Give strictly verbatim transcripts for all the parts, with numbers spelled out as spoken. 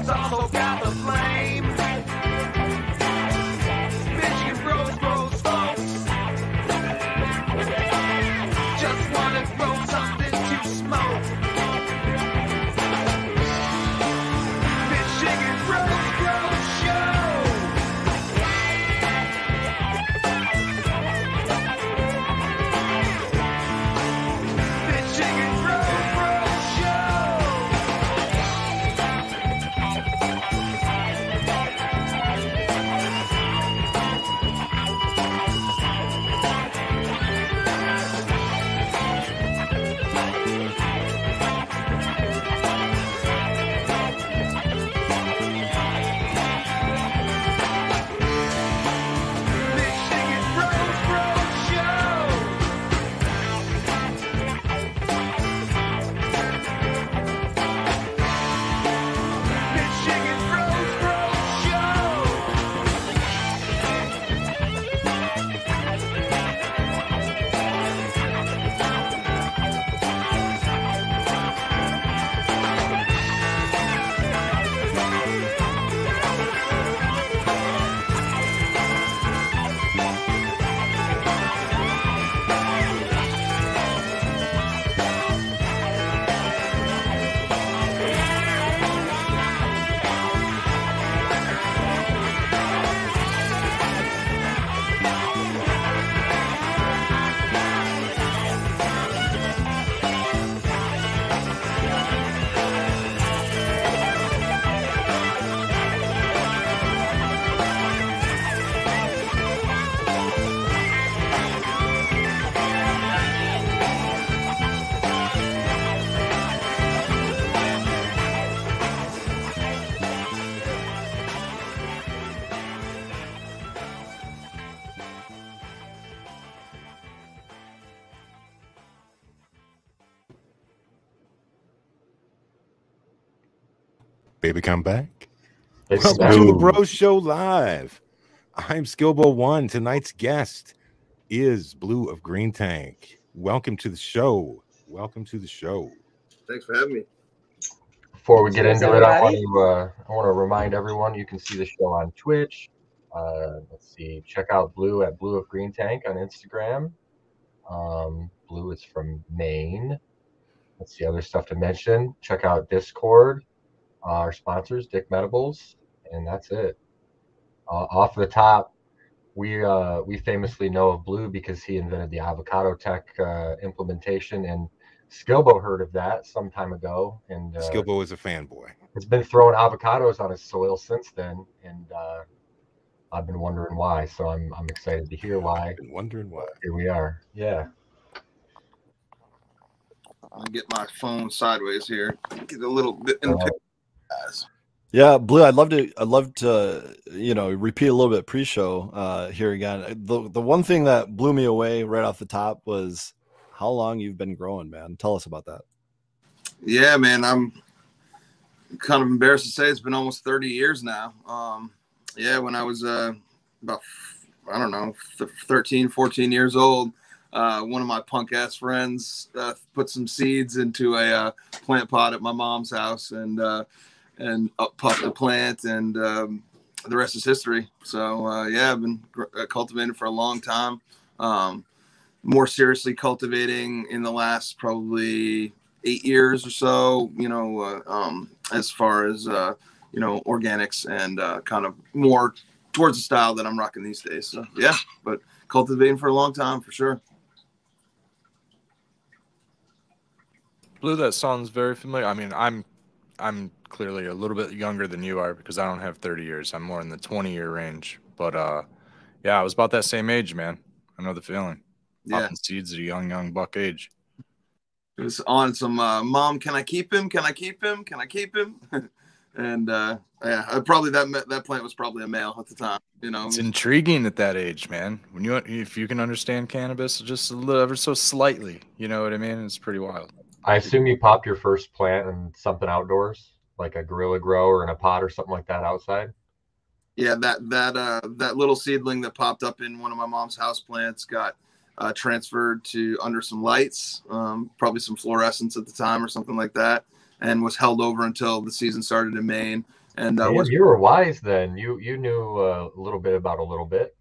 Fluence also got the flame. Michigan grows, grows, folks. Just wanna grow something to smoke. Michigan grows, grows, show. Michigan grows, grows, show. Michigan grows, grows, show. Michigan grows, grows, show. Baby, come back. It's Welcome to the smooth. Bro Show Live. I'm Skillbo One. Tonight's guest is Blue of Green Tank. Welcome to the show. Welcome to the show. Thanks for having me. Before we get into it, I want to uh, I want to remind everyone you can see the show on Twitch. Uh, let's see. Check out Blue at Blue of Green Tank on Instagram. Um, Blue is from Maine. That's the other stuff to mention. Check out Discord. Our sponsors, Dick Medibles, and that's it. Uh, off the top, we uh, we famously know of Blue because he invented the avocado tech uh, implementation, and Skillbo heard of that some time ago. And uh, Skillbo is a fanboy. It's been throwing avocados on his soil since then, and uh, I've been wondering why. So I'm I'm excited to hear why. I've been wondering why. Here we are. Yeah. I'll get my phone sideways here. Get a little bit in the picture. Yeah, Blue, I'd love to I'd love to you know repeat a little bit pre-show uh here again. The the one thing that blew me away right off the top was how long you've been growing, man. Tell us about that. Yeah, man, I'm kind of embarrassed to say it's been almost thirty years now. Um yeah, when I was uh about I don't know, thirteen, fourteen years old, Uh, one of my punk-ass friends uh, put some seeds into a uh, plant pot at my mom's house, and uh, and up popped the plant, and um, the rest is history. So, uh, yeah, I've been cultivating for a long time. Um, more seriously cultivating in the last probably eight years or so, you know, uh, um, as far as, uh, you know, organics and uh, kind of more towards the style that I'm rocking these days. So, yeah, but cultivating for a long time for sure. Blue, that sounds very familiar. I mean, I'm, I'm clearly a little bit younger than you are because I don't have thirty years. I'm more in the twenty year range. But uh, yeah, I was about that same age, man. I know the feeling. Yeah, popping seeds at a young, young buck age. It was on some uh, mom. Can I keep him? Can I keep him? Can I keep him? And uh, yeah, I probably that that plant was probably a male at the time. You know, it's intriguing at that age, man. When you if you can understand cannabis just a little ever so slightly, you know what I mean? It's pretty wild. I assume you popped your first plant in something outdoors, like a gorilla grow or in a pot or something like that outside. Yeah, that that uh, that little seedling that popped up in one of my mom's house plants got uh, transferred to under some lights, um, probably some fluorescence at the time or something like that, and was held over until the season started in Maine. And that was, you were wise then. You you knew a little bit about a little bit.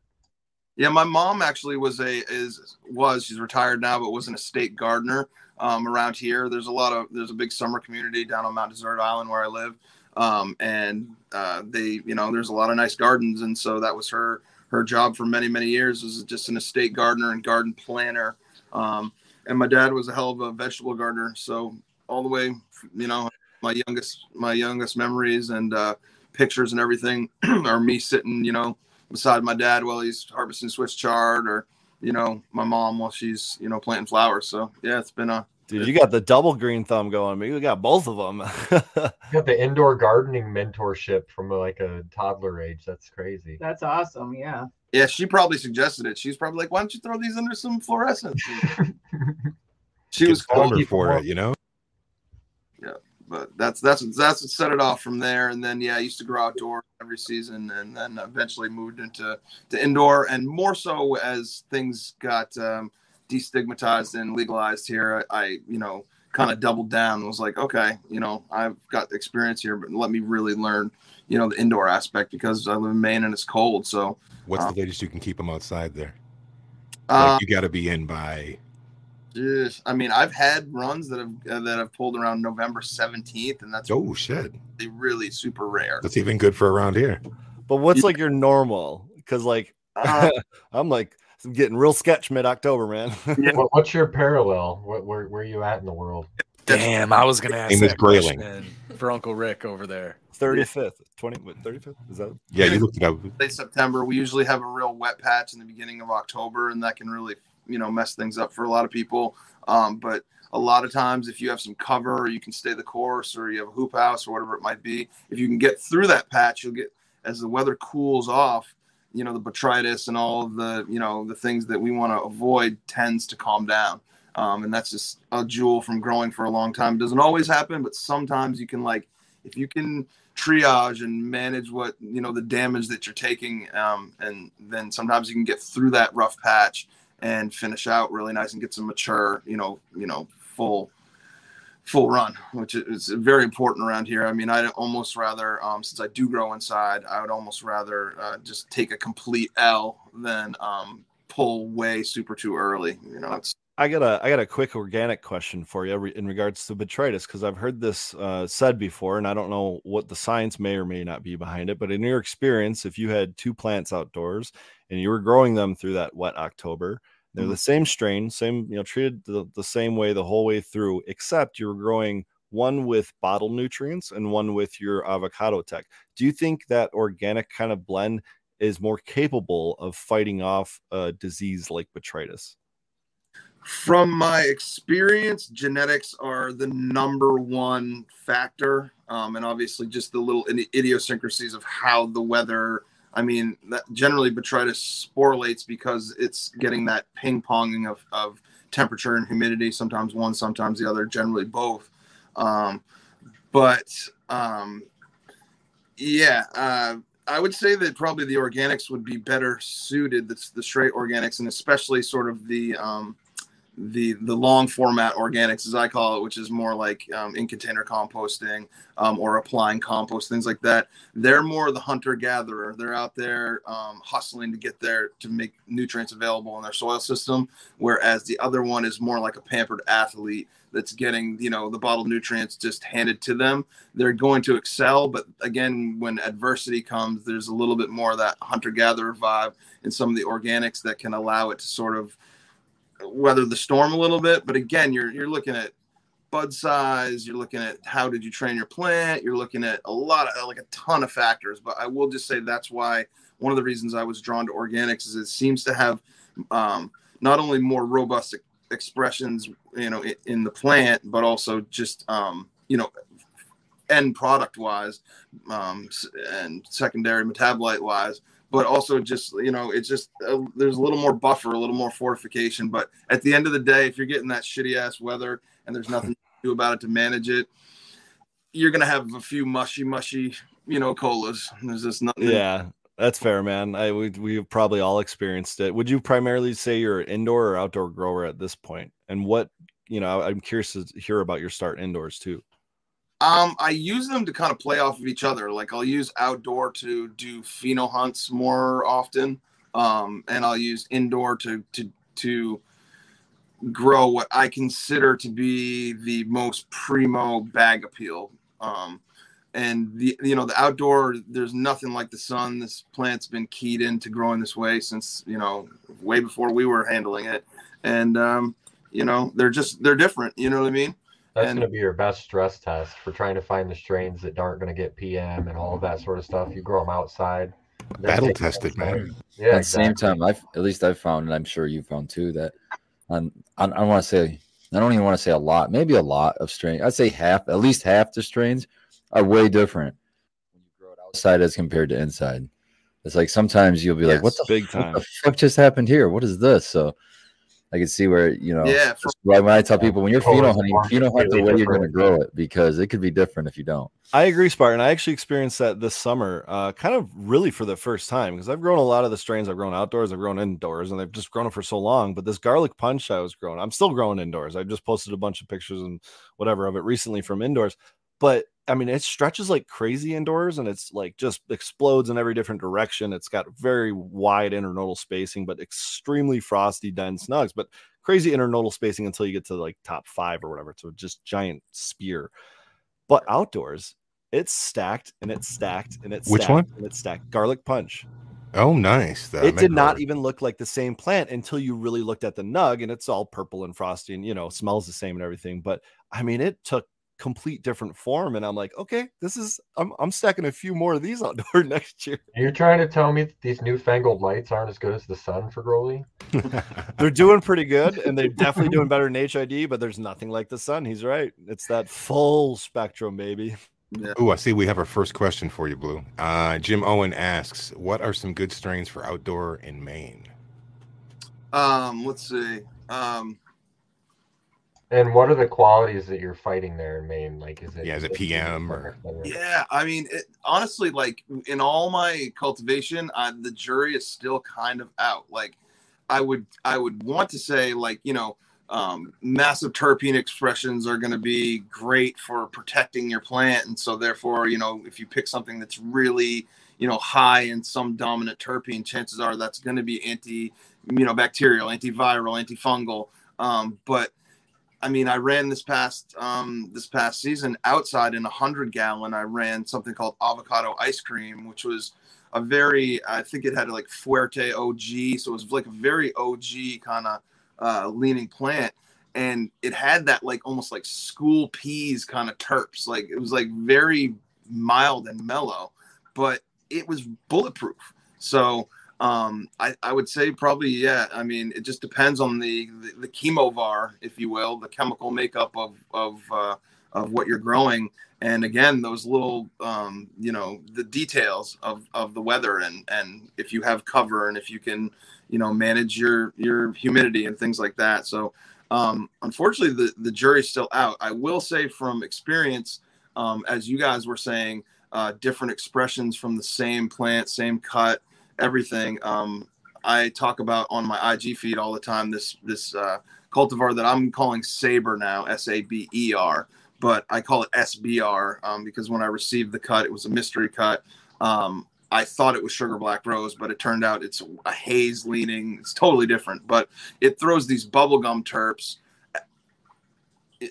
Yeah, my mom actually was a is was she's retired now, but was an estate gardener um, around here. There's a lot of there's a big summer community down on Mount Desert Island where I live, um, and uh, they you know there's a lot of nice gardens, and so that was her her job for many many years, was just an estate gardener and garden planner. Um, and my dad was a hell of a vegetable gardener, so all the way you know my youngest my youngest memories and uh, pictures and everything are me sitting you know. beside my dad while he's harvesting Swiss chard, or you know my mom while she's you know planting flowers. So yeah, it's been a dude. You got the double green thumb going. Maybe we got both of them. Got the indoor gardening mentorship from like a toddler age. That's crazy. That's awesome. Yeah. Yeah, she probably suggested it. She's probably like, "Why don't you throw these under some fluorescence?" She was calling for it, you know. Yeah, but that's that's that's what set it off from there. And then yeah, I used to grow outdoors every season, and then eventually moved into to indoor, and more so as things got um, destigmatized and legalized here, I, I you know kind of doubled down and was like, okay, you know I've got experience here, but let me really learn you know the indoor aspect, because I live in Maine and it's cold. So what's um, the latest you can keep them outside there? Like uh, you got to be in by. I mean, I've had runs that have uh, that have pulled around November seventeenth, and that's oh shit, really, really super rare. That's even good for around here. But what's yeah. like your normal? Because like uh, I'm like I'm getting real sketch mid October, man. Yeah. What's your parallel? Where, where where are you at in the world? Damn, I was gonna ask that question for Uncle Rick over there. thirty-fifth, twenty, thirty-fifth is that? Yeah, you looked it up. September. We usually have a real wet patch in the beginning of October, and that can really. you know, mess things up for a lot of people. Um, but a lot of times if you have some cover or you can stay the course or you have a hoop house or whatever it might be, if you can get through that patch, you'll get, as the weather cools off, you know, the botrytis and all of the, you know, the things that we want to avoid tends to calm down. Um, and that's just a jewel from growing for a long time. It doesn't always happen, but sometimes you can like, if you can triage and manage what, you know, the damage that you're taking. Um, and then sometimes you can get through that rough patch and finish out really nice and get some mature, you know, you know, full, full run, which is very important around here. I mean, I'd almost rather, um, since I do grow inside, I would almost rather uh, just take a complete L than um, pull way super too early. You know, it's. I got a I got a quick organic question for you in regards to botrytis, because I've heard this uh, said before, and I don't know what the science may or may not be behind it. But in your experience, if you had two plants outdoors and you were growing them through that wet October. They're the same strain, same, you know, treated the, the same way the whole way through, except you're growing one with bottle nutrients and one with your avocado tech. Do you think that organic kind of blend is more capable of fighting off a disease like botrytis? From my experience, genetics are the number one factor. Um, and obviously just the little idiosyncrasies of how the weather I mean, that generally botrytis sporulates because it's getting that ping-ponging of, of temperature and humidity, sometimes one, sometimes the other, generally both. Um, but, um, yeah, uh, I would say that probably the organics would be better suited, the, the straight organics, and especially sort of the um, the the long format organics, as I call it, which is more like um, in container composting um, or applying compost, things like that. They're more the hunter gatherer. They're out there um, hustling to get there to make nutrients available in their soil system. Whereas the other one is more like a pampered athlete that's getting, you know, the bottled nutrients just handed to them. They're going to excel. But again, when adversity comes, there's a little bit more of that hunter gatherer vibe in some of the organics that can allow it to sort of weather the storm a little bit. But again, you're you're looking at bud size, you're looking at how did you train your plant, you're looking at a lot of like a ton of factors. But I will just say that's why one of the reasons I was drawn to organics is it seems to have um, not only more robust expressions, you know, in, in the plant, but also just um, you know, end product wise um, and secondary metabolite wise. But also just, you know, it's just uh, there's a little more buffer, a little more fortification. But at the end of the day, if you're getting that shitty ass weather and there's nothing to do about it to manage it, you're going to have a few mushy, mushy, you know, colas. There's just nothing. Yeah, that's fair, man. I we, We've probably all experienced it. Would you primarily say you're an indoor or outdoor grower at this point? And what, you know, I'm curious to hear about your start indoors, too. Um, I use them to kind of play off of each other. Like I'll use outdoor to do pheno hunts more often. Um, and I'll use indoor to, to, to grow what I consider to be the most primo bag appeal. Um, and the, you know, the outdoor, there's nothing like the sun. This plant's been keyed into growing this way since, you know, way before we were handling it. And, um, you know, they're just, they're different. You know what I mean? That's going to be your best stress test for trying to find the strains that aren't going to get P M and all of that sort of stuff. You grow them outside. Battle tested, man. Yeah. At the same time, I've at least I've found, and I'm sure you found too, that on I don't want to say I don't even want to say a lot, maybe a lot of strains. I'd say half, at least half the strains are way different when you grow it outside as compared to inside. It's like sometimes you'll be yes, like, "What the big time? What the fuck just happened here? What is this?" So I can see where, you know, yeah, for, when I tell people when you're pheno hunting, pheno hunt the way you're going to grow it, because it could be different if you don't. I agree, Spartan. I actually experienced that this summer, uh, kind of really for the first time, because I've grown a lot of the strains I've grown outdoors, I've grown indoors, and I've just grown it for so long. But this garlic punch I was growing, I'm still growing indoors. I just posted a bunch of pictures and whatever of it recently from indoors. But I mean, it stretches like crazy indoors, and it's like just explodes in every different direction. It's got very wide internodal spacing, but extremely frosty, dense nugs, but crazy internodal spacing until you get to like top five or whatever. It's just giant spear. But outdoors, it's stacked and it's stacked and it's which one? And it's stacked garlic punch. Oh, nice. That it did not even look like the same plant until you really looked at the nug, and it's all purple and frosty and, you know, smells the same and everything. But I mean, it took complete different form, and I'm like, okay, this is I'm, I'm stacking a few more of these outdoor next year. You're trying to tell me that these newfangled lights aren't as good as the sun for Growly? They're doing pretty good, and they're definitely doing better than H I D, but there's nothing like the sun. He's right. It's that full spectrum, baby. Yeah. Oh, I see we have our first question for you, Blue. Uh, Jim Owen asks, what are some good strains for outdoor in Maine? Um, let's see. Um And what are the qualities that you're fighting there in Maine? Like, is it yeah, is it P M or? Yeah, I mean, it, honestly, like in all my cultivation, I, the jury is still kind of out. Like, I would, I would want to say, like, you know, um, massive terpene expressions are going to be great for protecting your plant, and so therefore, you know, if you pick something that's really, you know, high in some dominant terpene, chances are that's going to be anti, you know, bacterial, antiviral, antifungal, um, but I mean, I ran this past um, this past season outside in a hundred gallon. I ran something called avocado ice cream, which was a very, I think it had like fuerte og, so it was like a very O G kind of uh, leaning plant, and it had that like almost like school peas kind of terps. Like it was like very mild and mellow, but it was bulletproof. So. Um, I, I would say probably, yeah. I mean, it just depends on the, the, the chemovar, if you will, the chemical makeup of, of, uh, of what you're growing. And again, those little, um, you know, the details of, of the weather and, and if you have cover and if you can, you know, manage your, your humidity and things like that. So, um, unfortunately the, the jury's still out. I will say from experience, um, as you guys were saying, uh, different expressions from the same plant, same cut, everything. um I talk about on my I G feed all the time this this uh cultivar that I'm calling Saber now, S A B E R, but I call it S B R um because when I received the cut, it was a mystery cut. um I thought it was Sugar Black Rose, but it turned out it's a haze leaning. It's totally different, but it throws these bubblegum terps,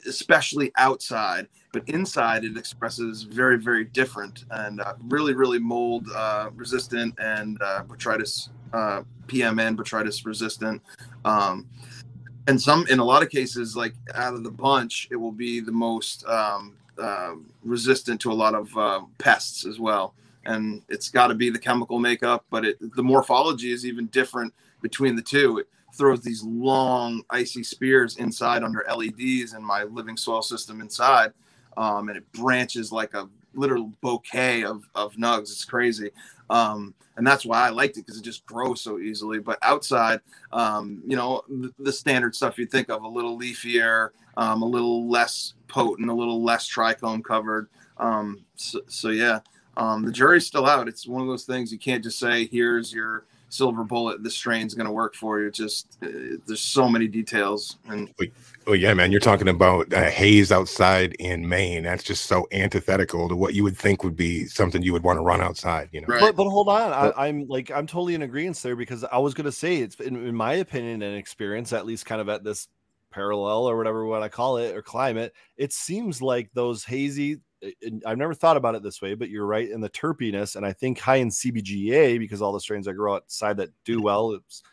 especially outside, but inside it expresses very, very different and uh, really, really mold uh, resistant and uh, botrytis, uh, P M N botrytis resistant. Um, and some, in a lot of cases, like out of the bunch, it will be the most um, uh, resistant to a lot of uh, pests as well. And it's got to be the chemical makeup, but it, the morphology is even different between the two. It, throws these long icy spears inside under L E Ds in my living soil system inside. Um, and it branches like a literal bouquet of, of nugs. It's crazy. Um, and that's why I liked it, because it just grows so easily. But outside, um, you know, the, the standard stuff you think of, a little leafier, um, a little less potent, a little less trichome covered. Um, so, so yeah, um, the jury's still out. It's one of those things you can't just say, here's your silver bullet, this strain's going to work for you. It's just uh, there's so many details. And well, yeah, man, you're talking about uh, haze outside in Maine. That's just so antithetical to what you would think would be something you would want to run outside, you know. Right. But, but hold on, I, I'm like I'm totally in agreement there, because I was going to say it's in, in my opinion and experience, at least kind of at this parallel or whatever what I call it or climate, it seems like those hazy. I've never thought about it this way, but you're right in the terpiness, and I think high in C B G A, because all the strains that grow outside that do well, it's,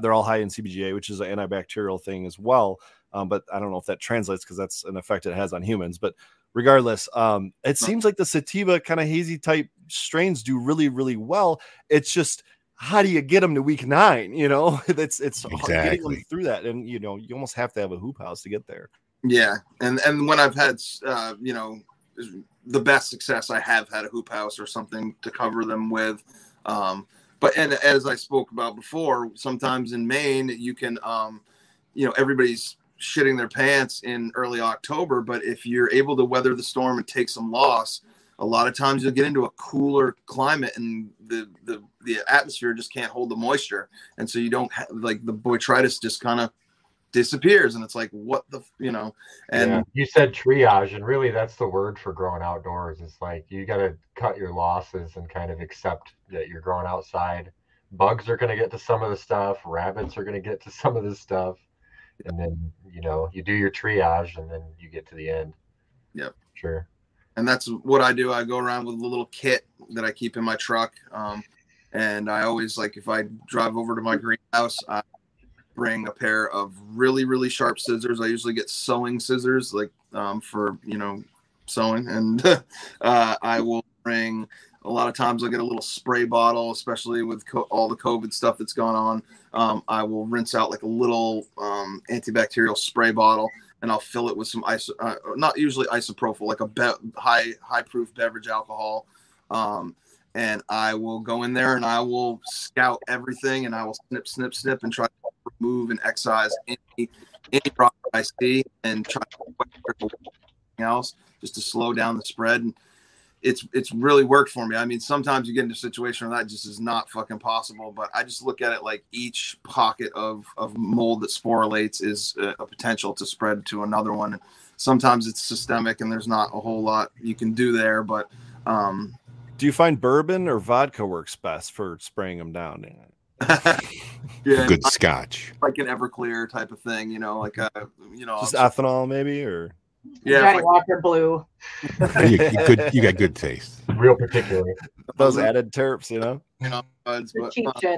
they're all high in C B G A, which is an antibacterial thing as well. Um, but I don't know if that translates because that's an effect it has on humans. But regardless, um, it seems like the sativa kind of hazy type strains do really, really well. It's just, how do you get them to week nine? You know, it's it's exactly. hard getting them through that, and you know, you almost have to have a hoop house to get there. Yeah, and and when I've had, uh, you know. the best success I have had a hoop house or something to cover them with. Um, but, and as I spoke about before, sometimes in Maine, you can, um, you know, everybody's shitting their pants in early October, but if you're able to weather the storm and take some loss, a lot of times you'll get into a cooler climate and the, the, the atmosphere just can't hold the moisture. And so you don't have, like, the botrytis just kind of disappears, and it's like, what the, you know. And yeah. You said triage, and really that's the word for growing outdoors. It's like you got to cut your losses and kind of accept that you're growing outside. Bugs are going to get to some of the stuff, rabbits are going to get to some of the stuff, and then, you know, you do your triage and then you get to the end. Yep, sure. And that's what I do. I go around with a little kit that I keep in my truck, um and I always, like, if I drive over to my greenhouse, I bring a pair of really, really sharp scissors. I usually get sewing scissors, like, um, for, you know, sewing. And uh, I will bring, a lot of times I'll get a little spray bottle, especially with co- all the COVID stuff that's gone on. Um, I will rinse out like a little um, antibacterial spray bottle, and I'll fill it with some iso, uh, not usually isopropyl, like a be- high, high proof beverage alcohol. Um, and I will go in there and I will scout everything, and I will snip, snip, snip, and try to remove and excise any any problem I see, and try to else just to slow down the spread. And it's it's really worked for me. I mean, sometimes you get into a situation where that just is not fucking possible, but I just look at it like each pocket of of mold that sporulates is a, a potential to spread to another one. Sometimes it's systemic and there's not a whole lot you can do there, but um do you find bourbon or vodka works best for spraying them down in it? Yeah, good scotch, like an Everclear type of thing, you know, like a, you know, just ethanol maybe, or yeah, like, Walker Blue. you, you, good, you got good taste, real particular. Those added terps, you know, you know, buds, but, uh,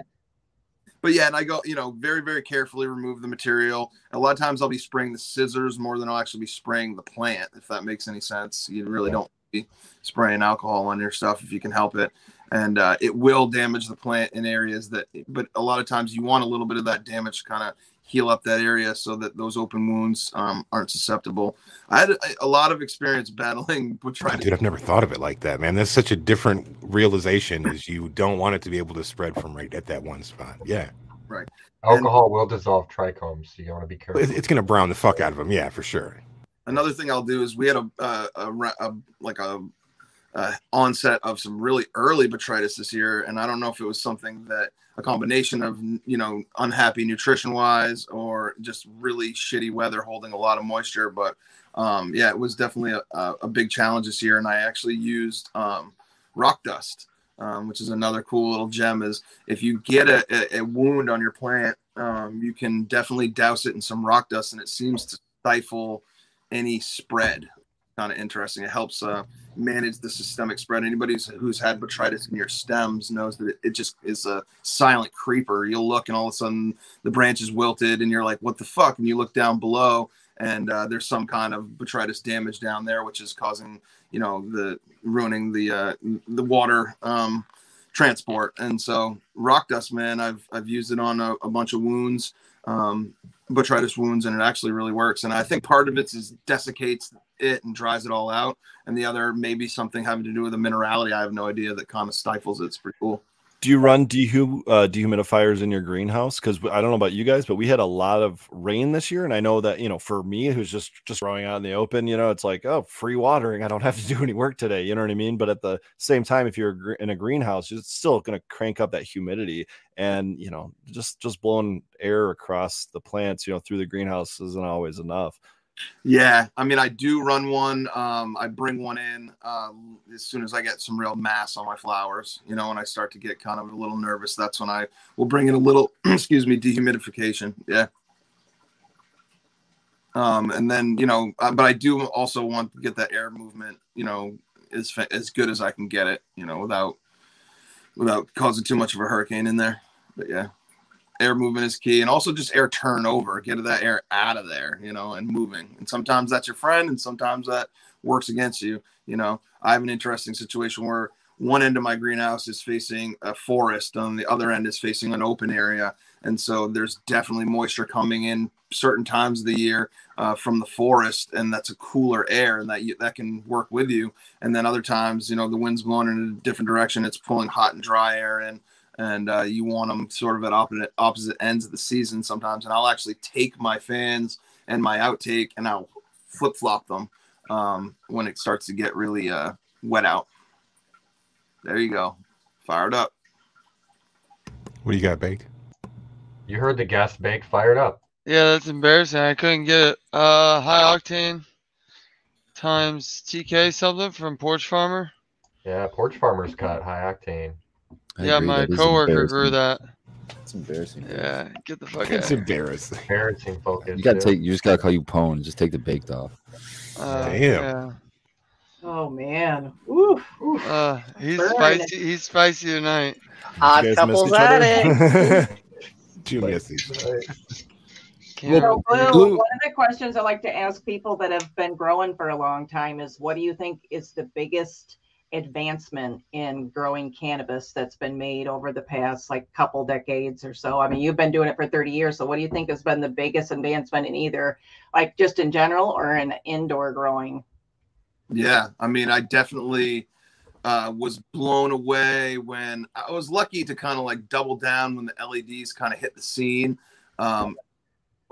but yeah, and I go, you know, very, very carefully remove the material. A lot of times I'll be spraying the scissors more than I'll actually be spraying the plant, if that makes any sense. You really yeah. don't be spraying alcohol on your stuff if you can help it. And uh, it will damage the plant in areas that, but a lot of times you want a little bit of that damage to kind of heal up that area so that those open wounds um, aren't susceptible. I had a, a lot of experience battling with trying. Oh, dude, I've never thought of it like that, man. That's such a different realization, is you don't want it to be able to spread from right at that one spot. Yeah. Right. Alcohol and will dissolve trichomes, so you want to be careful. It's going to brown the fuck out of them. Yeah, for sure. Another thing I'll do is we had a, a, a, a like a, Uh, onset of some really early botrytis this year, and I don't know if it was something that a combination of, you know, unhappy nutrition wise or just really shitty weather holding a lot of moisture, but um yeah, it was definitely a, a big challenge this year. And I actually used um rock dust, um which is another cool little gem. Is if you get a, a wound on your plant, um you can definitely douse it in some rock dust, and it seems to stifle any spread. Kind of interesting. It helps uh manage the systemic spread. Anybody who's, who's had botrytis in your stems knows that it, it just is a silent creeper. You'll look and all of a sudden the branch is wilted and you're like, what the fuck? And you look down below and uh, there's some kind of botrytis damage down there, which is causing, you know, the ruining the uh the water um transport. And so rock dust, man, I've I've used it on a, a bunch of wounds, um botrytis wounds, and it actually really works. And I think part of it is desiccates it and dries it all out, and the other maybe something having to do with the minerality. I have no idea, that kind of stifles it. It's pretty cool. Do you run dehum uh, dehumidifiers in your greenhouse? Because I don't know about you guys, but we had a lot of rain this year, and I know that, you know, for me, who's just just throwing out in the open, you know, it's like, oh, free watering. I don't have to do any work today. You know what I mean? But at the same time, if you're in a greenhouse, it's still going to crank up that humidity, and you know, just just blowing air across the plants, you know, through the greenhouse isn't always enough. Yeah, I mean, I do run one. Um, I bring one in uh, as soon as I get some real mass on my flowers, you know, when I start to get kind of a little nervous, that's when I will bring in a little, excuse me, dehumidification. Yeah. Um, and then, you know, but I do also want to get that air movement, you know, as, as good as I can get it, you know, without, without causing too much of a hurricane in there. But yeah. Air movement is key, and also just air turnover, get that air out of there, you know, and moving. And sometimes that's your friend, and sometimes that works against you. You know, I have an interesting situation where one end of my greenhouse is facing a forest, and the other end is facing an open area. And so there's definitely moisture coming in certain times of the year uh, from the forest, and that's a cooler air, and that you, that can work with you. And then other times, you know, the wind's blowing in a different direction, it's pulling hot and dry air in. And uh, you want them sort of at opposite, opposite ends of the season sometimes. And I'll actually take my fans and my outtake, and I'll flip-flop them um, when it starts to get really uh, wet out. There you go. Fired up. What do you got, Bake? You heard the guest, Bake. Fired up. Yeah, that's embarrassing. I couldn't get it. Uh, high octane times T K something from Porch Farmer. Yeah, Porch Farmer's got high octane. I yeah, agree. My that coworker grew that. It's embarrassing. Yeah, get the fuck out. It's embarrassing. Embarrassing, focus. You gotta too. take. You just gotta call you Pone. Just take the baked off. Uh, Damn. Yeah. Oh man. Oof. Oof. Uh, he's Burn. spicy. He's spicy tonight. Odd couples at it. Two misses. So, Blue, one of the questions I like to ask people that have been growing for a long time is, what do you think is the biggest advancement in growing cannabis that's been made over the past like couple decades or so? I mean, you've been doing it for thirty years, so what do you think has been the biggest advancement in either, like, just in general or in indoor growing? Yeah, I mean, I definitely uh was blown away when I was lucky to kind of like double down when the L E Ds kind of hit the scene. um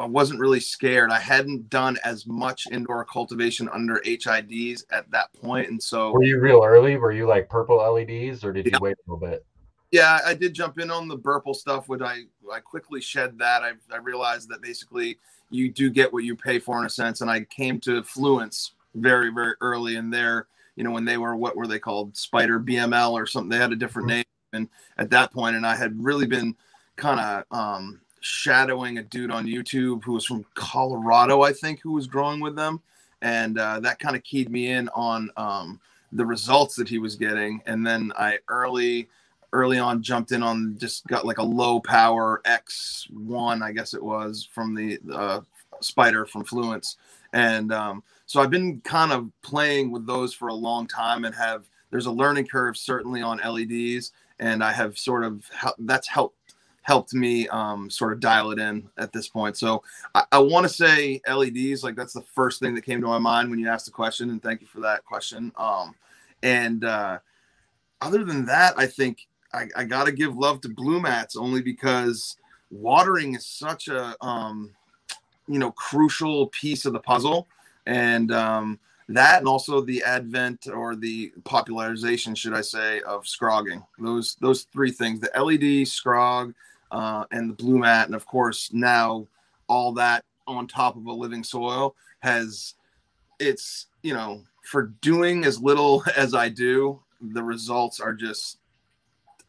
I wasn't really scared. I hadn't done as much indoor cultivation under H I Ds at that point. And so, were you real early? Were you like purple L E Ds, or did yeah. you wait a little bit? Yeah, I did jump in on the purple stuff, which I, I quickly shed that. I, I realized that basically you do get what you pay for in a sense. And I came to Fluence very, very early in there, you know, when they were, what were they called? Spider B M L or something. They had a different mm-hmm. name. And at that point, and I had really been kind of, um, shadowing a dude on YouTube who was from Colorado, I think, who was growing with them, and uh, that kind of keyed me in on um, the results that he was getting. And then I early early on jumped in on, just got like a low power X one, I guess it was, from the uh, Spider from Fluence. And um, so I've been kind of playing with those for a long time, and have there's a learning curve certainly on L E Ds, and I have sort of that's helped helped me um, sort of dial it in at this point. So I, I want to say L E Ds, like that's the first thing that came to my mind when you asked the question, and thank you for that question. Um, and uh, other than that, I think I, I got to give love to BlueMats, only because watering is such a, um, you know, crucial piece of the puzzle. And um, that, and also the advent, or the popularization, should I say, of scrogging. Those, those three things, the L E D, scrog, Uh, and the blue mat, and of course now all that on top of a living soil has, it's, you know, for doing as little as I do, the results are just,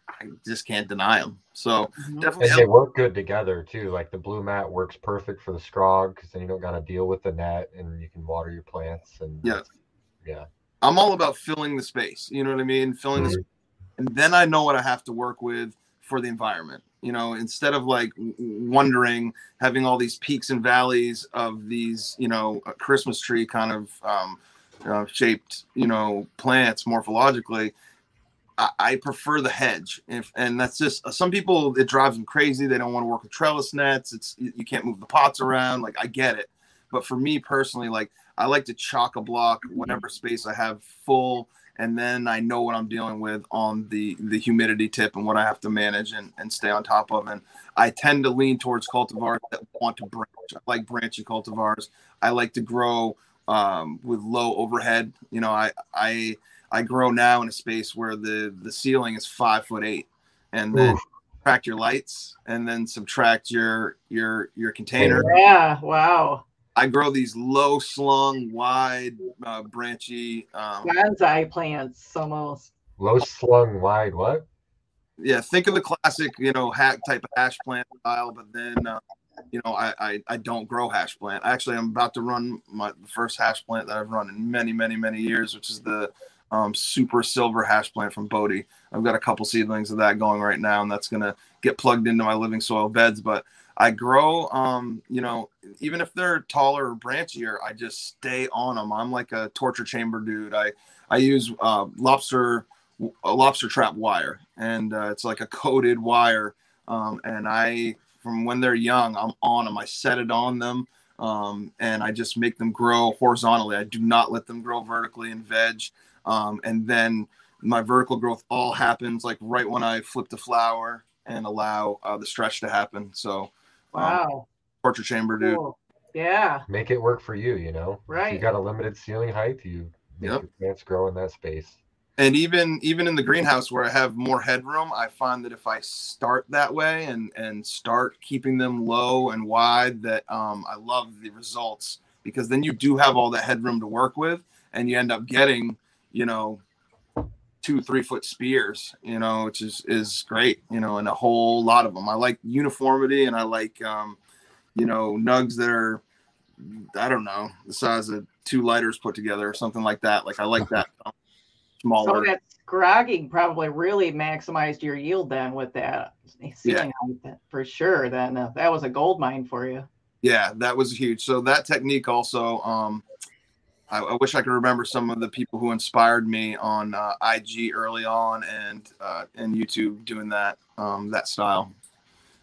I just can't deny them. So mm-hmm. definitely, and they work good together too. Like the blue mat works perfect for the strog, because then you don't got to deal with the net, and you can water your plants. And yeah, yeah, I'm all about filling the space. You know what I mean? Filling mm-hmm. the space, and then I know what I have to work with for the environment. You know, instead of like wondering, having all these peaks and valleys of these, you know, Christmas tree kind of um, uh, shaped, you know, plants morphologically, I, I prefer the hedge. If, and that's just, uh, some people, it drives them crazy. They don't want to work with trellis nets. It's, you can't move the pots around. Like, I get it. But for me personally, like, I like to chock a block whatever space I have full, And then I know what I'm dealing with on the, the humidity tip and what I have to manage and, and stay on top of. And I tend to lean towards cultivars that want to branch. I like branching cultivars. I like to grow um, with low overhead. You know, I, I, I grow now in a space where the, the ceiling is five foot eight, and then Ooh. Subtract your lights and then subtract your, your, your container. Yeah. Wow. I grow these low slung, wide, uh, branchy um, bonsai plants almost. Low slung, wide, what? Yeah, think of the classic, you know, hack type of hash plant style. But then, uh, you know, I, I I don't grow hash plant. Actually, I'm about to run my first hash plant that I've run in many, many, many years, which is the um, super silver hash plant from Bodie. I've got a couple seedlings of that going right now, and that's gonna get plugged into my living soil beds, but. I grow, um, you know, even if they're taller or branchier, I just stay on them. I'm like a torture chamber dude. I, I use uh, lobster, a lobster trap wire, and uh, it's like a coated wire. Um, and I, from when they're young, I'm on them. I set it on them, um, and I just make them grow horizontally. I do not let them grow vertically in veg. Um, and then my vertical growth all happens like right when I flip the flower and allow uh, the stretch to happen. So. Wow. Um, torture chamber, dude. Cool. Yeah. Make it work for you, you know? Right. If you got a limited ceiling height, you make yep. your plants grow in that space. And even even in the greenhouse where I have more headroom, I find that if I start that way and, and start keeping them low and wide, that um, I love the results, because then you do have all that headroom to work with, and you end up getting, you know, two, three foot spears, you know, which is, is great, you know, and a whole lot of them. I like uniformity, and I like, um, you know, nugs that are, I don't know, the size of two lighters put together or something like that. Like I like that um, smaller. So that scrogging probably really maximized your yield then with that. Yeah. For sure. Then uh, that was a gold mine for you. Yeah, that was huge. So that technique also, um, I, I wish I could remember some of the people who inspired me on uh, I G early on, and uh, and YouTube doing that um, that style.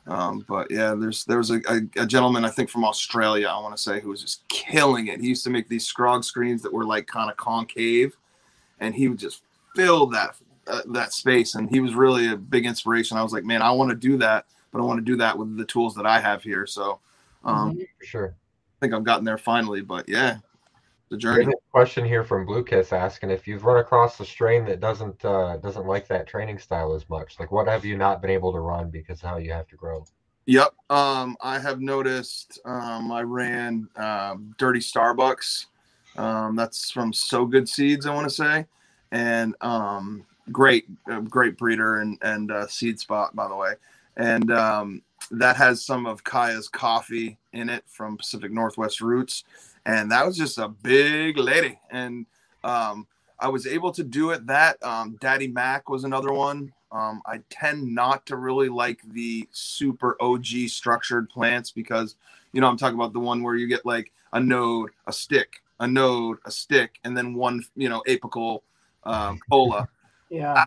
Um, but yeah, there's there was a, a, a gentleman, I think from Australia, I want to say, who was just killing it. He used to make these scrog screens that were like kind of concave, and he would just fill that uh, that space. And he was really a big inspiration. I was like, man, I want to do that, but I want to do that with the tools that I have here. So um, for sure, I think I've gotten there finally. But yeah. The journey. There's a question here from Blue Kiss asking if you've run across a strain that doesn't uh, doesn't like that training style as much. Like, what have you not been able to run because of how you have to grow? Yep, um, I have noticed. Um, I ran uh, Dirty Starbucks. Um, that's from So Good Seeds, I want to say, and um, great, uh, great breeder and and uh, seed spot, by the way. And um, that has some of Kaya's coffee in it from Pacific Northwest Roots. And that was just a big lady. And um, I was able to do it. That um, Daddy Mac was another one. Um, I tend not to really like the super O G structured plants because, you know, I'm talking about the one where you get like a node, a stick, a node, a stick, and then one, you know, apical um, cola. Yeah. I,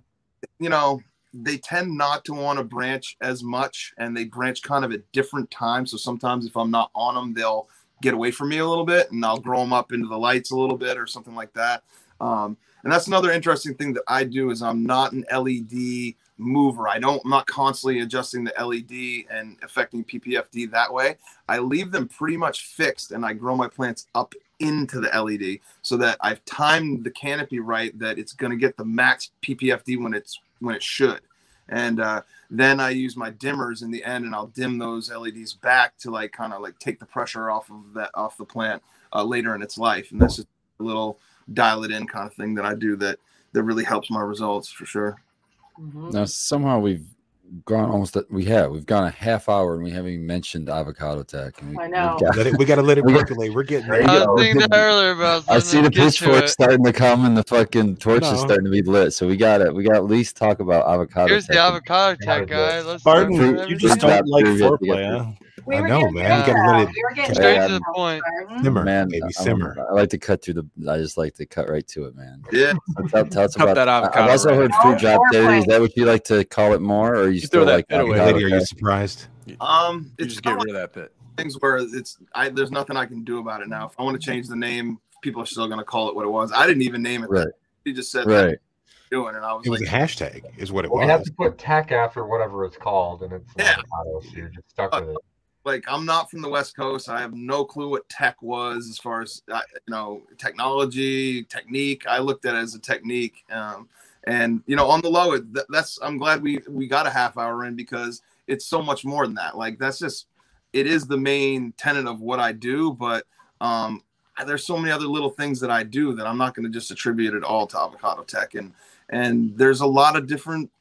you know, they tend not to want to branch as much, and they branch kind of at different times. So sometimes if I'm not on them, they'll get away from me a little bit, and I'll grow them up into the lights a little bit or something like that. Um, and that's another interesting thing that I do is I'm not an L E D mover. I don't, I'm not constantly adjusting the L E D and affecting P P F D that way. I leave them pretty much fixed, and I grow my plants up into the L E D so that I've timed the canopy right, that it's going to get the max P P F D when it's, when it should. And uh, then I use my dimmers in the end, and I'll dim those L E Ds back to like kind of like take the pressure off of that off the plant uh, later in its life. And that's just a little dial it in kind of thing that I do that that really helps my results for sure. Mm-hmm. Now somehow we've gone almost that we have we've gone a half hour and we haven't even mentioned avocado tech. And we, I know got let it, we got to let it percolate. We're getting ready. I was thinking earlier about I see the pitchfork starting to come and the fucking torch no. is starting to be lit. So we got it. We got at least talk about avocado. Here's tech the avocado tech guy. Let's Barton, you just don't like foreplay. We I know, man. We gotta let it. We were getting straight to the point. Simmer, man. Maybe simmer. I like to cut through the. I just like to cut right to it, man. Yeah. Tell, tell us about that avocado. I've also heard food drop theory. Is that what you like to call it more, or you still like that? Lady, are you surprised? Um, it's just get rid of that bit. Things where it's, I there's nothing I can do about it now. If I want to change the name, people are still going to call it what it was. I didn't even name it. Right. He just said right. that. Doing and I was, it was like, a hashtag is what it was. You have to put tech after whatever it's called, and it's yeah. avocado, so you're just stuck uh, with it. Like, I'm not from the West Coast. I have no clue what tech was as far as you know technology, technique. I looked at it as a technique, um, and you know, on the low, it, that's. I'm glad we we got a half hour in because it's so much more than that. Like that's just it is the main tenet of what I do, but. Um, There's so many other little things that I do that I'm not going to just attribute it all to avocado tech. And, and there's a lot of different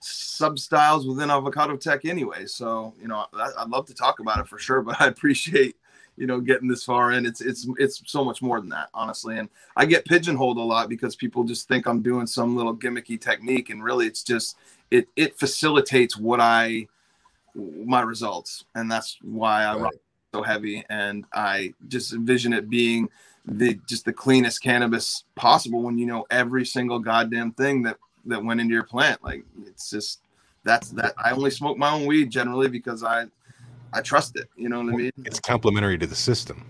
sub styles within avocado tech anyway. So, you know, I, I'd love to talk about it for sure, but I appreciate, you know, getting this far in. It's, it's, it's so much more than that, honestly. And I get pigeonholed a lot because people just think I'm doing some little gimmicky technique. And really it's just, it, it facilitates what I, my results. And that's why I rock so heavy, and I just envision it being the just the cleanest cannabis possible when you know every single goddamn thing that that went into your plant. Like it's just that's that I only smoke my own weed generally because I I trust it, you know what I mean? It's complementary to the system.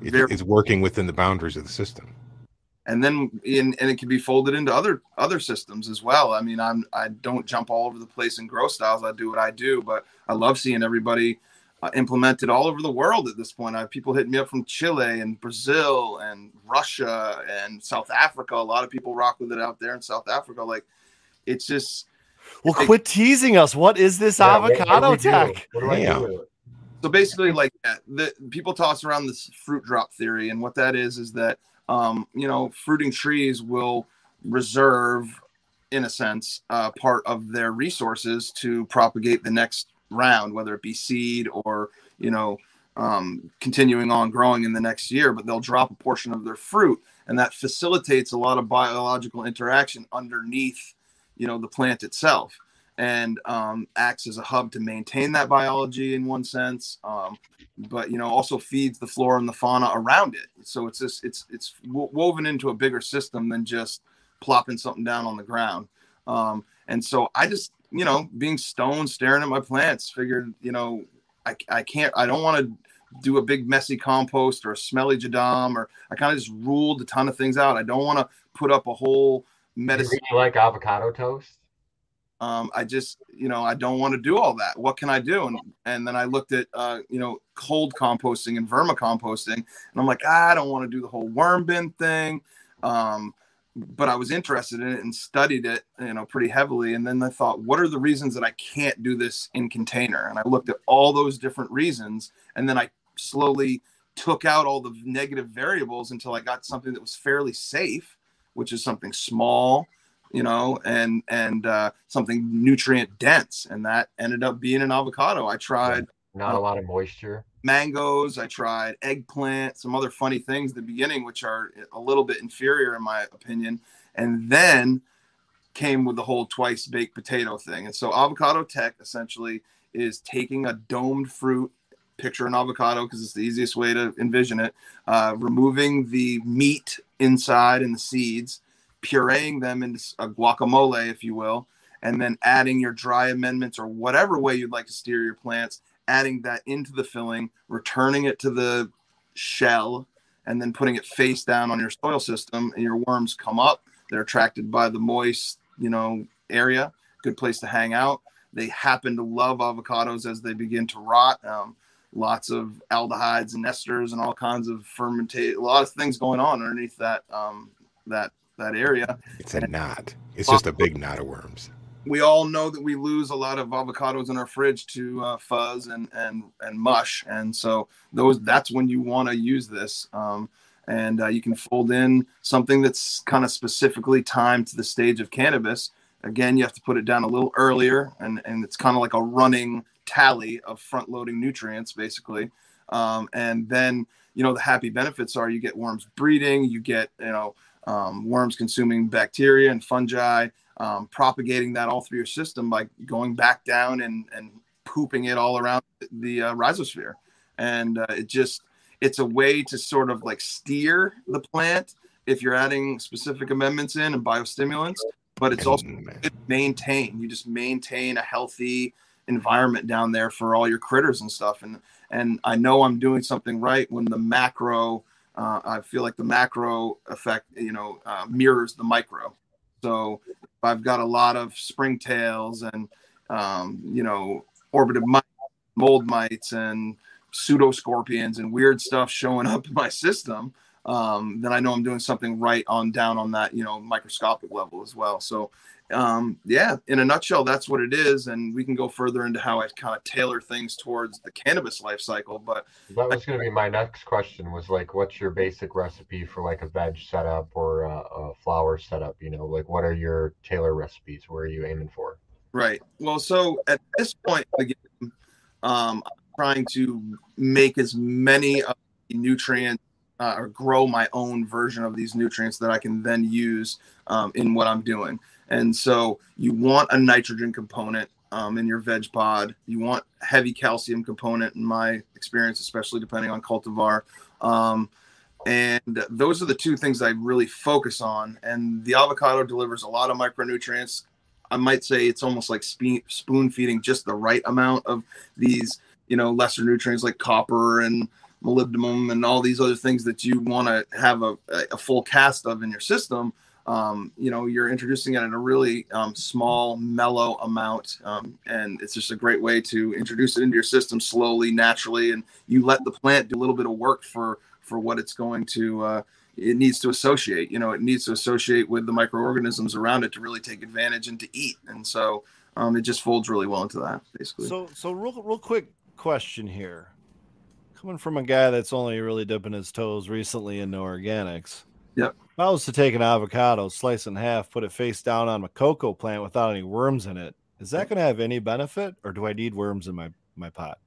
It, it's working within the boundaries of the system. And then in, and it can be folded into other other systems as well. I mean, I'm I don't jump all over the place in grow styles. I do what I do, but I love seeing everybody Uh, implemented all over the world at this point. I have people hitting me up from Chile and Brazil and Russia and South Africa. A lot of people rock with it out there in South Africa. Like it's just well like, quit teasing us. What is this yeah, avocado what tech? What do I yeah. do? So basically like the people toss around this fruit drop theory, and what that is is that um you know fruiting trees will reserve in a sense uh part of their resources to propagate the next round, whether it be seed or you know um continuing on growing in the next year, but they'll drop a portion of their fruit, and that facilitates a lot of biological interaction underneath you know the plant itself, and um acts as a hub to maintain that biology in one sense, um but you know also feeds the flora and the fauna around it. So it's just it's it's woven into a bigger system than just plopping something down on the ground. Um and so I just you know, being stoned, staring at my plants, figured, you know, I, I can't, I don't want to do a big messy compost or a smelly jadam, or I kind of just ruled a ton of things out. I don't want to put up a whole medicine. Do you like avocado toast? Um, I just, you know, I don't want to do all that. What can I do? And, and then I looked at, uh, you know, cold composting and vermicomposting, and I'm like, ah, I don't want to do the whole worm bin thing. Um, But I was interested in it and studied it, you know, pretty heavily. And then I thought, what are the reasons that I can't do this in container? And I looked at all those different reasons. And then I slowly took out all the negative variables until I got something that was fairly safe, which is something small, you know, and, and uh, something nutrient dense. And that ended up being an avocado. I tried. Not a lot of moisture. Mangoes. I tried eggplant, some other funny things at the beginning, which are a little bit inferior in my opinion. And then came with the whole twice baked potato thing. And so avocado tech essentially is taking a domed fruit, picture an avocado because it's the easiest way to envision it, uh, removing the meat inside and the seeds, pureeing them into a guacamole, if you will, and then adding your dry amendments or whatever way you'd like to steer your plants, adding that into the filling, returning it to the shell, and then putting it face down on your soil system, and your worms come up. They're attracted by the moist, you know, area, good place to hang out. They happen to love avocados as they begin to rot. Um, lots of aldehydes and esters and all kinds of fermentation, a lot of things going on underneath that, um, that, that area. It's a knot. It's just a big knot of worms. We all know that we lose a lot of avocados in our fridge to uh, fuzz and, and, and mush. And so those, that's when you want to use this. Um, and uh, you can fold in something that's kind of specifically timed to the stage of cannabis. Again, you have to put it down a little earlier, and, and it's kind of like a running tally of front loading nutrients basically. Um, and then, you know, the happy benefits are you get worms breeding, you get, you know, um, worms consuming bacteria and fungi, Um, propagating that all through your system by going back down and, and pooping it all around the uh, rhizosphere. And uh, it just, it's a way to sort of like steer the plant if you're adding specific amendments in and biostimulants, but it's also maintain. You just maintain a healthy environment down there for all your critters and stuff. And, and I know I'm doing something right when the macro Uh, I feel like the macro effect, you know, uh, mirrors the micro. So I've got a lot of springtails and, um, you know, orbited mites, mold mites and pseudoscorpions and weird stuff showing up in my system. Um, then I know I'm doing something right on down on that, you know, microscopic level as well. So, um, yeah, in a nutshell, that's what it is. And we can go further into how I kind of tailor things towards the cannabis life cycle. But that was going to be my next question was like, what's your basic recipe for like a veg setup or a, a flower setup? You know, like what are your tailor recipes? Where are you aiming for? Right. Well, so at this point, again, um, I'm trying to make as many of the nutrients Uh, or grow my own version of these nutrients that I can then use um, in what I'm doing. And so you want a nitrogen component um, in your veg pod. You want heavy calcium component in my experience, especially depending on cultivar. Um, and those are the two things I really focus on. And the avocado delivers a lot of micronutrients. I might say it's almost like sp- spoon feeding just the right amount of these, you know, lesser nutrients like copper and molybdenum and all these other things that you want to have a, a full cast of in your system. Um, you know, you're introducing it in a really um, small, mellow amount. Um, and it's just a great way to introduce it into your system slowly, naturally. And you let the plant do a little bit of work for, for what it's going to, uh, it needs to associate, you know, it needs to associate with the microorganisms around it to really take advantage and to eat. And so um, it just folds really well into that basically. So, so real, real quick question here. Coming from a guy that's only really dipping his toes recently into organics. Yep. If I was to take an avocado, slice it in half, put it face down on a cocoa plant without any worms in it, is that going to have any benefit, or do I need worms in my, my pot?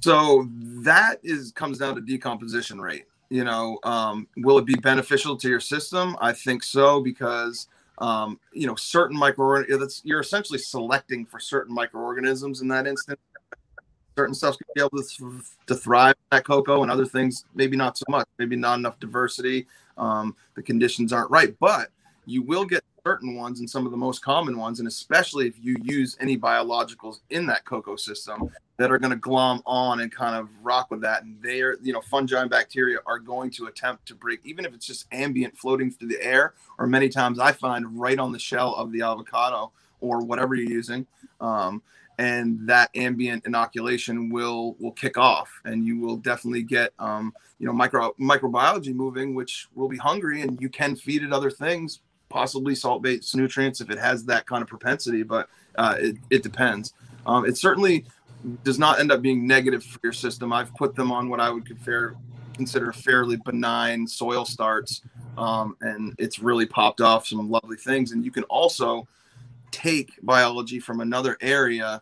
So that is comes down to decomposition rate. You know, um, will it be beneficial to your system? I think so, because um, you know certain microorganisms. You're essentially selecting for certain microorganisms in that instance. Certain stuff's going to be able to, to thrive in that cocoa and other things, maybe not so much, maybe not enough diversity. Um, the conditions aren't right, but you will get certain ones and some of the most common ones. And especially if you use any biologicals in that cocoa system that are going to glom on and kind of rock with that. And they're, you know, fungi and bacteria are going to attempt to break, even if it's just ambient floating through the air, or many times I find right on the shell of the avocado or whatever you're using. Um, And that ambient inoculation will will kick off, and you will definitely get um, you know micro microbiology moving, which will be hungry, and you can feed it other things, possibly salt-based nutrients if it has that kind of propensity. But uh, it it depends. Um, it certainly does not end up being negative for your system. I've put them on what I would consider consider fairly benign soil starts, um, and it's really popped off some lovely things. And you can also take biology from another area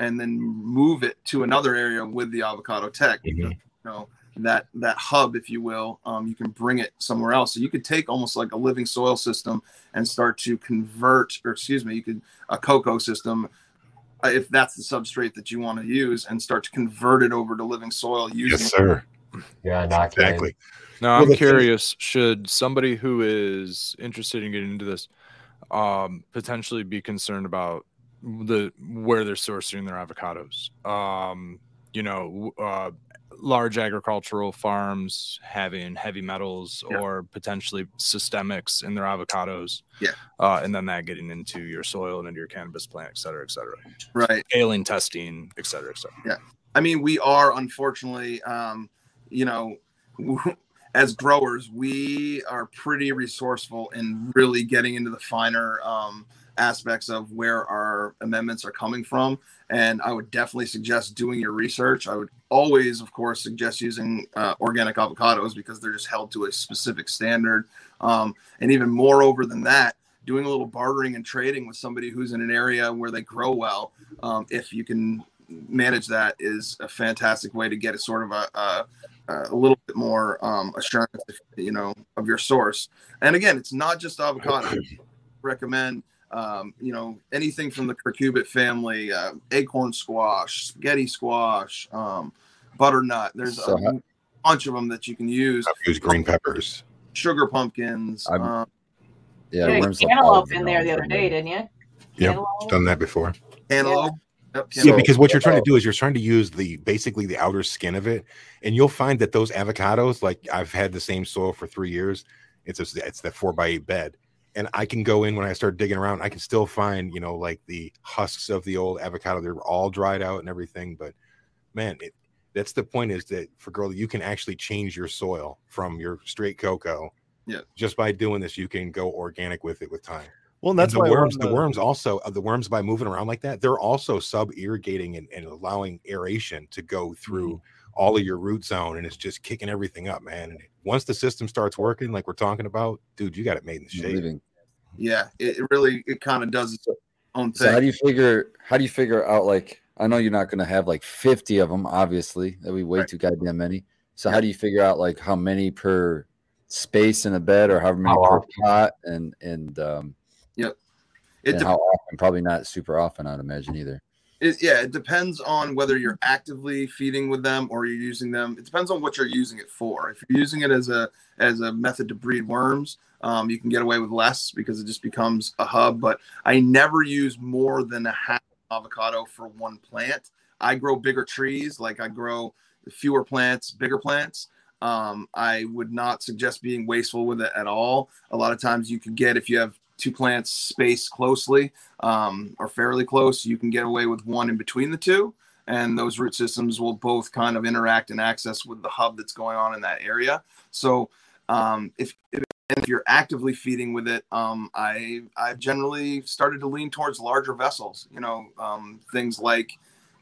and then move it to another area with the avocado tech, mm-hmm. you know, that, that hub, if you will, um, you can bring it somewhere else. So you could take almost like a living soil system and start to convert, or excuse me, you could a cocoa system, uh, if that's the substrate that you want to use, and start to convert it over to living soil. Using yes, sir. Yeah, not exactly. Now I'm well, curious, thing- should somebody who is interested in getting into this, um potentially be concerned about the where they're sourcing their avocados, um you know uh large agricultural farms having heavy metals, yeah. or potentially systemics in their avocados, yeah uh and then that getting into your soil and into your cannabis plant, et cetera, et cetera, right, scaling, testing, et cetera, et cetera. Yeah, I mean, we are unfortunately um you know as growers, we are pretty resourceful in really getting into the finer um, aspects of where our amendments are coming from. And I would definitely suggest doing your research. I would always, of course, suggest using uh, organic avocados because they're just held to a specific standard. Um, and even moreover than that, doing a little bartering and trading with somebody who's in an area where they grow well, um, if you can manage that, is a fantastic way to get a sort of a, a Uh, a little bit more um, assurance, you know, of your source. And again, it's not just avocado. I recommend, um, you know, anything from the curcubit family, uh, acorn squash, spaghetti squash, um, butternut. There's so a bunch of them that you can use. I've used green peppers. Sugar pumpkins. Um, yeah, you had cantaloupe in there the other day, didn't you? Yeah, done that before. Cantaloupe. Yep. Yeah, so, because what you're trying to do is you're trying to use the basically the outer skin of it, and you'll find that those avocados, like I've had the same soil for three years. It's a, it's that four by eight bed, and I can go in when I start digging around. I can still find, you know, like the husks of the old avocado. They're all dried out and everything. But man, it, that's the point is that for girl, you can actually change your soil from your straight cocoa. Yeah. Just by doing this, you can go organic with it with time. Well, and that's and the why worms. The worms also the worms by moving around like that, they're also sub-irrigating and, and allowing aeration to go through mm-hmm. all of your root zone, and it's just kicking everything up, man. And once the system starts working, like we're talking about, dude, you got it made in the shade. Yeah, it really it kind of does its own thing. So how do you figure? How do you figure out? Like, I know you're not going to have like fifty of them, obviously. That'd be way right. too goddamn many. So yeah. how do you figure out like how many per space in a bed, or however many how per often. pot, and and um. Yep. It and how often? Probably not super often, I'd imagine either. It, yeah, it depends on whether you're actively feeding with them or you're using them. It depends on what you're using it for. If you're using it as a as a method to breed worms, um, you can get away with less because it just becomes a hub. But I never use more than a half avocado for one plant. I grow bigger trees, like I grow fewer plants, bigger plants. Um, I would not suggest being wasteful with it at all. A lot of times you can get, if you have two plants spaced closely um, or fairly close, you can get away with one in between the two, and those root systems will both kind of interact and access with the hub that's going on in that area. So um, if, if you're actively feeding with it, um, I, I've generally started to lean towards larger vessels, you know, um, things like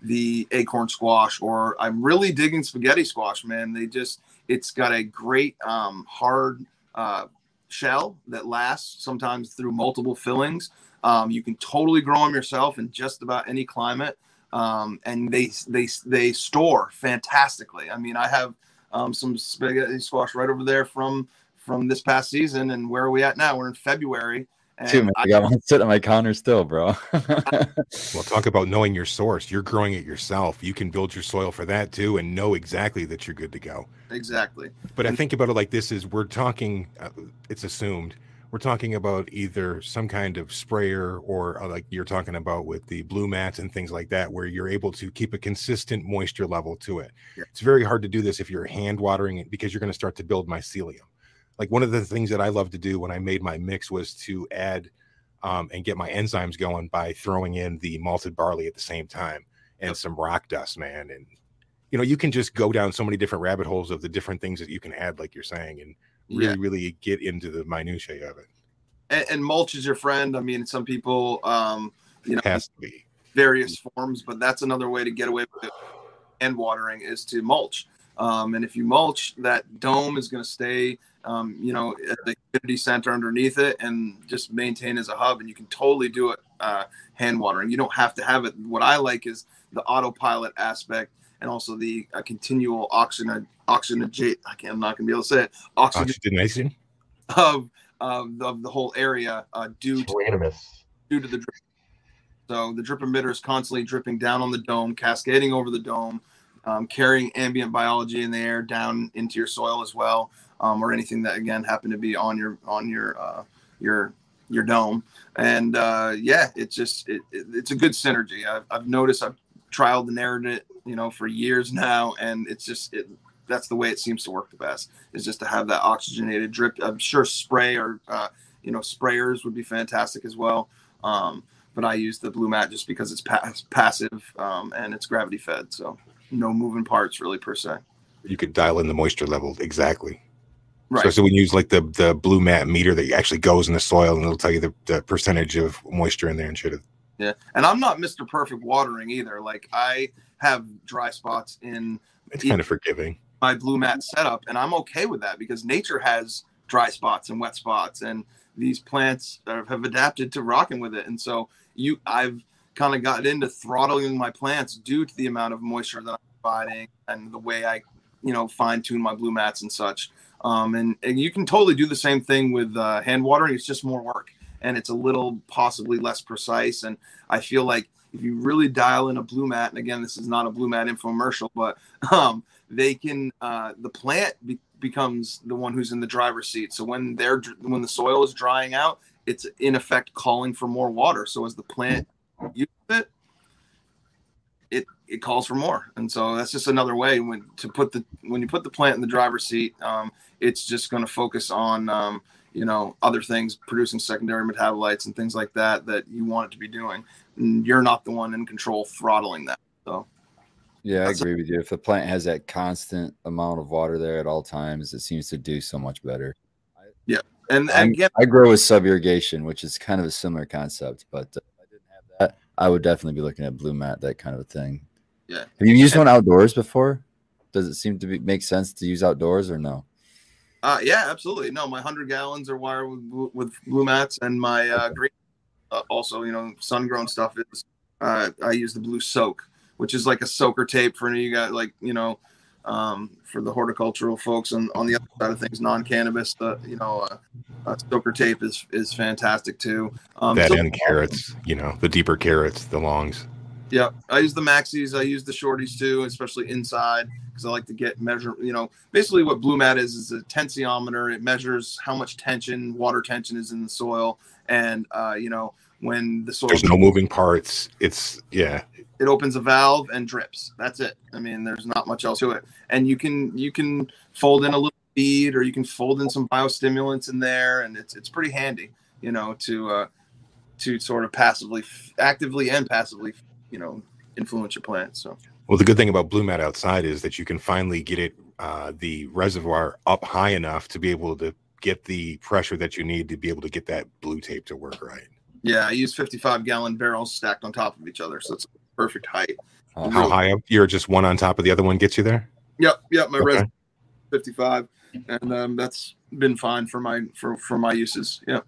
the acorn squash, or I'm really digging spaghetti squash, man. They just, it's got a great um, hard uh, shell that lasts sometimes through multiple fillings. Um, you can totally grow them yourself in just about any climate, um, and they they they store fantastically. I mean, I have um, some spaghetti squash right over there from from this past season, and where are we at now? We're in February. And Dude, man, I got one sitting on my counter still, bro. Well, talk about knowing your source. You're growing it yourself. You can build your soil for that too, and know exactly that you're good to go. Exactly. But I think about it like this: is we're talking, uh, it's assumed we're talking about either some kind of sprayer or uh, like you're talking about with the blue mats and things like that, where you're able to keep a consistent moisture level to it. Yeah. It's very hard to do this if you're hand watering it, because you're going to start to build mycelium. Like one of the things that I love to do when I made my mix was to add um, and get my enzymes going by throwing in the malted barley at the same time and yep. some rock dust, man. And, you know, you can just go down so many different rabbit holes of the different things that you can add, like you're saying, and really, yeah. really get into the minutiae of it. And, and mulch is your friend. I mean, some people, um, you know, it has to be various forms, but that's another way to get away with it. And watering is to mulch. Um, and if you mulch, that dome is going to stay, um, you know, at the humidity center underneath it and just maintain as a hub. And you can totally do it uh, hand watering. You don't have to have it. What I like is the autopilot aspect, and also the uh, continual oxygen, oxygenate. I can't, I'm not going to be able to say it. Oxygen Oxygenation of, of, of the whole area uh, due, to, due to the drip. So the drip emitter is constantly dripping down on the dome, cascading over the dome. Um, carrying ambient biology in the air down into your soil as well, um, or anything that again happened to be on your on your uh, your your dome. And uh, yeah, it's just it, it, it's a good synergy. I've, I've noticed I've trialed and errored it, you know, for years now, and it's just it, that's the way it seems to work the best. Is just to have that oxygenated drip. I'm sure spray or uh, you know sprayers would be fantastic as well. Um, but I use the BlueMat just because it's pass passive um, and it's gravity fed, so. No moving parts really per se. You could dial in the moisture level exactly. Right. So, so we use like the the blue mat meter that actually goes in the soil, and it'll tell you the, the percentage of moisture in there and shit. Yeah, and I'm not Mister Perfect watering either. Like I have dry spots in. It's kind of forgiving. My blue mat setup, and I'm okay with that because nature has dry spots and wet spots, and these plants have adapted to rocking with it. And so you, I've. kind of got into throttling my plants due to the amount of moisture that I'm providing and the way I, you know, fine tune my blue mats and such. Um, and, and you can totally do the same thing with uh, hand watering. It's just more work, and it's a little possibly less precise. And I feel like if you really dial in a blue mat, and again, this is not a blue mat infomercial, but um, they can, uh, the plant be becomes the one who's in the driver's seat. So when they're, when the soil is drying out, it's in effect calling for more water. So as the plant use it, it calls for more. And so that's just another way when to put the, when you put the plant in the driver's seat, um, it's just going to focus on, um, you know, other things, producing secondary metabolites and things like that, that you want it to be doing. And you're not the one in control throttling that. So. Yeah, I agree with you. If the plant has that constant amount of water there at all times, it seems to do so much better. Yeah. And, and again, I grow with sub-irrigation, which is kind of a similar concept, but if I didn't have that, I would definitely be looking at BlueMat, that kind of a thing. Yeah. Have you used and, one outdoors before? Does it seem to be, make sense to use outdoors or no? Uh, yeah, absolutely. No, my hundred gallons are wired with, with BlueMats, and my uh, okay. green, uh, also, you know, sun-grown stuff is, uh, I use the Blue Soak, which is like a soaker tape for you guys, like, you know, um, for the horticultural folks on, on the other side of things, non-cannabis, uh, you know, uh, uh, soaker tape is, is fantastic too. Um, that so- and carrots, you know, the deeper carrots, the longs. Yeah, I use the maxis. I use the shorties too, especially inside, because I like to get measure. You know, basically what BlueMat is is a tensiometer. It measures how much tension, water tension, is in the soil, and uh, you know, when the soil. There's no moving parts. It's yeah. It opens a valve and drips. That's it. I mean, there's not much else to it. And you can you can fold in a little bead, or you can fold in some biostimulants in there, and it's it's pretty handy. You know, to uh, to sort of passively, actively, and passively. You know, influence your plant. So, well, the good thing about BlueMat outside is that you can finally get it, uh, the reservoir up high enough to be able to get the pressure that you need to be able to get that blue tape to work right. Yeah, I use fifty-five gallon barrels stacked on top of each other, so it's a perfect height. Uh, how really, high up? You're just one on top of the other one gets you there. Yep, yep. My okay. reservoir fifty-five, and um, that's been fine for my for for my uses. Yep.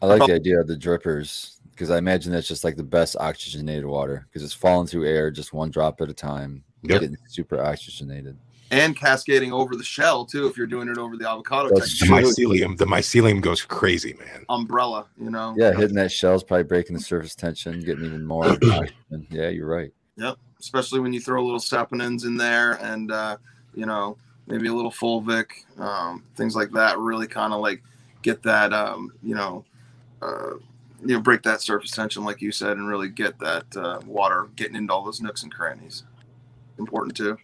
I like the idea of the drippers, because I imagine that's just like the best oxygenated water, because it's falling through air just one drop at a time, yep. Getting super oxygenated. And cascading over the shell, too, if you're doing it over the avocado. The mycelium, the mycelium goes crazy, man. Umbrella, you know. Yeah, hitting that shell is probably breaking the surface tension, getting even more oxygen. Yeah, you're right. Yep, especially when you throw little saponins in there and, uh, you know, maybe a little fulvic, um, things like that, really kind of like get that, um, you know, uh, you know, break that surface tension, like you said, and really get that uh, water getting into all those nooks and crannies. Important too.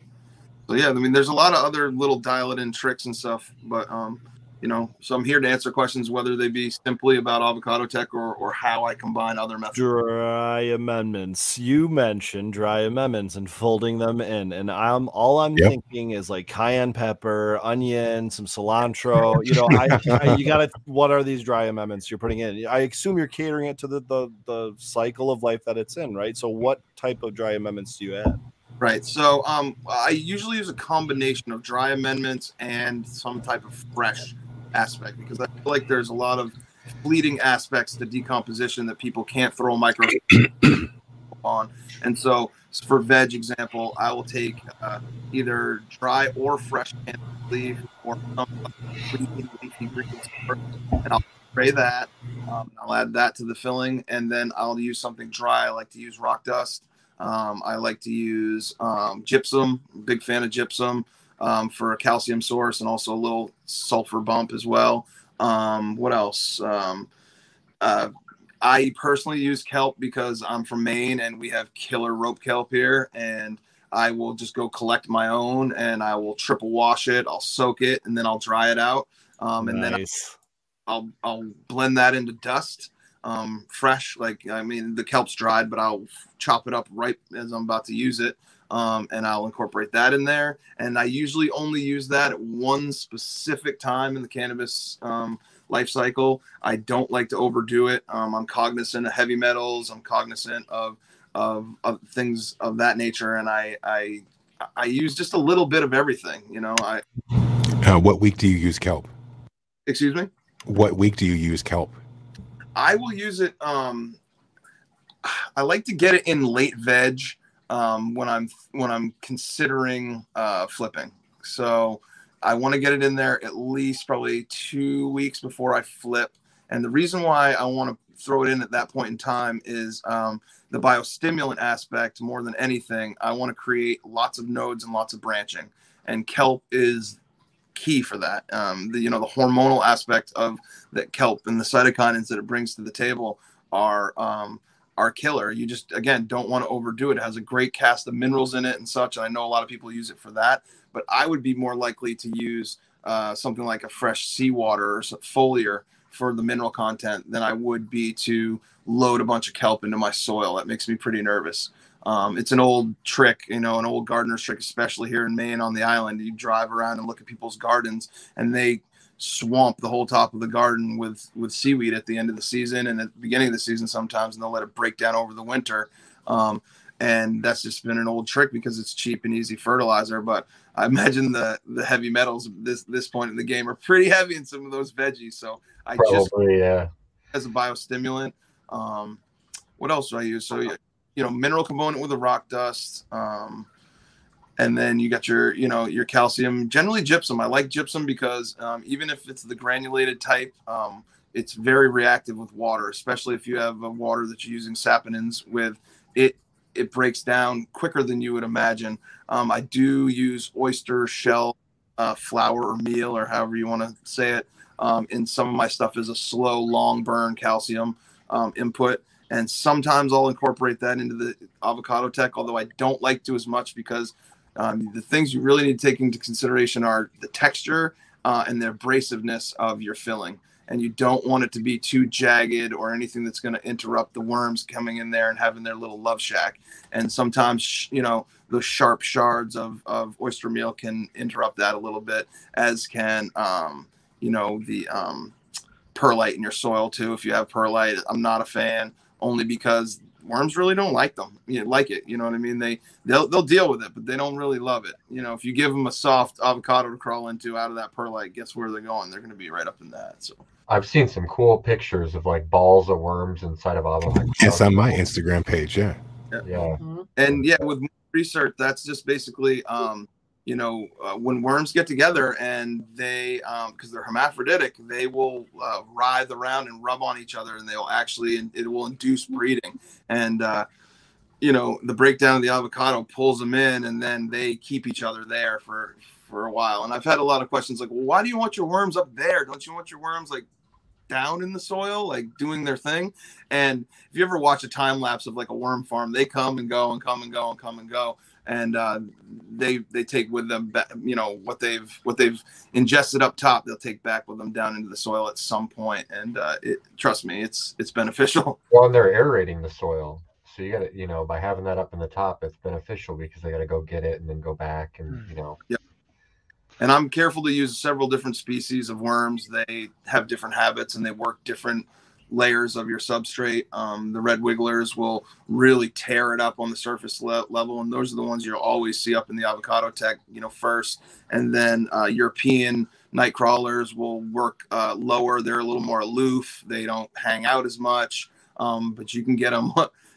So yeah, I mean, there's a lot of other little dial it in tricks and stuff, but um, you know, so I'm here to answer questions, whether they be simply about avocado tech or, or how I combine other methods. Dry amendments. You mentioned dry amendments and folding them in, and I'm all I'm yep. thinking is like cayenne pepper, onion, some cilantro. You know, I, I you gotta. What are these dry amendments you're putting in? I assume you're catering it to the, the the cycle of life that it's in, right? So, what type of dry amendments do you add? Right. So, um, I usually use a combination of dry amendments and some type of fresh aspect, because I feel like there's a lot of fleeting aspects to decomposition that people can't throw micro on. And so for veg example, I will take uh, either dry or fresh leaf or some leafy green, and I'll spray that. Um, I'll add that to the filling, and then I'll use something dry. I like to use rock dust. Um, I like to use um, gypsum. Big fan of gypsum. Um, for a calcium source and also a little sulfur bump as well. Um, what else? Um, uh, I personally use kelp because I'm from Maine and we have killer rope kelp here, and I will just go collect my own and I will triple wash it. I'll soak it and then I'll dry it out. Um, and nice. Then I'll, I'll, I'll blend that into dust, um, fresh. Like, I mean, the kelp's dried, but I'll chop it up right as I'm about to use it. Um, and I'll incorporate that in there. And I usually only use that at one specific time in the cannabis um, life cycle. I don't like to overdo it. Um, I'm cognizant of heavy metals. I'm cognizant of, of, of things of that nature. And I, I, I use just a little bit of everything, you know. I. Uh, what week do you use kelp? Excuse me? What week do you use kelp? I will use it. Um, I like to get it in late veg. Um, when I'm when I'm considering uh, flipping. So I want to get it in there at least probably two weeks before I flip. And the reason why I want to throw it in at that point in time is um, the biostimulant aspect more than anything. I want to create lots of nodes and lots of branching. And kelp is key for that. Um, the, you know, the hormonal aspect of that kelp and the cytokinins that it brings to the table are um, our killer. You just, again, don't want to overdo it. It has a great cast of minerals in it and such. And I know a lot of people use it for that, but I would be more likely to use uh, something like a fresh seawater or some foliar for the mineral content than I would be to load a bunch of kelp into my soil. That makes me pretty nervous. Um, it's an old trick, you know, an old gardener's trick, especially here in Maine on the island. You drive around and look at people's gardens and they swamp the whole top of the garden with, with seaweed at the end of the season and at the beginning of the season sometimes, and they'll let it break down over the winter. Um, and that's just been an old trick because it's cheap and easy fertilizer. But I imagine the, the heavy metals at this, this point in the game are pretty heavy in some of those veggies. So I Probably, just, yeah. as a biostimulant, um, what else do I use? So yeah. you know, mineral component with the rock dust. Um, and then you got your, you know, your calcium, generally gypsum. I like gypsum because um, even if it's the granulated type, um, it's very reactive with water, especially if you have a water that you're using saponins with. It, it breaks down quicker than you would imagine. Um, I do use oyster shell, uh, flour or meal, or however you want to say it. Um, and some of my stuff is a slow, long burn calcium um, input. And sometimes I'll incorporate that into the avocado tech, although I don't like to as much because um, the things you really need to take into consideration are the texture uh, and the abrasiveness of your filling. And you don't want it to be too jagged or anything that's going to interrupt the worms coming in there and having their little love shack. And sometimes, you know, those sharp shards of, of oyster meal can interrupt that a little bit, as can, um, you know, the um, perlite in your soil too. If you have perlite, I'm not a fan. Only because worms really don't like them, you know, like it. You know what I mean? They they'll they'll deal with it, but they don't really love it. You know, if you give them a soft avocado to crawl into out of that perlite, guess where they're going? They're going to be right up in that. So I've seen some cool pictures of like balls of worms inside of avocado. It's on my Instagram page. Yeah, yeah, yeah. Mm-hmm. And yeah, with research, that's just basically, um, you know, uh, when worms get together and they, um, because they're hermaphroditic, they will uh, writhe around and rub on each other, and they'll actually, it will induce breeding. And, uh, you know, the breakdown of the avocado pulls them in, and then they keep each other there for, for a while. And I've had a lot of questions like, well, why do you want your worms up there? Don't you want your worms like down in the soil, like doing their thing? And if you ever watch a time lapse of like a worm farm, they come and go and come and go and come and go. And uh, they they take with them, you know, what they've what they've ingested up top. They'll take back with them down into the soil at some point. And uh, it, trust me, it's it's beneficial. Well, and they're aerating the soil, so you got to, you know, by having that up in the top, it's beneficial because they got to go get it and then go back, and you know. Yeah. And I'm careful to use several different species of worms. They have different habits and they work different layers of your substrate. Um, the red wigglers will really tear it up on the surface le level. And those are the ones you'll always see up in the avocado tech, you know, first. And then uh, European night crawlers will work uh, lower. They're a little more aloof. They don't hang out as much, um, but you can get them,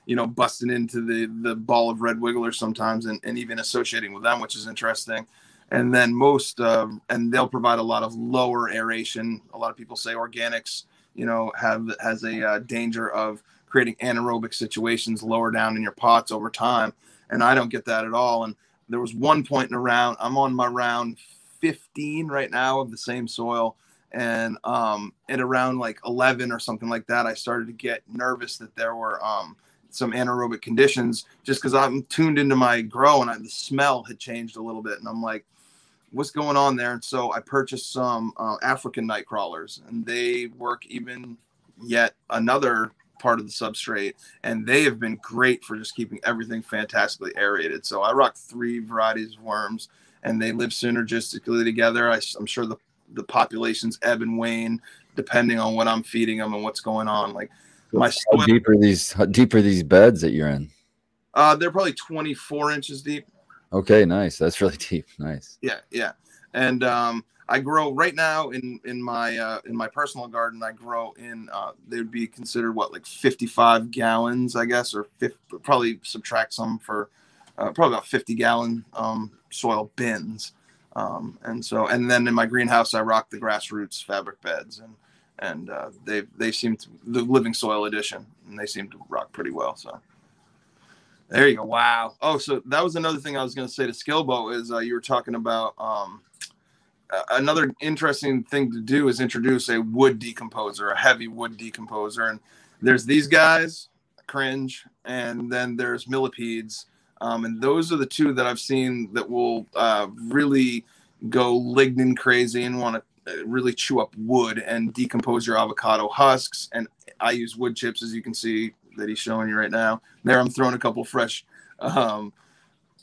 you know, busting into the, the ball of red wigglers sometimes, and, and even associating with them, which is interesting. And then most, uh, and they'll provide a lot of lower aeration. A lot of people say organics, you know, have has a uh, danger of creating anaerobic situations lower down in your pots over time. And I don't get that at all. And there was one point in a round, I'm on my round fifteen right now of the same soil. And um, at around like eleven or something like that, I started to get nervous that there were um, some anaerobic conditions, just because I'm tuned into my grow and I, the smell had changed a little bit. And I'm like, what's going on there? And so I purchased some uh, African night crawlers, and they work even yet another part of the substrate. And they have been great for just keeping everything fantastically aerated. So I rock three varieties of worms, and they live synergistically together. I, I'm sure the, the populations ebb and wane depending on what I'm feeding them and what's going on. Like my how deep are these, how deep are these beds that you're in? Uh, they're probably twenty-four inches deep. Okay, nice. That's really deep. Nice. Yeah, yeah. And um, I grow right now in in my uh, in my personal garden. I grow in uh, they would be considered what, like fifty-five gallons, I guess, or fifty, probably subtract some for uh, probably about fifty gallon um, soil bins. Um, and so, and then in my greenhouse, I rock the grassroots fabric beds, and and uh, they they seem to, the living soil edition, and they seem to rock pretty well. So. There you go. Wow. Oh, so that was another thing I was going to say to Skilbo is uh, you were talking about um, uh, another interesting thing to do is introduce a wood decomposer, a heavy wood decomposer. And there's these guys cringe, and then there's millipedes. Um, and those are the two that I've seen that will uh, really go lignin crazy and want to really chew up wood and decompose your avocado husks. And I use wood chips, as you can see that he's showing you right now. There I'm throwing a couple fresh um,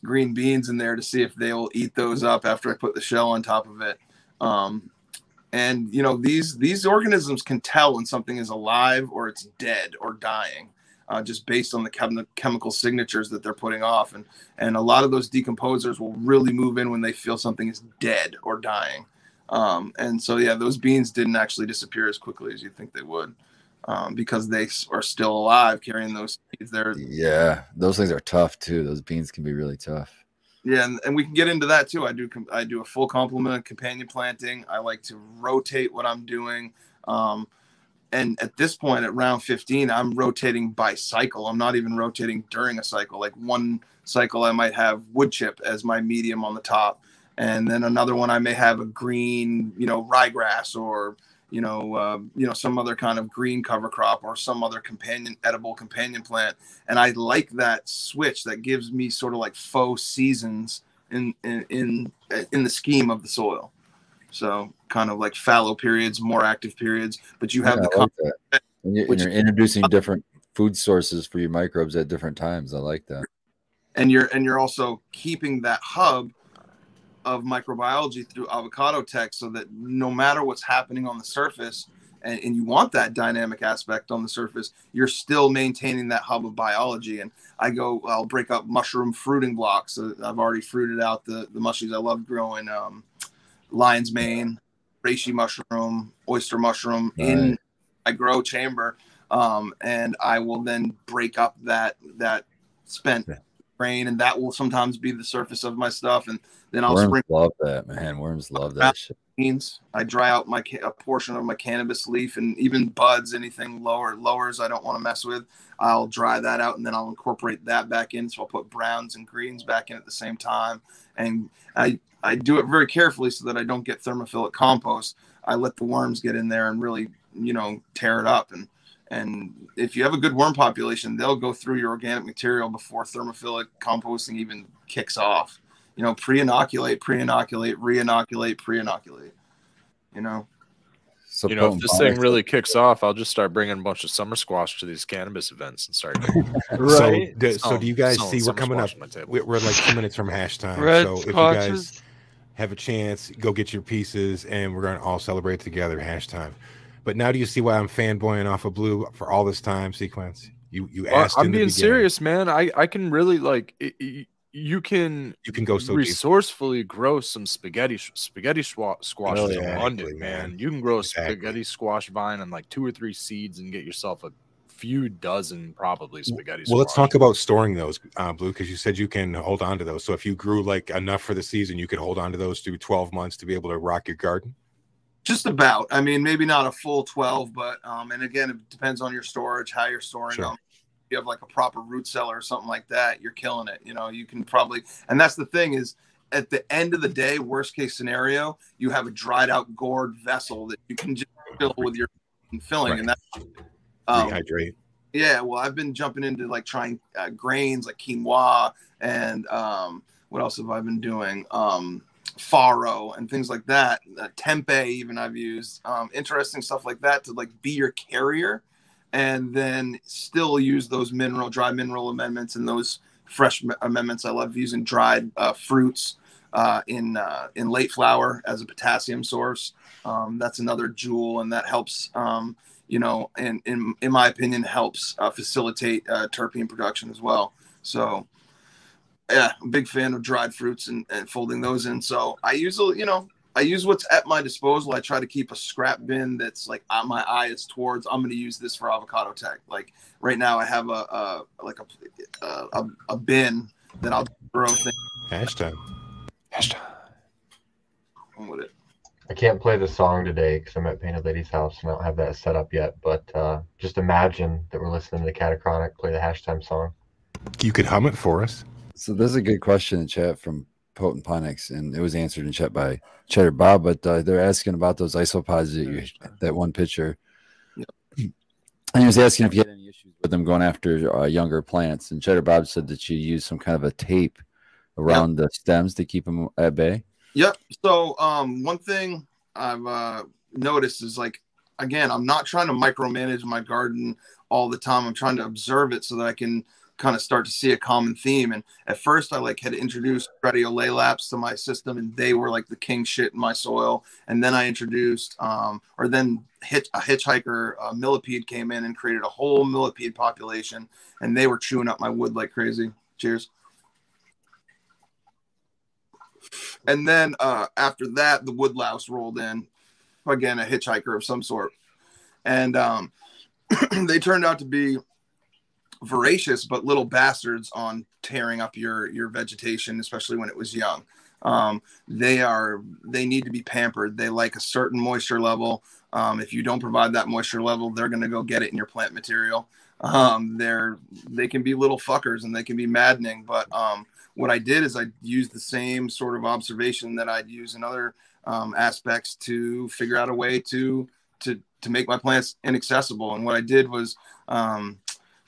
green beans in there to see if they'll eat those up after I put the shell on top of it. Um, and, you know, these, these organisms can tell when something is alive or it's dead or dying. Uh, just based on the chem chemical signatures that they're putting off. And, and a lot of those decomposers will really move in when they feel something is dead or dying. Um, and so, yeah, those beans didn't actually disappear as quickly as you'd think they would um, because they are still alive carrying those seeds there. Yeah, those things are tough, too. Those beans can be really tough. Yeah, and, and we can get into that, too. I do, I do a full complement of companion planting. I like to rotate what I'm doing. Um And at this point, at round fifteen, I'm rotating by cycle. I'm not even rotating during a cycle. Like one cycle, I might have wood chip as my medium on the top. And then another one, I may have a green, you know, ryegrass or, you know, uh, you know, some other kind of green cover crop or some other companion, edible companion plant. And I like that switch. That gives me sort of like faux seasons in, in, in, in the scheme of the soil. So kind of like fallow periods, more active periods, but you have yeah, the like that. And you're, which and you're introducing different food sources for your microbes at different times. I like that. And you're and you're also keeping that hub of microbiology through avocado tech so that no matter what's happening on the surface, and, and you want that dynamic aspect on the surface, you're still maintaining that hub of biology. And I go, I'll break up mushroom fruiting blocks. I've already fruited out the, the mushies. I love growing um lion's mane, reishi mushroom, oyster mushroom right. in my grow chamber, um, and I will then break up that that spent yeah. grain, and that will sometimes be the surface of my stuff, and then I'll worms sprinkle. Love that, man. Worms love that shit. Beans. I dry out my a portion of my cannabis leaf, and even buds, anything lower lowers I don't want to mess with. I'll dry that out, and then I'll incorporate that back in. So I'll put browns and greens back in at the same time, and I. I do it very carefully so that I don't get thermophilic compost. I let the worms get in there and really, you know, tear it up. And and if you have a good worm population, they'll go through your organic material before thermophilic composting even kicks off. You know, pre-inoculate, pre-inoculate, re-inoculate, pre-inoculate, you know. So you know, if this thing really kicks off, I'll just start bringing a bunch of summer squash to these cannabis events and start. Right. So, so, so do you guys see we're coming up? We're, we're like two minutes from hash time. Red so if you guys... have a chance, go get your pieces, and we're going to all celebrate together, hash time. But now do you see why I'm fanboying off of Blue for all this time, Sequence? You you well, asked I'm in the being beginning. Serious, man. I, I can really, like, it, it, you can you can go so resourcefully deep. Grow some spaghetti spaghetti squash oh, in exactly, London, man. man. You can grow a exactly. spaghetti squash vine on, like, two or three seeds and get yourself a few dozen probably spaghetti squash. Well, let's talk about storing those, uh, Blue, because you said you can hold on to those. So if you grew like enough for the season, you could hold on to those through twelve months to be able to rock your garden? Just about. I mean, maybe not a full twelve, but, um, and again, it depends on your storage, how you're storing sure. them. If you have like a proper root cellar or something like that, you're killing it. You know, you can probably, and that's the thing is, at the end of the day, worst case scenario, you have a dried out gourd vessel that you can just fill with your filling. Right. And that's Um, rehydrate. Yeah, well, I've been jumping into like trying uh, grains like quinoa and um, what else have I been doing? Um, farro and things like that. Uh, tempeh even I've used. Um, interesting stuff like that to like be your carrier and then still use those mineral, dry mineral amendments and those fresh amendments. I love using dried uh, fruits uh, in, uh, in late flower as a potassium source. Um, that's another jewel and that helps um, – you know, and in, in my opinion, helps uh, facilitate uh, terpene production as well. So, yeah, I'm a big fan of dried fruits and, and folding those in. So I usually, you know, I use what's at my disposal. I try to keep a scrap bin that's like my eye is towards. I'm going to use this for avocado tech. Like right now I have a, a like a, a, a bin that I'll throw things. Hashtag. Hashtag. I'm with it. I can't play the song today because I'm at Painted Lady's house and I don't have that set up yet. But uh, just imagine that we're listening to the Catachronic play the hash time song. You could hum it for us. So this is a good question in chat from Potent Ponix, and it was answered in chat by Cheddar Bob. But uh, they're asking about those isopods that you that one picture. Yep. And he was asking if you had any issues with them going after uh, younger plants. And Cheddar Bob said that you use some kind of a tape around yep. the stems to keep them at bay. Yep. So um, one thing I've uh, noticed is, like, again, I'm not trying to micromanage my garden all the time. I'm trying to observe it so that I can kind of start to see a common theme. And at first I like had introduced Stratiolaelaps to my system, and they were like the king shit in my soil. And then I introduced, um, or then hitch, a hitchhiker uh, millipede came in and created a whole millipede population, and they were chewing up my wood like crazy. Cheers. And then uh, after that, the woodlouse rolled in, again, a hitchhiker of some sort. And um, they turned out to be voracious but little bastards on tearing up your your vegetation, especially when it was young. Um, they are they need to be pampered. They like a certain moisture level. Um, if you don't provide that moisture level, they're going to go get it in your plant material. Um, they're they can be little fuckers and they can be maddening. But um, what I did is I used the same sort of observation that I'd use in other um, aspects to figure out a way to to to make my plants inaccessible. And what I did was um,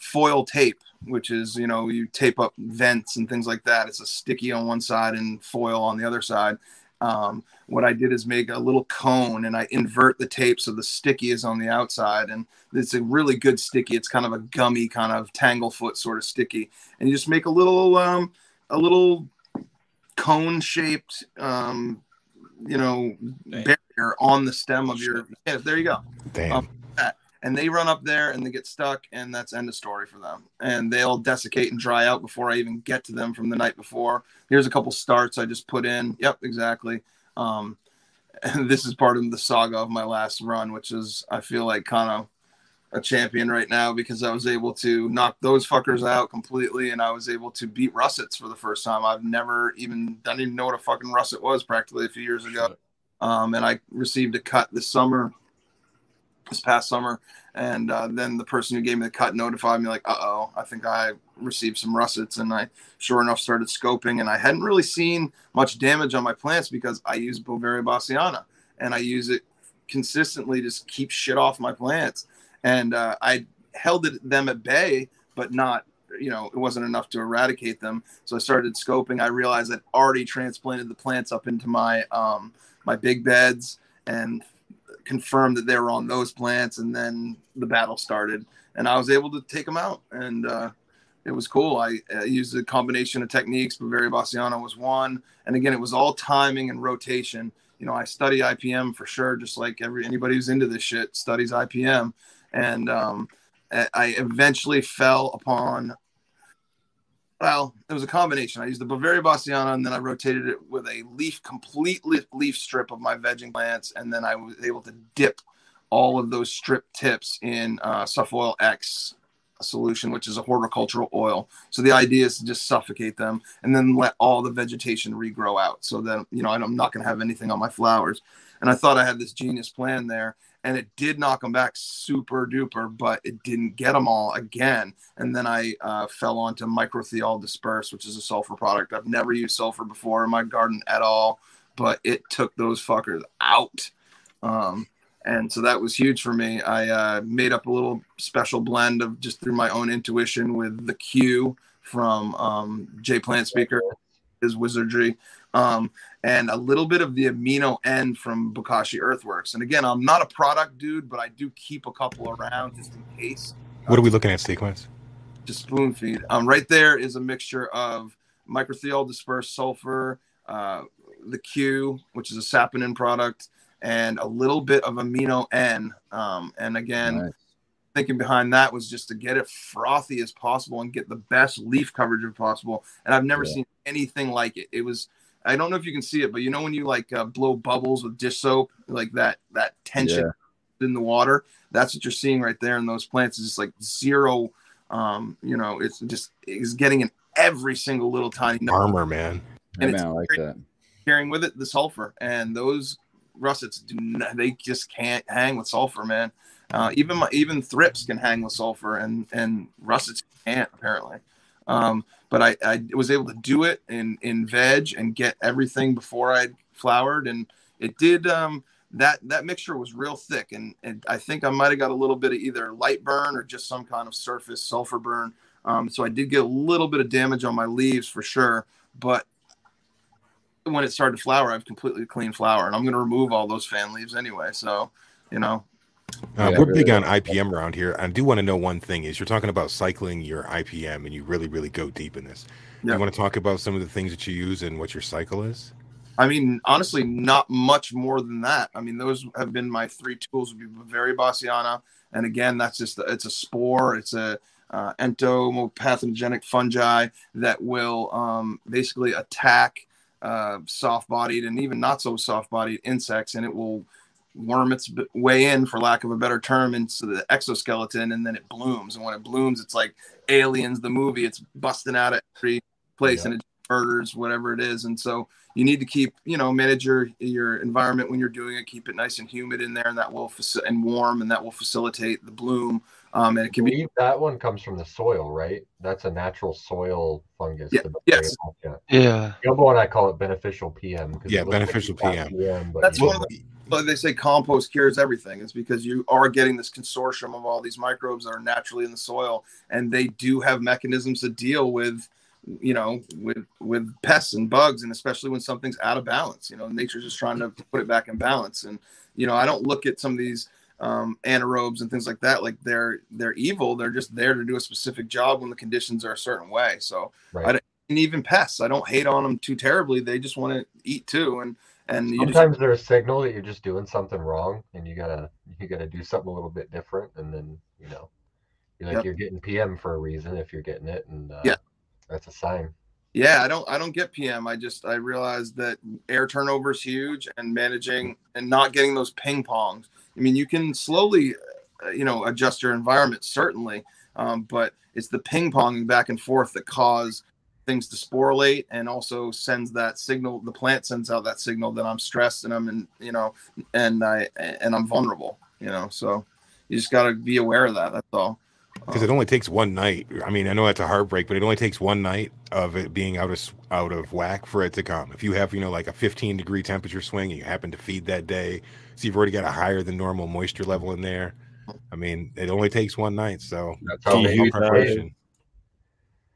foil tape, which is, you know, you tape up vents and things like that. It's a sticky on one side and foil on the other side. Um, what I did is make a little cone, and I invert the tape so the sticky is on the outside, and it's a really good sticky. It's kind of a gummy kind of tanglefoot sort of sticky, and you just make a little um, a little cone shaped um, you know barrier on the stem of your. Yeah, there you go. Damn. Um, And they run up there and they get stuck, and that's end of story for them. And they'll desiccate and dry out before I even get to them from the night before. Here's a couple starts I just put in. Yep, exactly. Um, and this is part of the saga of my last run, which is I feel like kind of a champion right now because I was able to knock those fuckers out completely, and I was able to beat russets for the first time. I've never even I didn't even know what a fucking russet was practically a few years ago. Um, and I received a cut this summer. This past summer, and uh, then the person who gave me the cut notified me, like, uh-oh, I think I received some russets, and I sure enough started scoping, and I hadn't really seen much damage on my plants because I use Beauveria bassiana, and I use it consistently to just keep shit off my plants, and uh, I held it, them at bay, but not, you know, it wasn't enough to eradicate them, so I started scoping. I realized I'd already transplanted the plants up into my um, my big beds, and confirmed that they were on those plants, and then the battle started, and I was able to take them out, and uh, it was cool. I uh, used a combination of techniques. Beauveria bassiana was one, and again, it was all timing and rotation. You know, I study I P M for sure, just like every anybody who's into this shit studies I P M, and um, I eventually fell upon. Well, it was a combination. I used the Beauveria bassiana, and then I rotated it with a leaf, complete leaf strip of my vegging plants, and then I was able to dip all of those strip tips in uh, Suffoil X solution, which is a horticultural oil. So the idea is to just suffocate them and then let all the vegetation regrow out so that, you know, I'm not going to have anything on my flowers. And I thought I had this genius plan there. And it did knock them back super duper, but it didn't get them all again. And then I uh, fell onto Microthiol Disperse, which is a sulfur product. I've never used sulfur before in my garden at all, but it took those fuckers out. Um, and so that was huge for me. I uh, made up a little special blend of just through my own intuition with the Q from um, J Plant Speaker, his wizardry. Um, and a little bit of the amino N from Bokashi Earthworks. And again, I'm not a product dude, but I do keep a couple around just in case. What are we looking at sequence? Just spoon feed. Um, right there is a mixture of Microthiol Dispersed Sulfur, uh, the Q, which is a saponin product, and a little bit of amino N. Um, and again, nice. Thinking behind that was just to get it frothy as possible and get the best leaf coverage as possible. And I've never yeah. seen anything like it. It was... I don't know if you can see it, but you know when you like uh, blow bubbles with dish soap, like that that tension yeah. in the water, that's what you're seeing right there in those plants. It's just like zero, um, you know, it's just it's getting in every single little tiny number. Armor, man. And I, know, I like carrying, that. Carrying with it the sulfur, and those russets do not, they just can't hang with sulfur, man. Uh, even my, even thrips can hang with sulfur, and and russets can't apparently. Um, but I, I was able to do it in, in veg and get everything before I flowered. And it did, um, that that mixture was real thick, and and I think I might have got a little bit of either light burn or just some kind of surface sulfur burn. Um, so I did get a little bit of damage on my leaves for sure, but when it started to flower, I have completely clean flower, and I'm going to remove all those fan leaves anyway. So, you know, uh, yeah, we're really big on I P M around here. I do want to know one thing is you're talking about cycling your I P M, and you really, really go deep in this. Yeah. You want to talk about some of the things that you use and what your cycle is? I mean, honestly, not much more than that. I mean, those have been my three tools would be Beauveria bassiana. And again, that's just, it's a spore. It's a, uh, entomopathogenic fungi that will, um, basically attack, uh, soft bodied and even not so soft bodied insects. And it will worm its way in, for lack of a better term, into the exoskeleton. And then it blooms. And when it blooms, it's like Aliens, the movie, it's busting out at every place. Yeah. And it murders whatever it is. And so you need to keep, you know, manage your, your environment when you're doing it, keep it nice and humid in there, and that will faci- and warm, and that will facilitate the bloom. Um, and it can be, that one comes from the soil, right? That's a natural soil fungus. Yeah. Yes. Yeah. Yeah. The other one I call it beneficial P M. Yeah. Beneficial like P M. P M, but that's one of the, but they say compost cures everything. It's because you are getting this consortium of all these microbes that are naturally in the soil, and they do have mechanisms to deal with, you know, with, with pests and bugs. And especially when something's out of balance, you know, nature's just trying to put it back in balance. And, you know, I don't look at some of these, um, anaerobes and things like that, like they're, they're evil. They're just there to do a specific job when the conditions are a certain way. So right. I, and even pests, I don't hate on them too terribly. They just want to eat too. And, and you sometimes just, there's a signal that you're just doing something wrong, and you gotta, you gotta do something a little bit different. And then, you know, you're like, yep. You're getting P M for a reason if you're getting it. And, uh, yeah. That's a sign. Yeah, I don't I don't get P M. I just I realized that air turnover is huge, and managing and not getting those ping pongs. I mean, you can slowly, uh, you know, adjust your environment, certainly. Um, but it's the ping ponging back and forth that cause things to sporulate, and also sends that signal. The plant sends out that signal that I'm stressed, and I'm in, you know, and I and I'm vulnerable, you know, so you just got to be aware of that. That's all. Because it only takes one night. I mean, I know that's a heartbreak, but it only takes one night of it being out of out of whack for it to come. If you have, you know, like a fifteen degree temperature swing, and you happen to feed that day, so you've already got a higher than normal moisture level in there. I mean, it only takes one night, so that's how you preparation.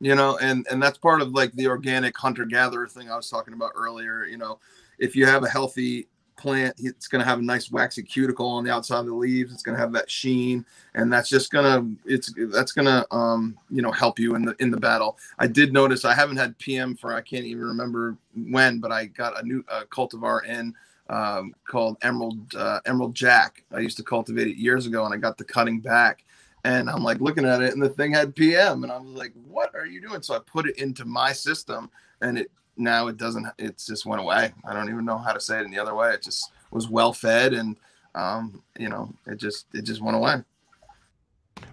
You know, and and that's part of like the organic hunter gatherer thing I was talking about earlier. You know, if you have a healthy plant, it's going to have a nice waxy cuticle on the outside of the leaves. It's going to have that sheen, and that's just going to it's that's going to um you know, help you in the in the battle. I did notice I haven't had P M for I can't even remember when, but I got a new uh, cultivar in um called Emerald uh, Emerald Jack. I used to cultivate it years ago, and I got the cutting back, and I'm like looking at it, and the thing had P M, and I was like, "What are you doing?" So I put it into my system, and it. Now it doesn't, it's just went away. I don't even know how to say it any other way. It just was well fed, and um, you know, it just, it just went away.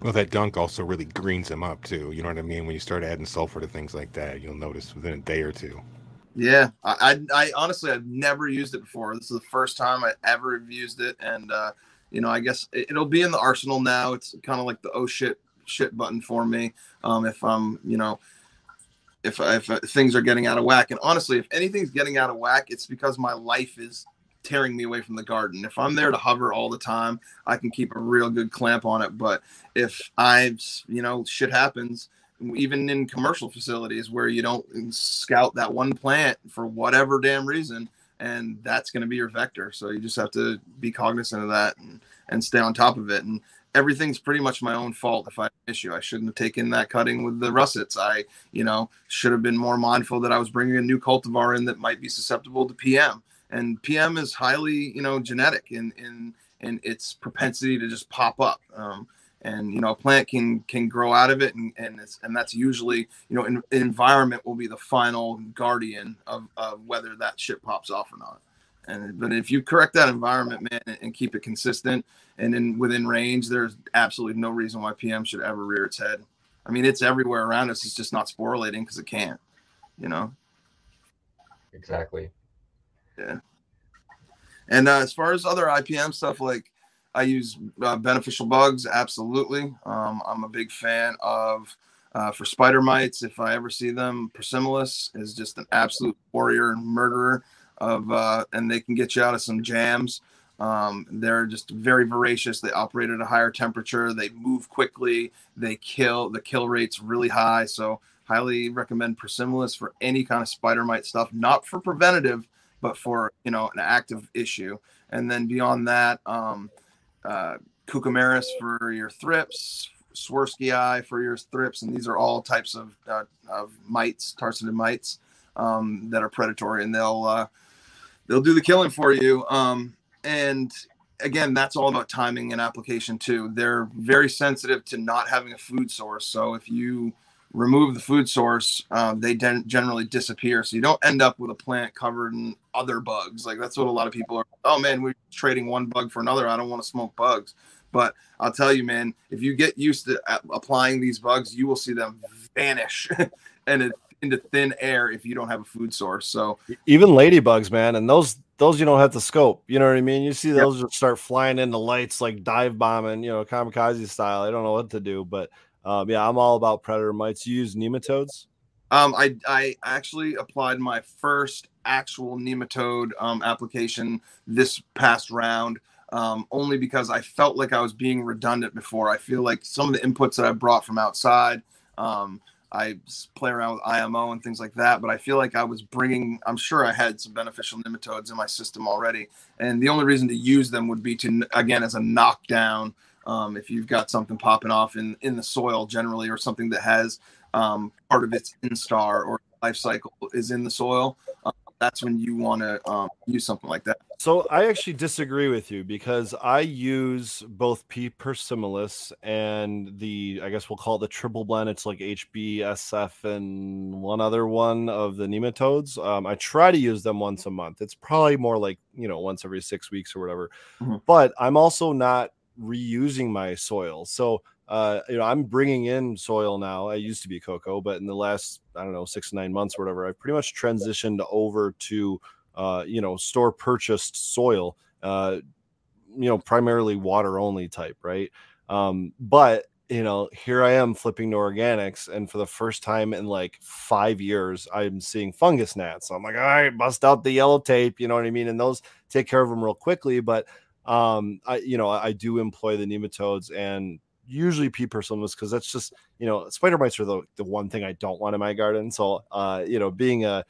Well, that gunk also really greens them up too. You know what I mean? When you start adding sulfur to things like that, you'll notice within a day or two. Yeah. I, I, I honestly, I've never used it before. This is the first time I ever used it. And, uh, you know, I guess it, it'll be in the arsenal now. It's kind of like the, oh shit, shit button for me. Um, if I'm, you know, If, if things are getting out of whack. And honestly, if anything's getting out of whack, it's because my life is tearing me away from the garden. If I'm there to hover all the time, I can keep a real good clamp on it. But if I, you know, shit happens, even in commercial facilities where you don't scout that one plant for whatever damn reason, and that's going to be your vector. So you just have to be cognizant of that and, and stay on top of it. And everything's pretty much my own fault. If I had an issue, I shouldn't have taken that cutting with the russets. I, you know, should have been more mindful that I was bringing a new cultivar in that might be susceptible to P M. And P M is highly, you know, genetic in in in its propensity to just pop up. Um, and you know, a plant can can grow out of it, and and it's, and that's usually, you know, in, environment will be the final guardian of, of whether that shit pops off or not. And, but if you correct that environment, man, and, and keep it consistent and in within range, there's absolutely no reason why P M should ever rear its head. I mean, it's everywhere around us. It's just not sporulating because it can't, you know? Exactly. Yeah. And uh, as far as other I P M stuff, like I use uh, beneficial bugs. Absolutely. Um, I'm a big fan of, uh, for spider mites, if I ever see them, Persimilis is just an absolute warrior and murderer. Of uh, and they can get you out of some jams. Um, they're just very voracious. They operate at a higher temperature. They move quickly. They kill. The kill rate's really high. So highly recommend Persimilis for any kind of spider mite stuff, not for preventative, but for, you know, an active issue. And then beyond that, um, uh, Cucumeris for your thrips, Swirskii for your thrips. And these are all types of, uh, of mites, tarsidid mites, um, that are predatory, and they'll, uh, they'll do the killing for you. Um, And again, that's all about timing and application too. They're very sensitive to not having a food source. So if you remove the food source, uh, they de- generally disappear. So you don't end up with a plant covered in other bugs. Like that's what a lot of people are. Oh man, we're trading one bug for another. I don't want to smoke bugs. But I'll tell you, man, if you get used to applying these bugs, you will see them vanish and it, into thin air if you don't have a food source. So even ladybugs, man, and those, those you don't have to scope. You know what I mean? You see those yep. just start flying into lights like dive bombing, you know, kamikaze style. I don't know what to do, but um, yeah, I'm all about predator mites. You use nematodes? Um, I I actually applied my first actual nematode um, application this past round, um, only because I felt like I was being redundant before. I feel like some of the inputs that I brought from outside, um, I play around with I M O and things like that, but I feel like I was bringing, I'm sure I had some beneficial nematodes in my system already. And the only reason to use them would be to, again, as a knockdown, um, if you've got something popping off in, in the soil generally, or something that has um, part of its instar or life cycle is in the soil. Um, that's when you want to um, use something like that. So I actually disagree with you, because I use both P. persimilis and the, I guess we'll call it the triple blend. It's like H B S F and one other one of the nematodes. Um, I try to use them once a month. It's probably more like, you know, once every six weeks or whatever, mm-hmm. but I'm also not reusing my soil. So, uh, you know, I'm bringing in soil now. I used to be cocoa, but in the last, I don't know, six to nine months or whatever, I pretty much transitioned over to, uh, you know, store purchased soil, uh, you know, primarily water only type. Right. Um, but you know, here I am flipping to organics, and for the first time in like five years, I'm seeing fungus gnats. So I'm like, all right, bust out the yellow tape. You know what I mean? And those, take care of them real quickly. But, um, I, you know, I do employ the nematodes and usually P. persimilis, because that's just, you know, spider mites are the, the one thing I don't want in my garden. So, uh, you know, being a,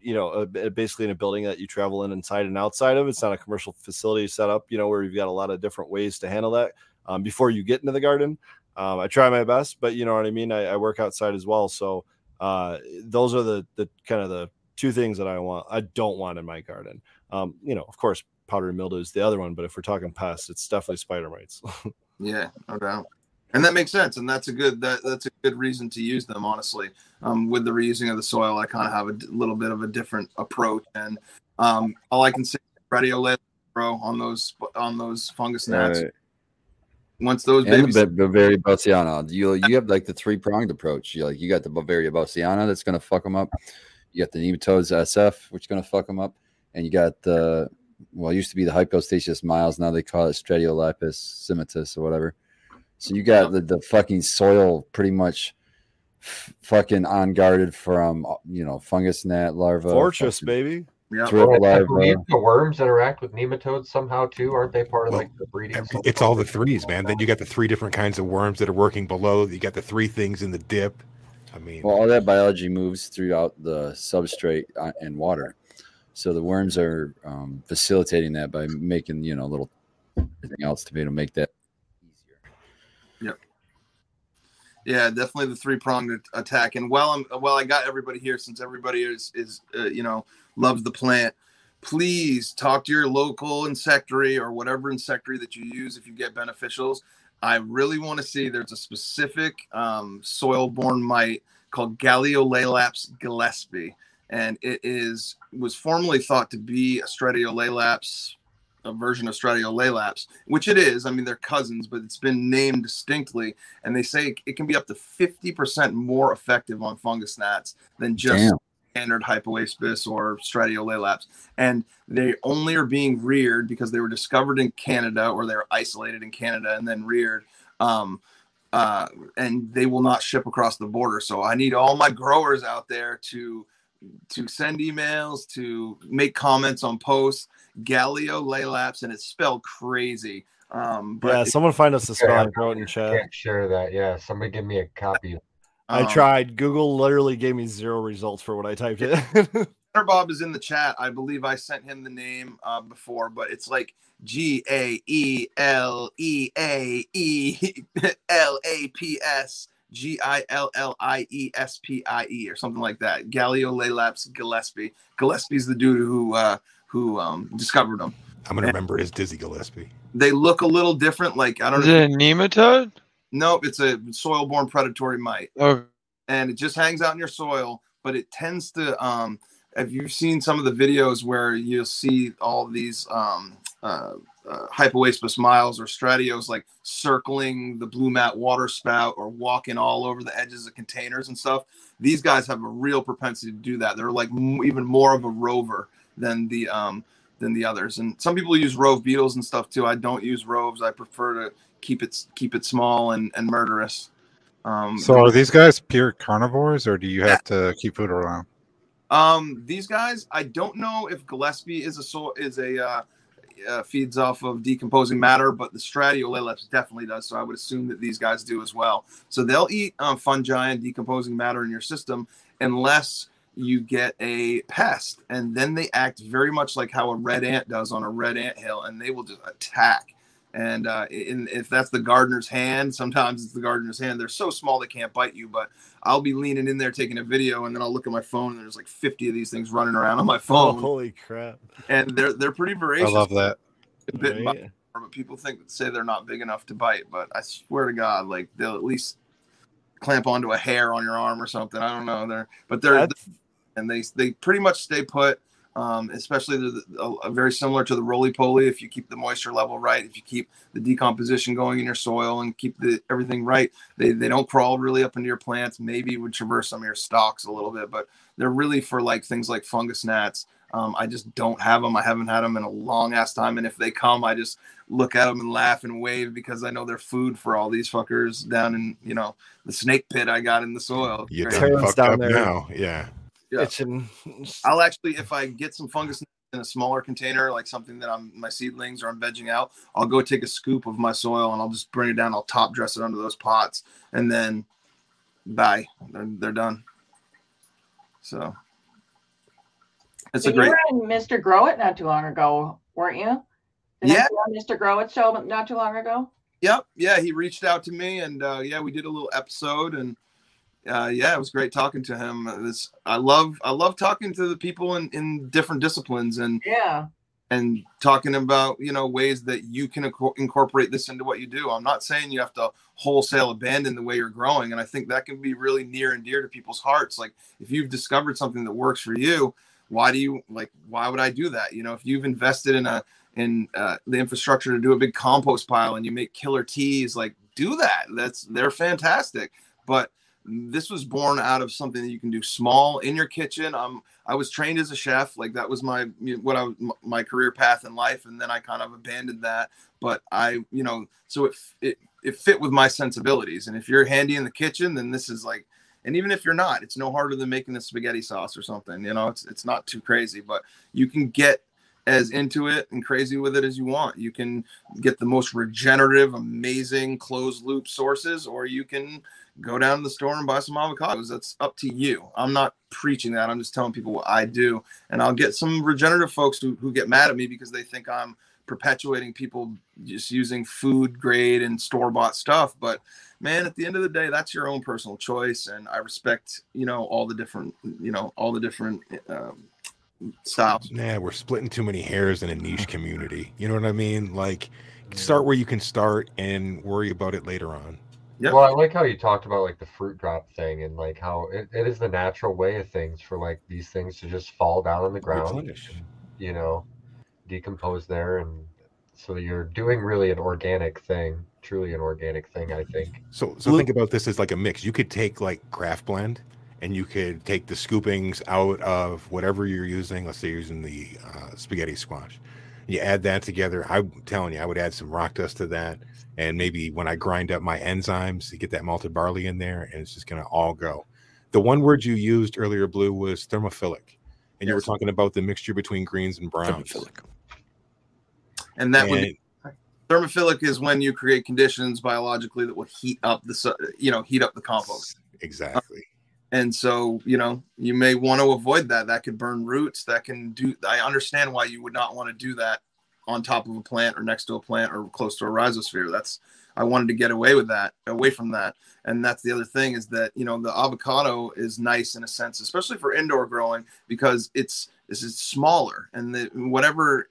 you know, a, basically in a building that you travel in inside and outside of, it's not a commercial facility set up, you know, where you've got a lot of different ways to handle that um, before you get into the garden. Um, I try my best, but you know what I mean? I, I work outside as well. So uh, those are the, the kind of the two things that I want, I don't want in my garden. Um, you know, of course, powdery mildew is the other one, but if we're talking pests, it's definitely spider mites. Yeah, no doubt. And that makes sense. And that's a good, that, that's a good reason to use them, honestly. Um, with the reusing of the soil, I kind of have a d- little bit of a different approach. And um, all I can say is Stratiolaelaps, bro, on those on those fungus gnats. Right. Once those and babies... And the Beauveria bassiana. You, you have like the three-pronged approach. You like you got the Beauveria bassiana that's going to fuck them up. You got the nematodes S F, which is going to fuck them up. And you got the... Well, it used to be the Hypostasis miles. Now they call it Stratiolaelaps scimitus or whatever. So you got the, the fucking soil pretty much f- fucking unguarded from, you know, fungus gnat larva. Fortress, baby. Yeah. I believe the worms that interact with nematodes somehow too, aren't they part of well, like the breeding? It's all the threes, man. Then you got the three different kinds of worms that are working below. You got the three things in the dip. I mean, well, all that biology moves throughout the substrate and water. So the worms are um, facilitating that by making, you know, a little thing else to be able to make that easier. Yep. Yeah, definitely the three-pronged attack. And while I'm, while I got everybody here, since everybody is, is uh, you know, loves the plant, please talk to your local insectary or whatever insectary that you use if you get beneficials. I really want to see, there's a specific um, soil-borne mite called Gaeolaelaps gillespiei. And it is was formerly thought to be a Stratiolaelaps, a version of Stratiolaelaps, which it is. I mean, they're cousins, but it's been named distinctly. And they say it can be up to fifty percent more effective on fungus gnats than just Damn. standard Hypoaspis or Stratiolaelaps. And they only are being reared because they were discovered in Canada, or they were isolated in Canada and then reared. Um, uh, and they will not ship across the border. So I need all my growers out there to to send emails, to make comments on posts. Gaeolaelaps, and it's spelled crazy. Um, but yeah, someone find us the spelling code in chat. I can't share that. Yeah, somebody give me a copy. I um, tried. Google literally gave me zero results for what I typed in. Bob is in the chat. I believe I sent him the name uh, before, but it's like G A E L E A E L A P S G I L L I E S P I E or something like that. Gaeolaelaps Gillespiei. Gillespie's the dude who uh, who um, discovered them. I'm going to remember is Dizzy Gillespie. They look a little different. Like, I don't know. Is it a nematode? Nope, it's a soil-borne predatory mite. Oh. And it just hangs out in your soil, but it tends to... Um, have you seen some of the videos where you'll see all these um, uh, uh, Hypoaspis miles or stratios like circling the BlueMat water spout or walking all over the edges of containers and stuff? These guys have a real propensity to do that. They're like m even more of a rover than the... Um, than the others. And some people use rove beetles and stuff too. I don't use roves. I prefer to keep it keep it small and, and murderous. Um, so are these guys pure carnivores, or do you have yeah. to keep food around? Um, these guys, I don't know if Gillespie is a is a uh, uh, feeds off of decomposing matter, but the Stratiolaelaps definitely does. So I would assume that these guys do as well. So they'll eat um, fungi and decomposing matter in your system, unless you get a pest, and then they act very much like how a red ant does on a red ant hill, and they will just attack. And uh, in, if that's the gardener's hand, sometimes it's the gardener's hand. They're so small they can't bite you, but I'll be leaning in there taking a video, and then I'll look at my phone, and there's like fifty of these things running around on my phone. Oh, holy crap! And they're they're pretty voracious. I love that. Bitten by, but people think say they're not big enough to bite, but I swear to God, like they'll at least clamp onto a hair on your arm or something. I don't know. They're but they're. That's... And they they pretty much stay put, um, especially the, the, uh, very similar to the roly-poly. If you keep the moisture level right, if you keep the decomposition going in your soil and keep the, everything right, they, they don't crawl really up into your plants. Maybe would traverse some of your stalks a little bit, but they're really for like things like fungus gnats. Um, I just don't have them. I haven't had them in a long-ass time, and if they come, I just look at them and laugh and wave because I know they're food for all these fuckers down in, you know, the snake pit I got in the soil. You're fucked up now, yeah. Yeah. An... I'll actually, if I get some fungus in a smaller container, like something that I'm my seedlings or I'm vegging out, I'll go take a scoop of my soil and I'll just bring it down. I'll top dress it under those pots, and then bye, they're they're done. So it's so a great. You were on Mister Grow It not too long ago, weren't you? Did yeah, you on Mister Grow It show not too long ago. Yep, yeah, he reached out to me, and uh, yeah, we did a little episode and. Uh, yeah, it was great talking to him. This I love. I love talking to the people in, in different disciplines, and yeah, and talking about you know ways that you can inc incorporate this into what you do. I'm not saying you have to wholesale abandon the way you're growing, and I think that can be really near and dear to people's hearts. Like if you've discovered something that works for you, why do you like? Why would I do that? You know, if you've invested in a in uh, the infrastructure to do a big compost pile and you make killer teas, like do that. That's they're fantastic, but this was born out of something that you can do small in your kitchen. Um, I was trained as a chef. Like that was my, what I, my career path in life. And then I kind of abandoned that, but I, you know, so it, it, it fit with my sensibilities. And if you're handy in the kitchen, then this is like, and even if you're not, it's no harder than making the spaghetti sauce or something, you know, it's, it's not too crazy, but you can get as into it and crazy with it as you want. You can get the most regenerative, amazing closed loop sources, or you can go down to the store and buy some avocados. That's up to you. I'm not preaching that. I'm just telling people what I do. And I'll get some regenerative folks who, who get mad at me because they think I'm perpetuating people just using food grade and store-bought stuff. But man, at the end of the day, that's your own personal choice. And I respect, you know, all the different, you know, all the different, um, Stop. Nah, we're splitting too many hairs in a niche community. You know what I mean? Like, start where you can start and worry about it later on. Yeah. Well, I like how you talked about like the fruit drop thing and like how it, it is the natural way of things for like these things to just fall down on the ground, replenish. You know, decompose there, and so you're doing really an organic thing, truly an organic thing, I think. So, so think about this as like a mix. You could take like Craft Blend. And you could take the scoopings out of whatever you're using. Let's say you're using the uh, spaghetti squash. You add that together. I'm telling you, I would add some rock dust to that. And maybe when I grind up my enzymes, you get that malted barley in there, and it's just going to all go. the one word you used earlier, Blue, was thermophilic. And yes. you were talking about the mixture between greens and browns. Thermophilic. And that and, would be, thermophilic is when you create conditions biologically that will heat up the, you know, heat up the compost. Exactly. Um, and so, you know, you may want to avoid that. That could burn roots. That can do, I understand why you would not want to do that on top of a plant or next to a plant or close to a rhizosphere. That's, I wanted to get away with that, away from that. And that's the other thing is that, you know, the avocado is nice in a sense, especially for indoor growing, because it's, this is smaller, and the, whatever,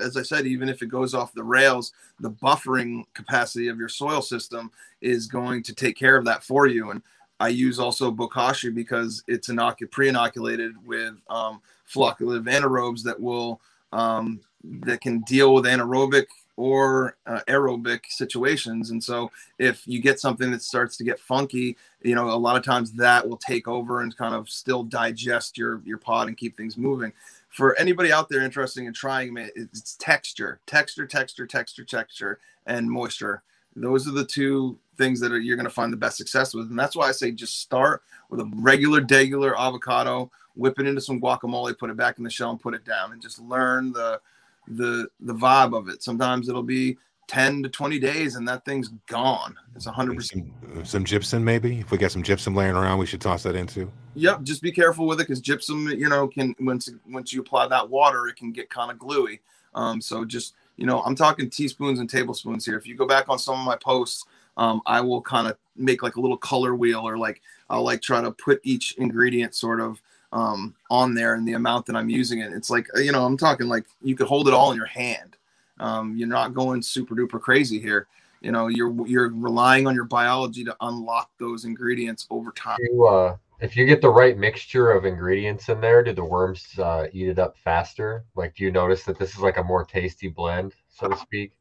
as I said, even if it goes off the rails, the buffering capacity of your soil system is going to take care of that for you. And I use also bokashi because it's inoc- pre-inoculated with um, flocculative anaerobes that will, um, that can deal with anaerobic or uh, aerobic situations. And so if you get something that starts to get funky, you know, a lot of times that will take over and kind of still digest your, your pod and keep things moving. For anybody out there interested in trying it, it's texture, texture, texture, texture, texture, and moisture. Those are the two things that are, you're going to find the best success with. And that's why I say just start with a regular, degular avocado, whip it into some guacamole, put it back in the shell and put it down, and just learn the, the the vibe of it. Sometimes it'll be ten to twenty days and that thing's gone. It's one hundred percent. Some, some gypsum, maybe. If we got some gypsum laying around, we should toss that into. Yep, just be careful with it, because gypsum, you know, can once once you apply that water, it can get kind of gluey. Um so just, you know, I'm talking teaspoons and tablespoons here. If you go back on some of my posts, um I will kind of make like a little color wheel, or like I'll like try to put each ingredient sort of Um, on there and the amount that I'm using it. It's like, you know, I'm talking like you could hold it all in your hand. Um, you're not going super duper crazy here. You know, you're you're relying on your biology to unlock those ingredients over time. You, uh, if you get the right mixture of ingredients in there, do the worms uh, eat it up faster? Like, do you notice that this is like a more tasty blend, so to speak?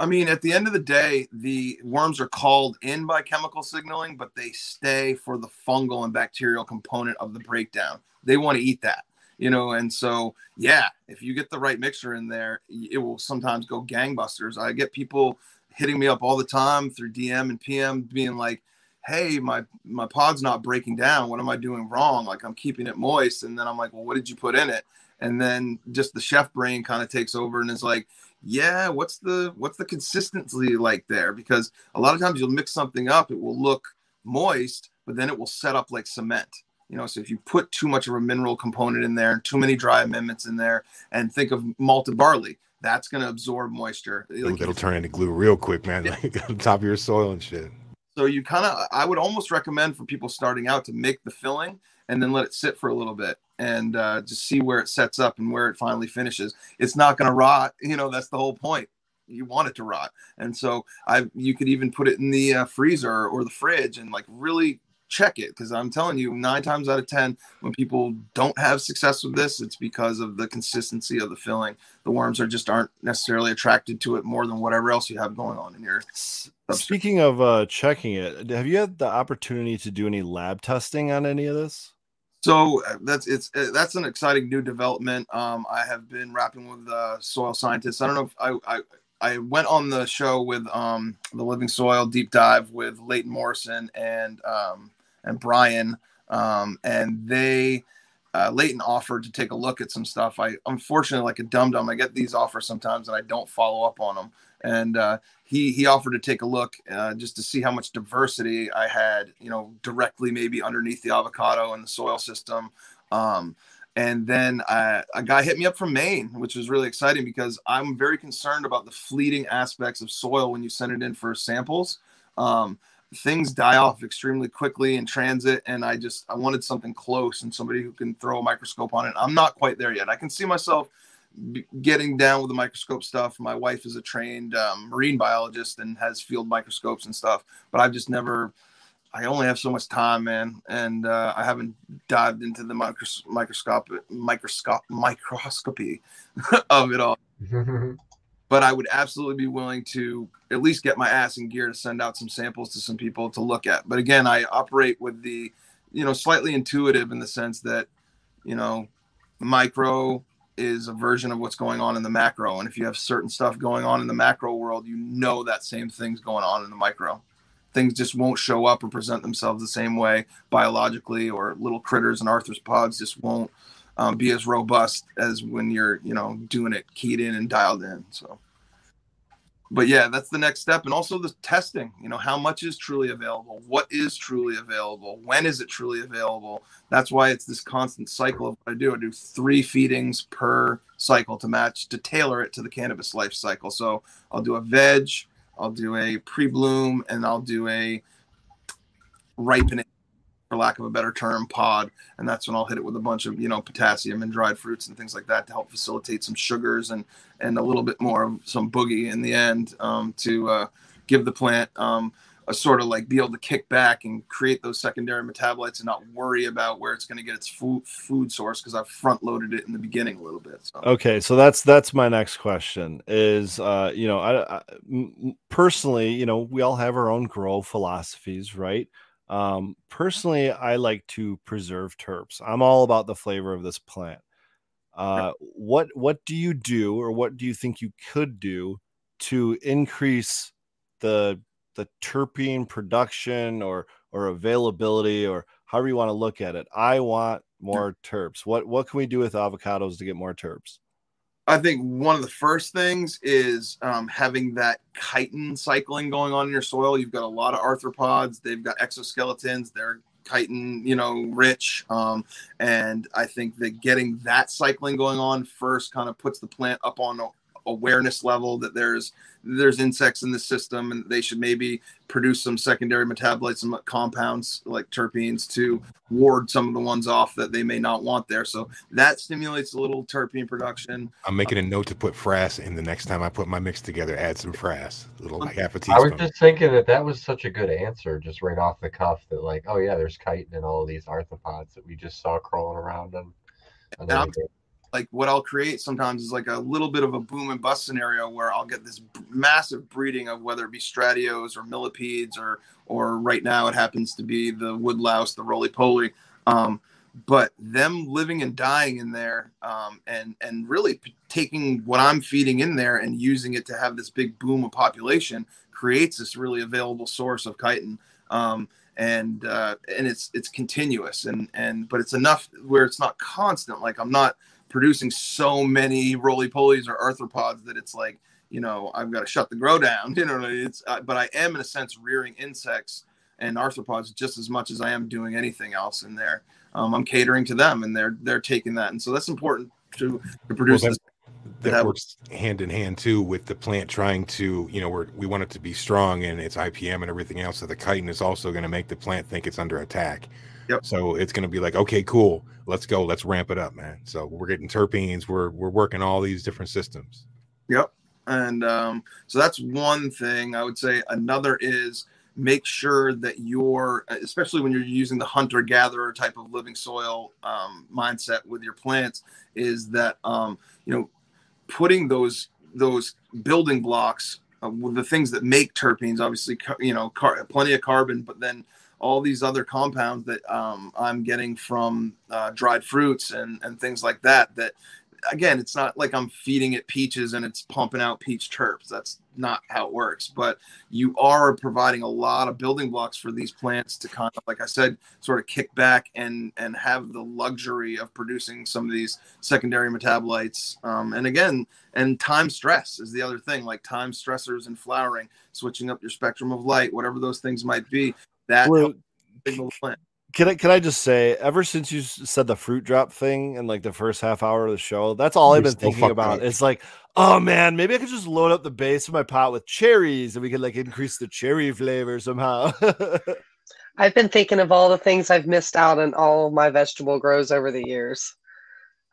I mean, at the end of the day, the worms are called in by chemical signaling, but they stay for the fungal and bacterial component of the breakdown. They want to eat that, you know, and so, yeah, if you get the right mixture in there, it will sometimes go gangbusters. I get people hitting me up all the time through D M and P M being like, hey, my, my pod's not breaking down. What am I doing wrong? Like, I'm keeping it moist. And then I'm like, well, what did you put in it? And then just the chef brain kind of takes over and is like, yeah, what's the what's the consistency like there? Because a lot of times you'll mix something up, it will look moist, but then it will set up like cement. You know, so if you put too much of a mineral component in there and too many dry amendments in there, and think of malted barley, that's going to absorb moisture. Ooh, like, that'll turn into glue real quick, man, yeah. Like on top of your soil and shit. So you kind of, I would almost recommend for people starting out to make the filling and then let it sit for a little bit and uh, just see where it sets up and where it finally finishes. It's not going to rot. You know, that's the whole point. You want it to rot. And so I, you could even put it in the uh, freezer or the fridge and like really check it. Because I'm telling you, nine times out of ten, when people don't have success with this, it's because of the consistency of the filling. The worms are just aren't necessarily attracted to it more than whatever else you have going on in your substrate. Speaking of uh, checking it, have you had the opportunity to do any lab testing on any of this? So that's it's that's an exciting new development. Um, I have been rapping with uh, soil scientists. I don't know if I, I I went on the show with um, the Living Soil Deep Dive with Leighton Morrison and um, and Brian, um, and they uh, Leighton offered to take a look at some stuff. I unfortunately, like a dum dum, I get these offers sometimes and I don't follow up on them. And uh, he he offered to take a look uh, just to see how much diversity I had, you know, directly maybe underneath the avocado and the soil system. Um, and then I, a guy hit me up from Maine, which was really exciting because I'm very concerned about the fleeting aspects of soil when you send it in for samples. Um, things die off extremely quickly in transit, and I just I wanted something close and somebody who can throw a microscope on it. I'm not quite there yet. I can see myself getting down with the microscope stuff. My wife is a trained um, marine biologist and has field microscopes and stuff, but I've just never, I only have so much time, man. And uh, I haven't dived into the micros microscope, microscope, microscopy of it all. But I would absolutely be willing to at least get my ass in gear to send out some samples to some people to look at. But again, I operate with the, you know, slightly intuitive in the sense that, you know, micro is a version of what's going on in the macro. And if you have certain stuff going on in the macro world, you know that same thing's going on in the micro. things just won't show up or present themselves the same way biologically, or little critters and arthropods just won't um, be as robust as when you're, you know, doing it keyed in and dialed in. So, but yeah, that's the next step. And also the testing, you know, how much is truly available? What is truly available? When is it truly available? That's why it's this constant cycle of what I do. I do three feedings per cycle to match, to tailor it to the cannabis life cycle. So I'll do a veg, I'll do a pre-bloom, and I'll do a ripening, for lack of a better term, pod. And that's when I'll hit it with a bunch of, you know, potassium and dried fruits and things like that to help facilitate some sugars and, and a little bit more of some boogie in the end, um, to uh, give the plant um, a sort of like be able to kick back and create those secondary metabolites and not worry about where it's going to get its food, food source, because I've front loaded it in the beginning a little bit. So. Okay. So that's, that's my next question is, uh, you know, I, I personally, you know, we all have our own grow philosophies, right? Um, personally, I like to preserve terps. I'm all about the flavor of this plant. Uh, what, what do you do, or what do you think you could do to increase the, the terpene production or, or availability, or however you want to look at it? I want more terps. What, what can we do with avocados to get more terps? I think one of the first things is um, having that chitin cycling going on in your soil. You've got a lot of arthropods. They've got exoskeletons. They're chitin, you know, rich. Um, and I think that getting that cycling going on first kind of puts the plant up on a awareness level that there's there's insects in the system, and they should maybe produce some secondary metabolites and compounds like terpenes to ward some of the ones off that they may not want there. So that stimulates a little terpene production. I'm making a note to put frass in the next time I put my mix together. Add some frass, a little like half a teaspoon. I was just thinking that that was such a good answer, just right off the cuff, that like, oh yeah, there's chitin and all of these arthropods that we just saw crawling around them. Like what I'll create sometimes is like a little bit of a boom and bust scenario where I'll get this b- massive breeding of whether it be stratios or millipedes, or or right now it happens to be the woodlouse, the roly-poly. Um, but them living and dying in there, um, and, and really p- taking what I'm feeding in there and using it to have this big boom of population creates this really available source of chitin. Um, and uh, and it's it's continuous, and and but it's enough where it's not constant. Like I'm not producing so many roly-polies or arthropods that it's like, you know, I've got to shut the grow down, you know, it's, uh, but I am in a sense rearing insects and arthropods just as much as I am doing anything else in there. Um, I'm catering to them, and they're, they're taking that. And so that's important to, to produce. Well, that, this, that, that works was, hand in hand too with the plant trying to, you know, we're, we want it to be strong and it's I P M and everything else. So the chitin is also going to make the plant think it's under attack. Yep. So it's going to be like, okay, cool. Let's go. Let's ramp it up, man. So we're getting terpenes. We're we're working all these different systems. Yep. And um, so that's one thing I would say. Another is make sure that you're, especially when you're using the hunter-gatherer type of living soil um, mindset with your plants, is that, um, you know, putting those those building blocks, uh, with the things that make terpenes, obviously, you know, car- plenty of carbon, but then all these other compounds that um, I'm getting from uh, dried fruits and, and things like that, that, again, it's not like I'm feeding it peaches and it's pumping out peach terps. That's not how it works. But you are providing a lot of building blocks for these plants to kind of, like I said, sort of kick back and, and have the luxury of producing some of these secondary metabolites. Um, and again, and time stress is the other thing, like time stressors and flowering, switching up your spectrum of light, whatever those things might be. That well, can I can I just say, ever since you said the fruit drop thing in like the first half hour of the show, that's all You're I've been thinking about. Up. It's like, oh man, maybe I could just load up the base of my pot with cherries and we could like increase the cherry flavor somehow. I've been thinking of all the things I've missed out on all my vegetable grows over the years,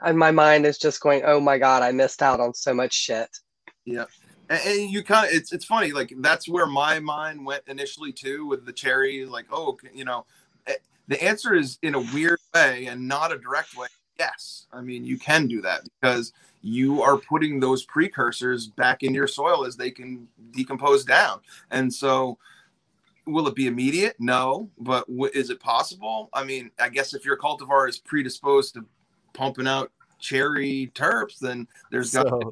and my mind is just going, oh my god, I missed out on so much shit. Yeah. And you kind of, it's, it's funny, like that's where my mind went initially too with the cherry, like, oh, you know, the answer is in a weird way and not a direct way. Yes. I mean, you can do that because you are putting those precursors back in your soil as they can decompose down. And so will it be immediate? No. But w- is it possible? I mean, I guess if your cultivar is predisposed to pumping out cherry terps, then there's got to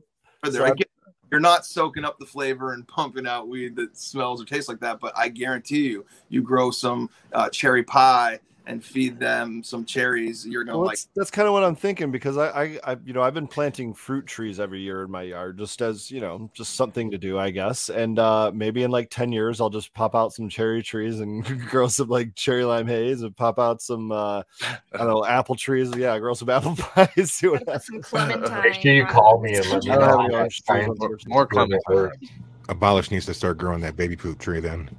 be. You're not soaking up the flavor and pumping out weed that smells or tastes like that, but I guarantee you, you grow some uh, cherry pie and feed them some cherries, you're gonna well, like. That's, that's kind of what I'm thinking, because I, I, I, you know, I've been planting fruit trees every year in my yard, just as you know, just something to do, I guess. And uh, maybe in like ten years, I'll just pop out some cherry trees and grow some like cherry lime haze, and pop out some, uh, I don't know, apple trees. Yeah, grow some apple pies. See what happens. Make sure you call me and let me know. More clementine. Abolish needs to start growing that baby poop tree then.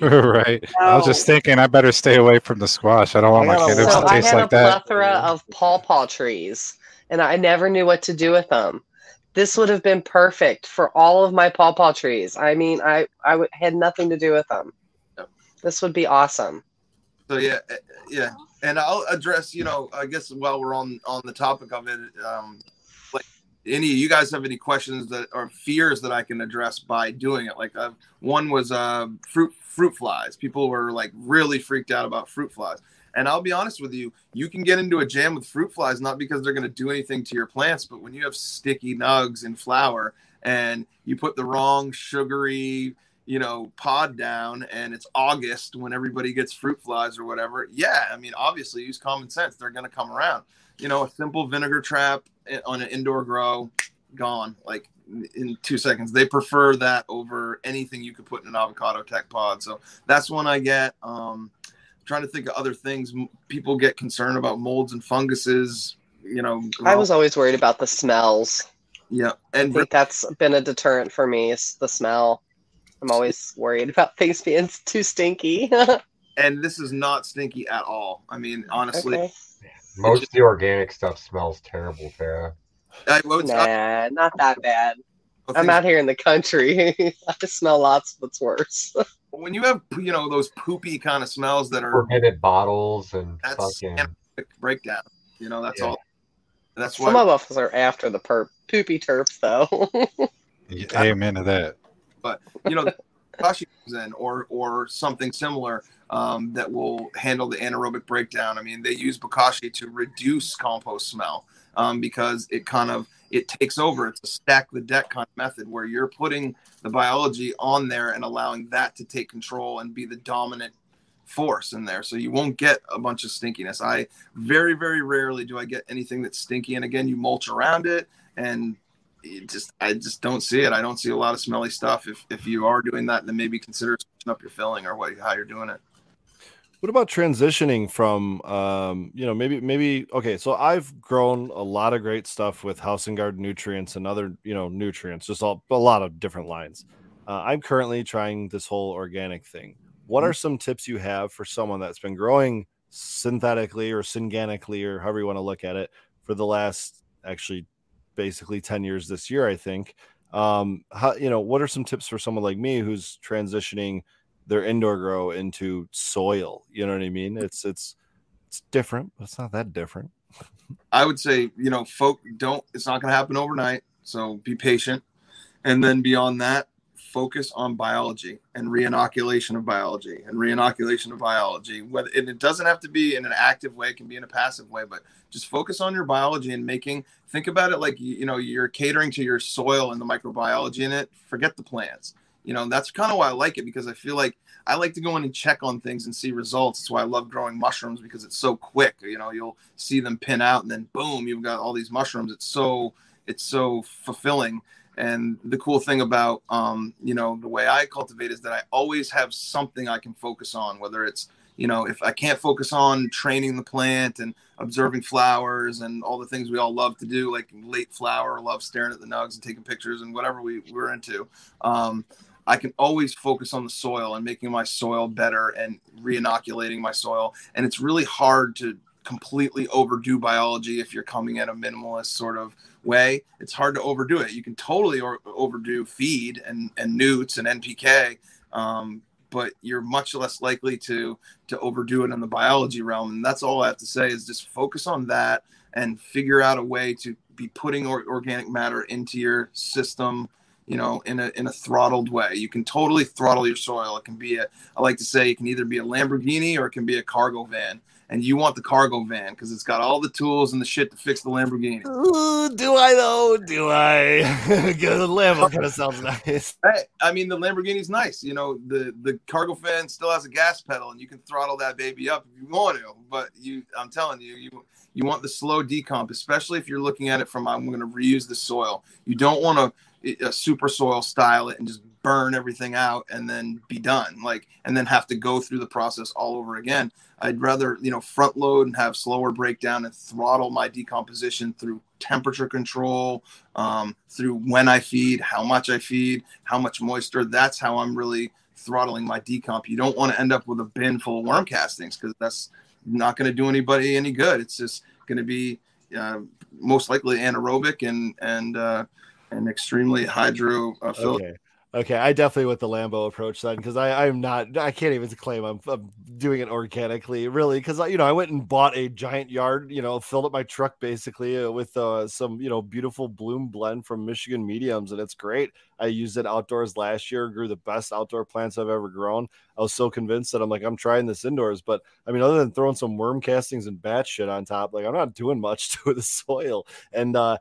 Right. No. I was just thinking I better stay away from the squash. I don't want my cannabis so to taste like that. I had a plethora that. of pawpaw trees, and I never knew what to do with them. This would have been perfect for all of my pawpaw trees. I mean, I, I w had nothing to do with them. This would be awesome. So, yeah, yeah. And I'll address, you know, I guess while we're on, on the topic of it, um, like, any of you guys have any questions that or fears that I can address by doing it? Like uh, one was uh, fruit fruit flies. People were like really freaked out about fruit flies. And I'll be honest with you, you can get into a jam with fruit flies, not because they're going to do anything to your plants, but when you have sticky nugs in flower and you put the wrong sugary, you know, pod down, and it's August when everybody gets fruit flies or whatever. Yeah. I mean, obviously use common sense. They're going to come around. You know, a simple vinegar trap on an indoor grow, gone like in two seconds. They prefer that over anything you could put in an avocado tech pod. So that's one I get. Um, trying to think of other things. People get concerned about molds and funguses, you know. Grow. I was always worried about the smells. Yeah. And I think that's been a deterrent for me, is the smell. I'm always worried about things being too stinky. And this is not stinky at all. I mean, honestly. Okay. Most of the organic stuff smells terrible, Tara. I, well, nah, not, not that bad. Well, I'm out here in the country. I smell lots, but it's worse. When you have, you know, those poopy kind of smells that are fermented bottles and that's fucking breakdown. You know, that's yeah. all. That's Some why of us are after the perp poopy terps, though. Yeah, amen to that. But you know, in or or something similar. Um, that will handle the anaerobic breakdown. I mean, they use bokashi to reduce compost smell um, because it kind of, it takes over. It's a stack the deck kind of method where you're putting the biology on there and allowing that to take control and be the dominant force in there. So you won't get a bunch of stinkiness. I very, very rarely do I get anything that's stinky. And again, you mulch around it and it just, I just don't see it. I don't see a lot of smelly stuff. If, if you are doing that, then maybe consider switching up your filling or what, how you're doing it. What about transitioning from, um, you know, maybe, maybe, okay, so I've grown a lot of great stuff with house and garden nutrients and other, you know, nutrients, just all, a lot of different lines. Uh, I'm currently trying this whole organic thing. What are some tips you have for someone that's been growing synthetically or synganically or however you want to look at it for the last, actually, basically ten years this year, I think. Um, how, you know, what are some tips for someone like me who's transitioning their indoor grow into soil? You know what I mean? It's, it's, it's different, but it's not that different. I would say, you know, folk don't, it's not going to happen overnight. So be patient. And then beyond that, focus on biology and reinoculation of biology and reinoculation of biology. Whether, and it doesn't have to be in an active way, it can be in a passive way, but just focus on your biology and making, think about it like, you, you know, you're catering to your soil and the microbiology in it. Forget the plants. You know, that's kind of why I like it, because I feel like I like to go in and check on things and see results. That's why I love growing mushrooms, because it's so quick. You know, you'll see them pin out and then boom, you've got all these mushrooms. It's so, it's so fulfilling. And the cool thing about, um, you know, the way I cultivate is that I always have something I can focus on, whether it's, you know, if I can't focus on training the plant and observing flowers and all the things we all love to do, like late flower, love staring at the nugs and taking pictures and whatever we, we're into. Um, I can always focus on the soil and making my soil better and reinoculating my soil. And it's really hard to completely overdo biology if you're coming at a minimalist sort of way. It's hard to overdo it. You can totally or overdo feed and, and newts and N P K, um, but you're much less likely to to overdo it in the biology realm. And that's all I have to say is just focus on that and figure out a way to be putting or organic matter into your system you know, in a in a throttled way. You can totally throttle your soil. It can be a, I like to say, it can either be a Lamborghini or it can be a cargo van. And you want the cargo van because it's got all the tools and the shit to fix the Lamborghini. Ooh, do I though? Do I? The Lambo kind of sounds nice. Hey, I mean, the Lamborghini's nice. You know, the the cargo van still has a gas pedal, and you can throttle that baby up if you want to. But you, I'm telling you, you you want the slow decomp, especially if you're looking at it from I'm going to reuse the soil. You don't want to a super soil style it and just burn everything out and then be done, like, and then have to go through the process all over again. I'd rather, you know, front load and have slower breakdown and throttle my decomposition through temperature control, um, through when I feed, how much I feed, how much moisture. That's how I'm really throttling my decomp. You don't want to end up with a bin full of worm castings because that's not going to do anybody any good. It's just going to be uh, most likely anaerobic and, and, uh, and extremely hydrophilic. Okay. Okay, I definitely went the Lambo approach then because I I'm not I can't even claim I'm, I'm doing it organically really because you know I went and bought a giant yard, you know, filled up my truck basically with uh, some, you know, beautiful bloom blend from Michigan Mediums, and it's great. I used it outdoors last year, grew the best outdoor plants I've ever grown. I was so convinced that I'm like, I'm trying this indoors, but I mean, other than throwing some worm castings and bat shit on top, like I'm not doing much to the soil. And uh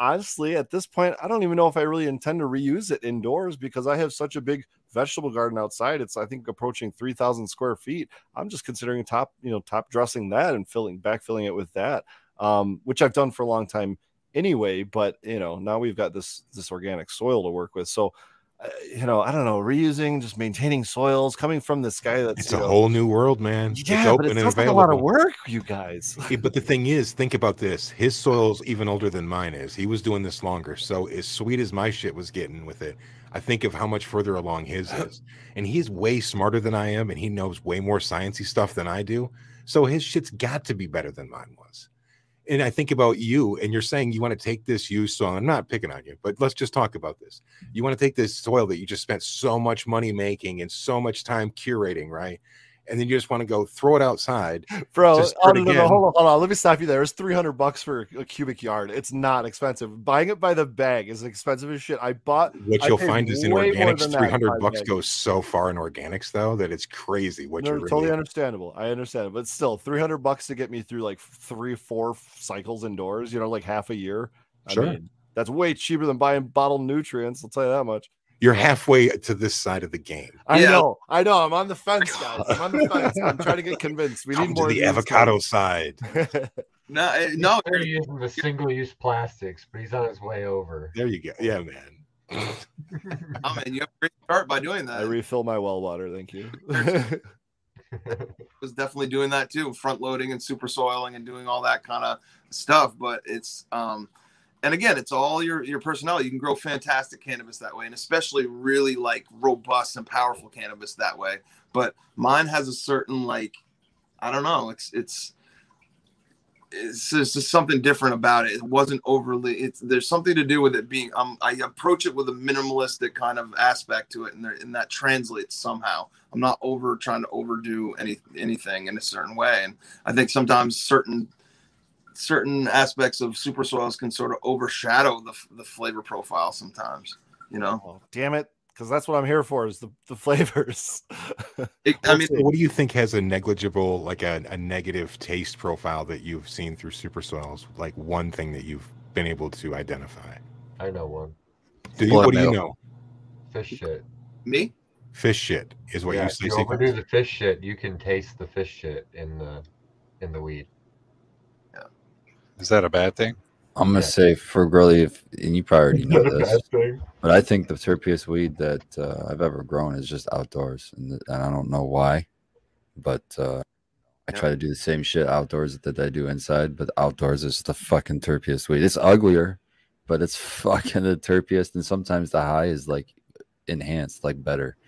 honestly, at this point, I don't even know if I really intend to reuse it indoors because I have such a big vegetable garden outside. It's, I think, approaching three thousand square feet. I'm just considering top, you know, top dressing that and filling, backfilling it with that, um, which I've done for a long time anyway. But, you know, now we've got this, this organic soil to work with. So, uh, you know, I don't know, reusing, just maintaining soils coming from this guy. That's it's a know, whole new world, man. Yeah, it's open but it sounds like a lot of work, you guys. Yeah, but the thing is, think about this. His soil's even older than mine is. He was doing this longer. So as sweet as my shit was getting with it, I think of how much further along his is. And he's way smarter than I am, and he knows way more sciencey stuff than I do. So his shit's got to be better than mine was. And I think about you, and you're saying you want to take this used soil. I'm not picking on you, but let's just talk about this. You want to take this soil that you just spent so much money making and so much time curating, right? And then you just want to go throw it outside. Bro, oh, no, no, hold on, hold on. Let me stop you there. It's three hundred bucks for a cubic yard. It's not expensive. Buying it by the bag is expensive as shit. I bought what I you'll find is in organics, three hundred bucks bag. Goes so far in organics, though, that it's crazy what no, you're totally really understandable. I understand, but still, three hundred bucks to get me through like three, four cycles indoors, you know, like half a year. Sure. I mean, that's way cheaper than buying bottled nutrients. I'll tell you that much. You're halfway to this side of the game. I yeah. know. I know. I'm on the fence, guys. I'm on the fence. I'm trying to get convinced. We Come need more to the avocado side. no, it, no. They're using the single-use plastics, but he's on his way over. There you go. Yeah, man. Oh, man, you have a great start by doing that. I refill my well water. Thank you. I was definitely doing that, too, front-loading and super soiling and doing all that kind of stuff, but it's – um and again, it's all your, your personality. You can grow fantastic cannabis that way, and especially really like robust and powerful cannabis that way. But mine has a certain like, I don't know, it's it's it's, it's just something different about it. It wasn't overly. It's there's something to do with it being. Um, I approach it with a minimalistic kind of aspect to it, and, there, and that translates somehow. I'm not over trying to overdo any anything in a certain way, and I think sometimes certain. certain aspects of super soils can sort of overshadow the, the flavor profile sometimes, you know. Oh, damn it, because that's what I'm here for is the, the flavors. it, I mean, what do you think has a negligible, like a, a negative taste profile that you've seen through super soils? Like one thing that you've been able to identify? I know one. Do you, what do you know? Fish shit. Me? Fish shit is what yeah, you say. If you overdo the fish shit, you can taste the fish shit in the in the weed. Is that a bad thing? I'm gonna yeah. say for Grilly, if and you probably already know this, but I think the terpiest weed that uh, I've ever grown is just outdoors, and, the, and I don't know why, but uh, I yeah. try to do the same shit outdoors that I do inside. But outdoors is the fucking terpiest weed. It's uglier, but it's fucking the terpiest, and sometimes the high is like enhanced, like better.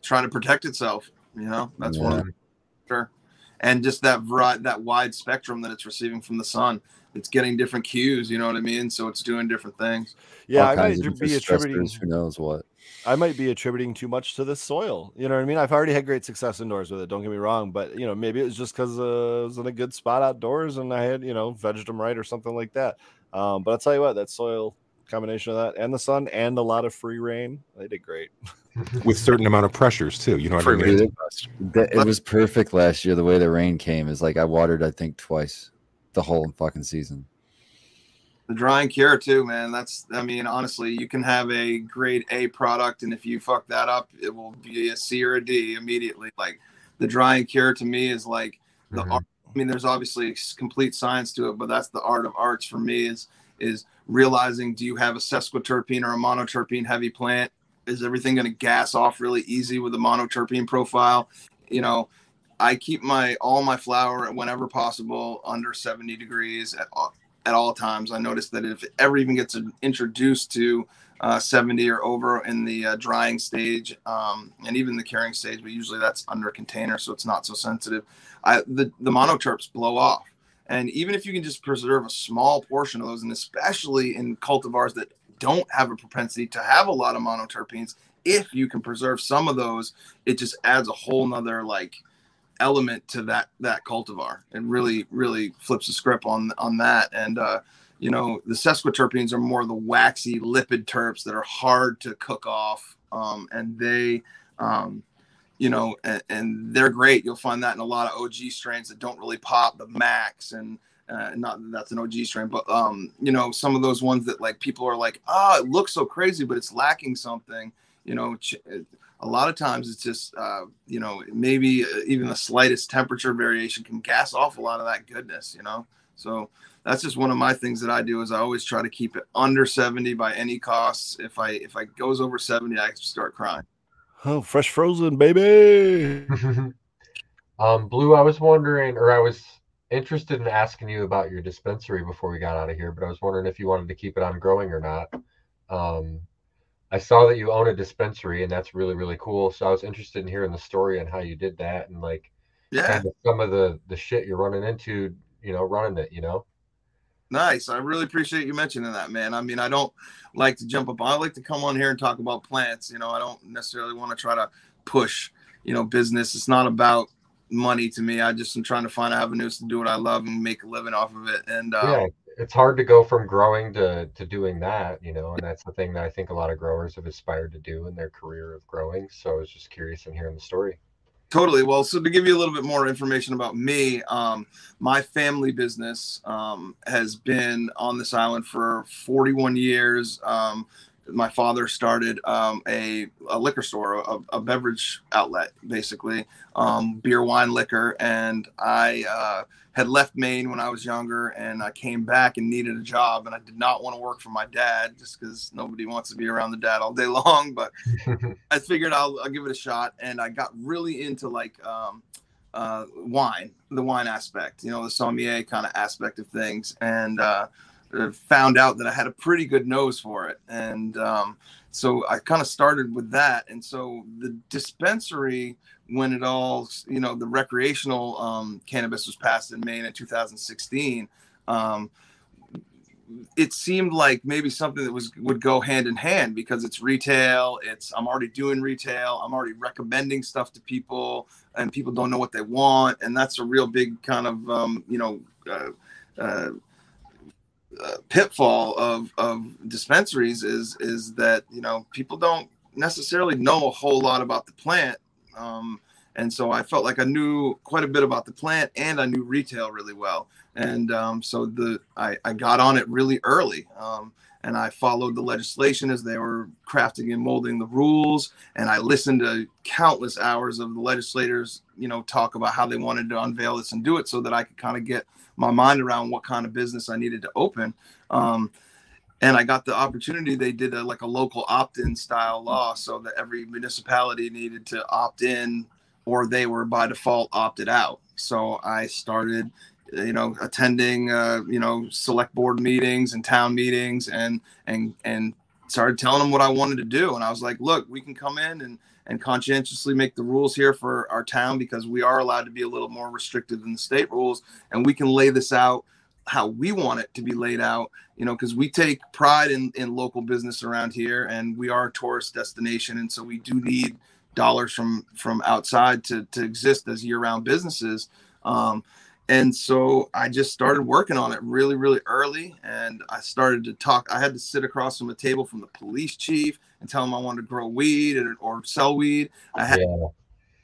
Trying to protect itself, you know. That's yeah. one of them. Sure. And just that variety, that wide spectrum that it's receiving from the sun, it's getting different cues. You know what I mean? So it's doing different things. Yeah, All I might be attributing who knows what. I might be attributing too much to the soil. You know what I mean? I've already had great success indoors with it. Don't get me wrong, but you know, maybe it was just because uh, I was in a good spot outdoors and I had you know vegged them right or something like that. Um, but I'll tell you what, that soil combination of that and the sun and a lot of free rain. They did great. With certain amount of pressures too, you know what I mean? It, it was perfect last year. The way the rain came is like I watered, I think, twice the whole fucking season. The drying cure too, man. That's, I mean, honestly, you can have a grade A product, and if you fuck that up, it will be a C or a D immediately. Like the drying cure to me is like the mm-hmm. art. I mean, there's obviously complete science to it, but that's the art of arts for me. Is is realizing, do you have a sesquiterpene or a monoterpene heavy plant? Is everything going to gas off really easy with the monoterpene profile? You know, I keep my all my flower whenever possible under seventy degrees at all, at all times. I noticed that if it ever even gets introduced to uh, seventy or over in the uh, drying stage um, and even the curing stage, but usually that's under a container, so it's not so sensitive. I, the, the monoterps blow off. And even if you can just preserve a small portion of those, and especially in cultivars that don't have a propensity to have a lot of monoterpenes, if you can preserve some of those, it just adds a whole nother like element to that that cultivar. It really really flips the script on on that. And uh you know, the sesquiterpenes are more the waxy lipid terps that are hard to cook off, um and they um you know, and, and they're great. You'll find that in a lot of O G strains that don't really pop, the Max and Uh, not that that's an O G strain, but, um, you know, some of those ones that like people are like, oh, it looks so crazy, but it's lacking something. You know, ch a lot of times it's just, uh, you know, maybe even the slightest temperature variation can gas off a lot of that goodness, you know? So that's just one of my things that I do, is I always try to keep it under seventy by any costs. If I, if I goes over seventy, I start crying. Oh, fresh frozen, baby. um, Blue, I was wondering, or I was interested in asking you about your dispensary before we got out of here, but I was wondering if you wanted to keep it on growing or not. Um, I saw that you own a dispensary, and that's really, really cool. So I was interested in hearing the story on how you did that, and like yeah. kind of some of the, the shit you're running into, you know, running it, you know? Nice. I really appreciate you mentioning that, man. I mean, I don't like to jump up. I like to come on here and talk about plants. You know, I don't necessarily want to try to push, you know, business. It's not about money to me. I just am trying to find avenues to do what I love and make a living off of it. And uh, yeah, it's hard to go from growing to to doing that, you know, and that's the thing that I think a lot of growers have aspired to do in their career of growing. So I was just curious in hearing the story. Totally. Well, so to give you a little bit more information about me, um, my family business um, has been on this island for forty-one years. Um, my father started um, a, a liquor store, a, a beverage outlet, basically, um, beer, wine, liquor. And I uh, had left Maine when I was younger, and I came back and needed a job. And I did not want to work for my dad, just because nobody wants to be around the dad all day long. But I figured I'll, I'll give it a shot. And I got really into like um, uh, wine, the wine aspect, you know, the sommelier kind of aspect of things. And uh, found out that I had a pretty good nose for it. And um, so I kind of started with that. And so the dispensary, when it all, you know, the recreational um, cannabis was passed in Maine in two thousand sixteen, um, it seemed like maybe something that was would go hand in hand, because it's retail. It's I'm already doing retail. I'm already recommending stuff to people, and people don't know what they want. And that's a real big kind of, um, you know, uh, uh, Uh, pitfall of of dispensaries is is that, you know, people don't necessarily know a whole lot about the plant, um and so I felt like I knew quite a bit about the plant, and I knew retail really well. And um so the I, I got on it really early, um and I followed the legislation as they were crafting and molding the rules. And I listened to countless hours of the legislators, you know, talk about how they wanted to unveil this and do it, so that I could kind of get my mind around what kind of business I needed to open. Um, and I got the opportunity. They did a, like a local opt-in style law, so that every municipality needed to opt in, or they were by default opted out. So I started, you know, attending, uh, you know, select board meetings and town meetings, and, and, and started telling them what I wanted to do. And I was like, look, we can come in and, and conscientiously make the rules here for our town, because we are allowed to be a little more restrictive than the state rules. And we can lay this out how we want it to be laid out, you know, because we take pride in, in local business around here, and we are a tourist destination. And so we do need dollars from, from outside to, to exist as year round businesses. Um, And so I just started working on it really, really early. And I started to talk. I had to sit across from a table from the police chief and tell him I wanted to grow weed or, or sell weed. I had yeah. to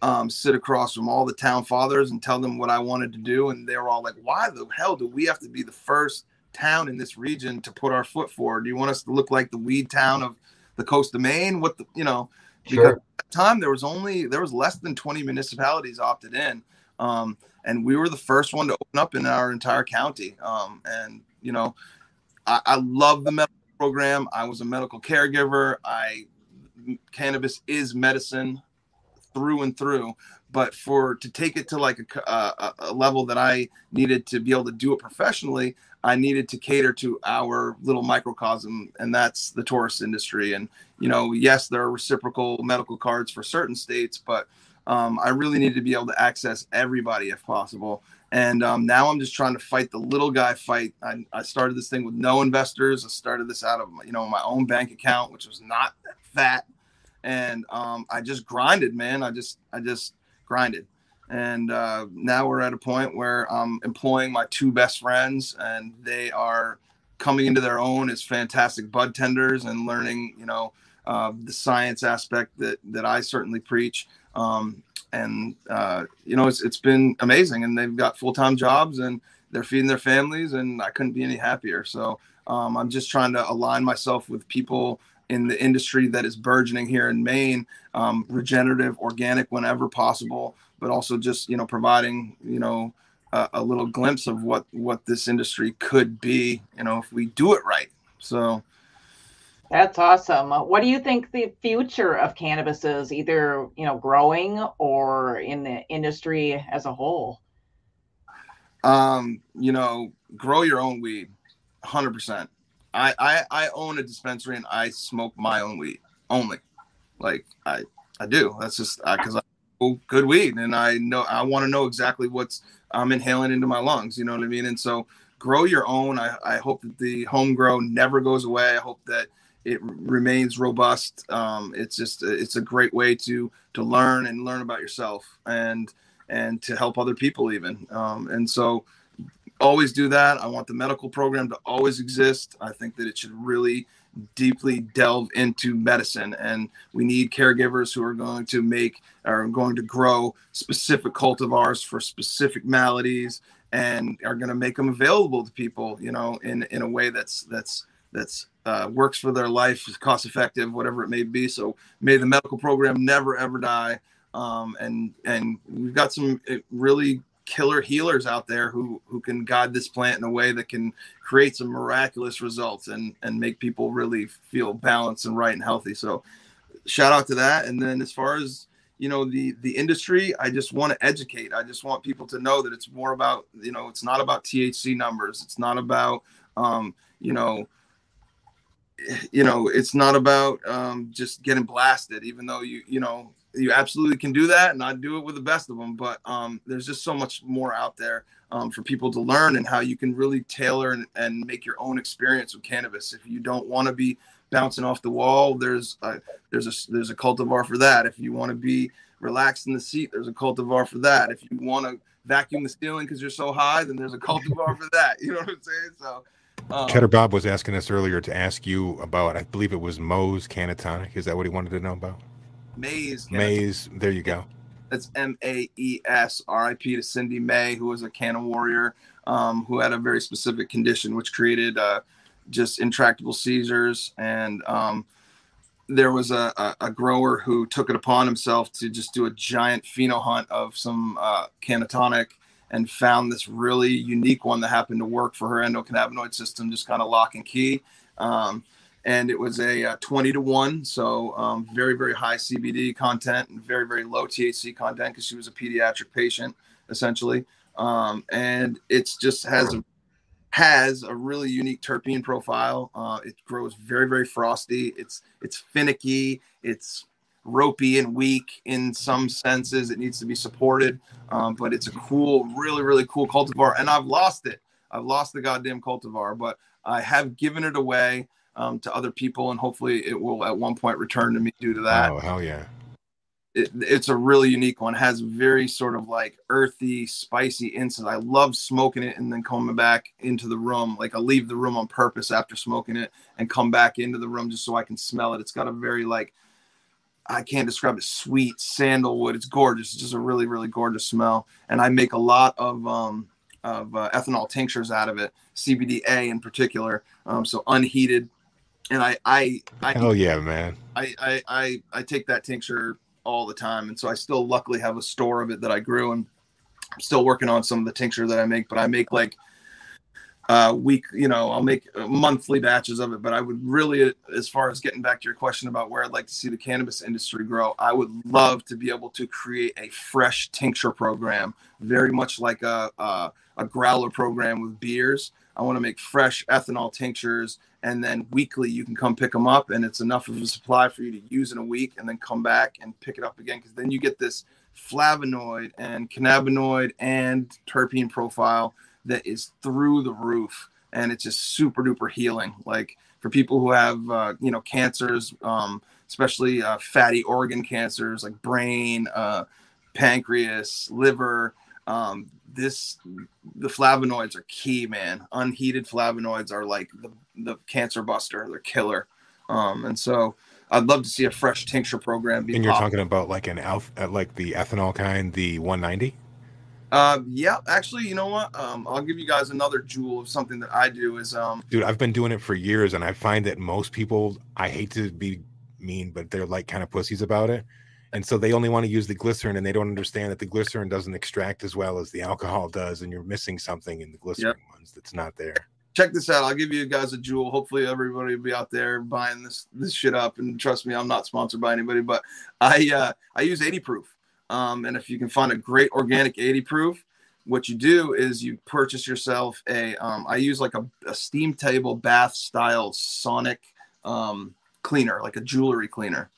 um, sit across from all the town fathers and tell them what I wanted to do. And they were all like, why the hell do we have to be the first town in this region to put our foot forward? Do you want us to look like the weed town of the coast of Maine? What the, you know, because sure. at the time there was only, there was less than twenty municipalities opted in. Um, and we were the first one to open up in our entire county. Um, and, you know, I, I love the medical program. I was a medical caregiver. I, cannabis is medicine through and through, but for, to take it to like a, a, a level that I needed to be able to do it professionally, I needed to cater to our little microcosm, and that's the tourist industry. And, you know, yes, there are reciprocal medical cards for certain states, but Um, I really need to be able to access everybody if possible. And um, now I'm just trying to fight the little guy fight. I, I started this thing with no investors. I started this out of, you know, my own bank account, which was not fat. And um, I just grinded, man. I just, I just grinded. And uh, now we're at a point where I'm employing my two best friends, and they are coming into their own as fantastic bud tenders and learning, you know, uh, the science aspect that, that I certainly preach. Um, and, uh, you know, it's, it's been amazing, and they've got full-time jobs and they're feeding their families, and I couldn't be any happier. So, um, I'm just trying to align myself with people in the industry that is burgeoning here in Maine, um, regenerative, organic, whenever possible, but also just, you know, providing, you know, a, a little glimpse of what, what this industry could be, you know, if we do it right. So. That's awesome. What do you think the future of cannabis is, either, you know, growing or in the industry as a whole? Um, you know, grow your own weed, one hundred percent. I, I, I own a dispensary and I smoke my own weed only. Like I, I do. That's just because I smoke good weed, and I know, I want to know exactly what's I'm inhaling into my lungs. You know what I mean? And so grow your own. I, I hope that the home grow never goes away. I hope that it remains robust. Um, it's just, it's a great way to, to learn and learn about yourself and, and to help other people even. Um, and so always do that. I want the medical program to always exist. I think that it should really deeply delve into medicine, and we need caregivers who are going to make, are going to grow specific cultivars for specific maladies and are going to make them available to people, you know, in, in a way that's, that's, that's, Uh, works for their life, is cost effective, whatever it may be. So may the medical program never, ever die. Um, and and we've got some really killer healers out there who who can guide this plant in a way that can create some miraculous results and, and make people really feel balanced and right and healthy. So shout out to that. And then as far as, you know, the, the industry, I just want to educate. I just want people to know that it's more about, you know, it's not about T H C numbers. It's not about, um, you know, you know, it's not about um, just getting blasted, even though you, you know, you absolutely can do that, and I do it with the best of them. But um, there's just so much more out there um, for people to learn, and how you can really tailor and, and make your own experience with cannabis. If you don't want to be bouncing off the wall, there's a, there's a, there's a cultivar for that. If you want to be relaxed in the seat, there's a cultivar for that. If you want to vacuum the ceiling because you're so high, then there's a cultivar for that. You know what I'm saying? So. Um, Cheddar Bob was asking us earlier to ask you about, I believe it was Moe's Canatonic. Is that what he wanted to know about? Maze. Maze. There you go. That's M A E S. R I P to Cindy May, who was a canna warrior, um, who had a very specific condition, which created uh, just intractable seizures. And um, there was a, a, a grower who took it upon himself to just do a giant pheno hunt of some uh, Canatonic, and found this really unique one that happened to work for her endocannabinoid system, just kind of lock and key. Um, and it was a, a twenty to one. So um, very, very high C B D content and very, very low T H C content, because she was a pediatric patient, essentially. Um, and it's just has a, has a really unique terpene profile. Uh, it grows very, very frosty. It's, it's finicky. It's ropey and weak in some senses. It needs to be supported, um, but it's a cool, really, really cool cultivar. And I've lost it. I've lost the goddamn cultivar, but I have given it away um, to other people, and hopefully it will at one point return to me due to that. Oh hell yeah! it, it's a really unique one. It has very sort of like earthy, spicy incense. I love smoking it and then coming back into the room. Like I leave the room on purpose after smoking it and come back into the room just so I can smell it. It's got a very like, I can't describe it, sweet sandalwood. It's gorgeous. It's just a really, really gorgeous smell. And I make a lot of um, of uh, ethanol tinctures out of it, C B D A in particular. Um, so unheated. And I, I, I oh yeah, man, I, I, I, I take that tincture all the time. And so I still luckily have a store of it that I grew, and I'm still working on some of the tincture that I make, but I make like uh week, you know, I'll make monthly batches of it. But I would really, as far as getting back to your question about where I'd like to see the cannabis industry grow, I would love to be able to create a fresh tincture program, very much like a, a, a growler program with beers. I want to make fresh ethanol tinctures, and then weekly you can come pick them up, and it's enough of a supply for you to use in a week and then come back and pick it up again. Cause then you get this flavonoid and cannabinoid and terpene profile that is through the roof, and it's just super duper healing. Like for people who have, uh, you know, cancers, um, especially uh, fatty organ cancers like brain, uh, pancreas, liver, um, this, the flavonoids are key, man. Unheated flavonoids are like the, the cancer buster, they're killer. Um, and so I'd love to see a fresh tincture program. Be and you're popular. Talking about like an alpha, like the ethanol kind, the one ninety? Uh, yeah, actually, you know what? Um, I'll give you guys another jewel of something that I do is, um, dude, I've been doing it for years, and I find that most people, I hate to be mean, but they're like kind of pussies about it. And so they only want to use the glycerin, and they don't understand that the glycerin doesn't extract as well as the alcohol does. And you're missing something in the glycerin yep. ones that's not there. Check this out. I'll give you guys a jewel. Hopefully everybody will be out there buying this, this shit up. And trust me, I'm not sponsored by anybody, but I, uh, I use eighty proof. Um, and if you can find a great organic eighty proof, what you do is you purchase yourself a, um, I use like a, a steam table bath style sonic, um, cleaner, like a jewelry cleaner.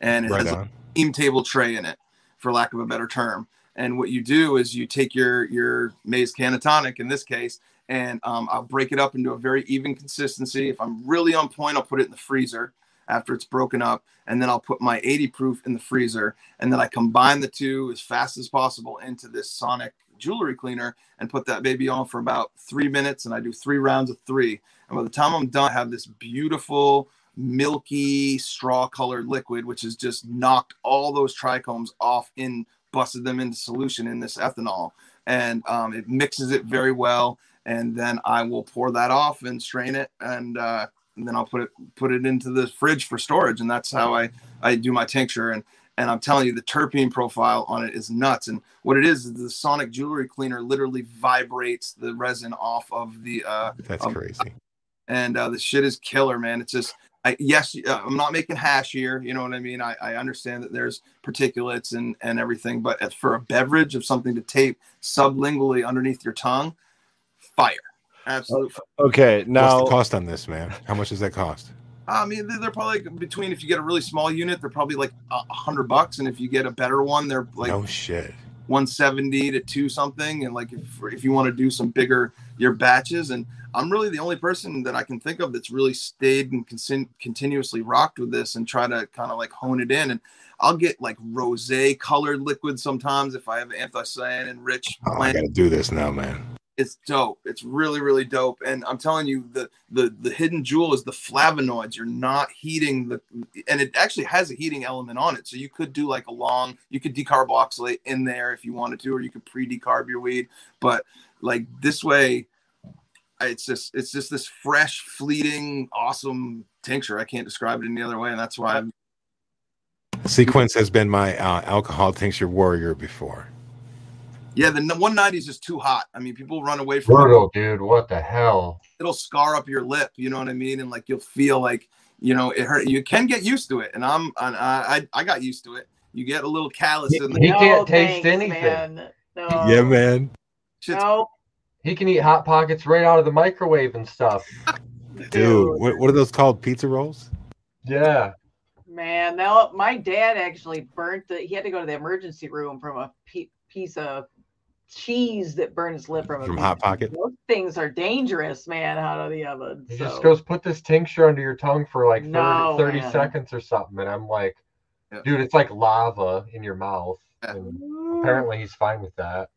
And it right has on. a steam table tray in it, for lack of a better term. And what you do is you take your, your maize canatonic in this case, and, um, I'll break it up into a very even consistency. If I'm really on point, I'll put it in the freezer after it's broken up, and then I'll put my eighty proof in the freezer, and then I combine the two as fast as possible into this sonic jewelry cleaner and put that baby on for about three minutes, and I do three rounds of three, and by the time I'm done I have this beautiful milky straw colored liquid, which has just knocked all those trichomes off and busted them into solution in this ethanol, and um, it mixes it very well, and then I will pour that off and strain it, and uh And then I'll put it put it into the fridge for storage. And that's how I, I do my tincture. And and I'm telling you, the terpene profile on it is nuts. And what it is, is the sonic jewelry cleaner literally vibrates the resin off of the... Uh, that's of, crazy. And uh, the shit is killer, man. It's just, I, yes, I'm not making hash here. You know what I mean? I, I understand that there's particulates and, and everything. But for a beverage of something to tape sublingually underneath your tongue, fire. Absolutely. Okay, now what's the cost on this, man? How much does that cost? I mean, they're probably between, if you get a really small unit, they're probably like a hundred bucks, and if you get a better one, they're like oh no shit, one seventy to two something. And like if if you want to do some bigger your batches, and I'm really the only person that I can think of that's really stayed and con- continuously rocked with this and try to kind of like hone it in. And I'll get like rose colored liquid sometimes if I have anthocyanin rich. Oh, I gotta do this now, man. It's dope. It's really, really dope. And I'm telling you, the, the, the hidden jewel is the flavonoids. You're not heating the, and it actually has a heating element on it. So you could do like a long, you could decarboxylate in there if you wanted to, or you could pre-decarb your weed. But like this way, it's just, it's just this fresh, fleeting, awesome tincture. I can't describe it any other way. And that's why I'm. Sequence has been my uh, alcohol tincture warrior before. Yeah, the one ninety is just too hot. I mean, people run away from brutal, it. Dude. What the hell? It'll scar up your lip. You know what I mean? And like you'll feel like, you know, it hurt. You can get used to it, and I'm, and I, I got used to it. You get a little callous. He, in the- he can't no, taste thanks, anything. Man. No. Yeah, man. No. He can eat hot pockets right out of the microwave and stuff. Dude, Dude. What, what are those called? Pizza rolls? Yeah. Man, now my dad actually burnt the. He had to go to the emergency room from a pe- piece of. cheese that burns lip from, from a hot pocket. Those things are dangerous, man, out of the oven. He so. just goes, put this tincture under your tongue for like thirty, no, thirty seconds or something, and I'm like, Yep. Dude, it's like lava in your mouth. Yeah. And apparently he's fine with that.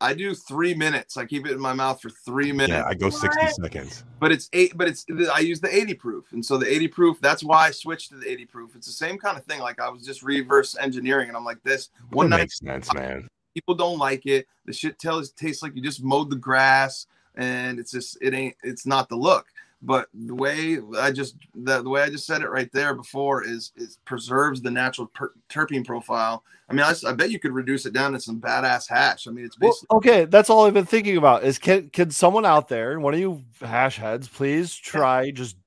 I do three minutes. I keep it in my mouth for three minutes. Yeah, I go sixty what? seconds. But it's eight. But it's I use the eighty proof, and so the eighty proof. That's why I switched to the eighty proof. It's the same kind of thing. Like I was just reverse engineering, and I'm like this. One night, makes sense, man. People don't like it. The shit tells tastes like you just mowed the grass, and it's just it ain't. It's not the look. But the way I just the, the way I just said it right there before is is preserves the natural per, terpene profile. I mean, I, I bet you could reduce it down to some badass hash. I mean, it's basically well, okay. That's all I've been thinking about is can can someone out there, one of you hash heads, please try just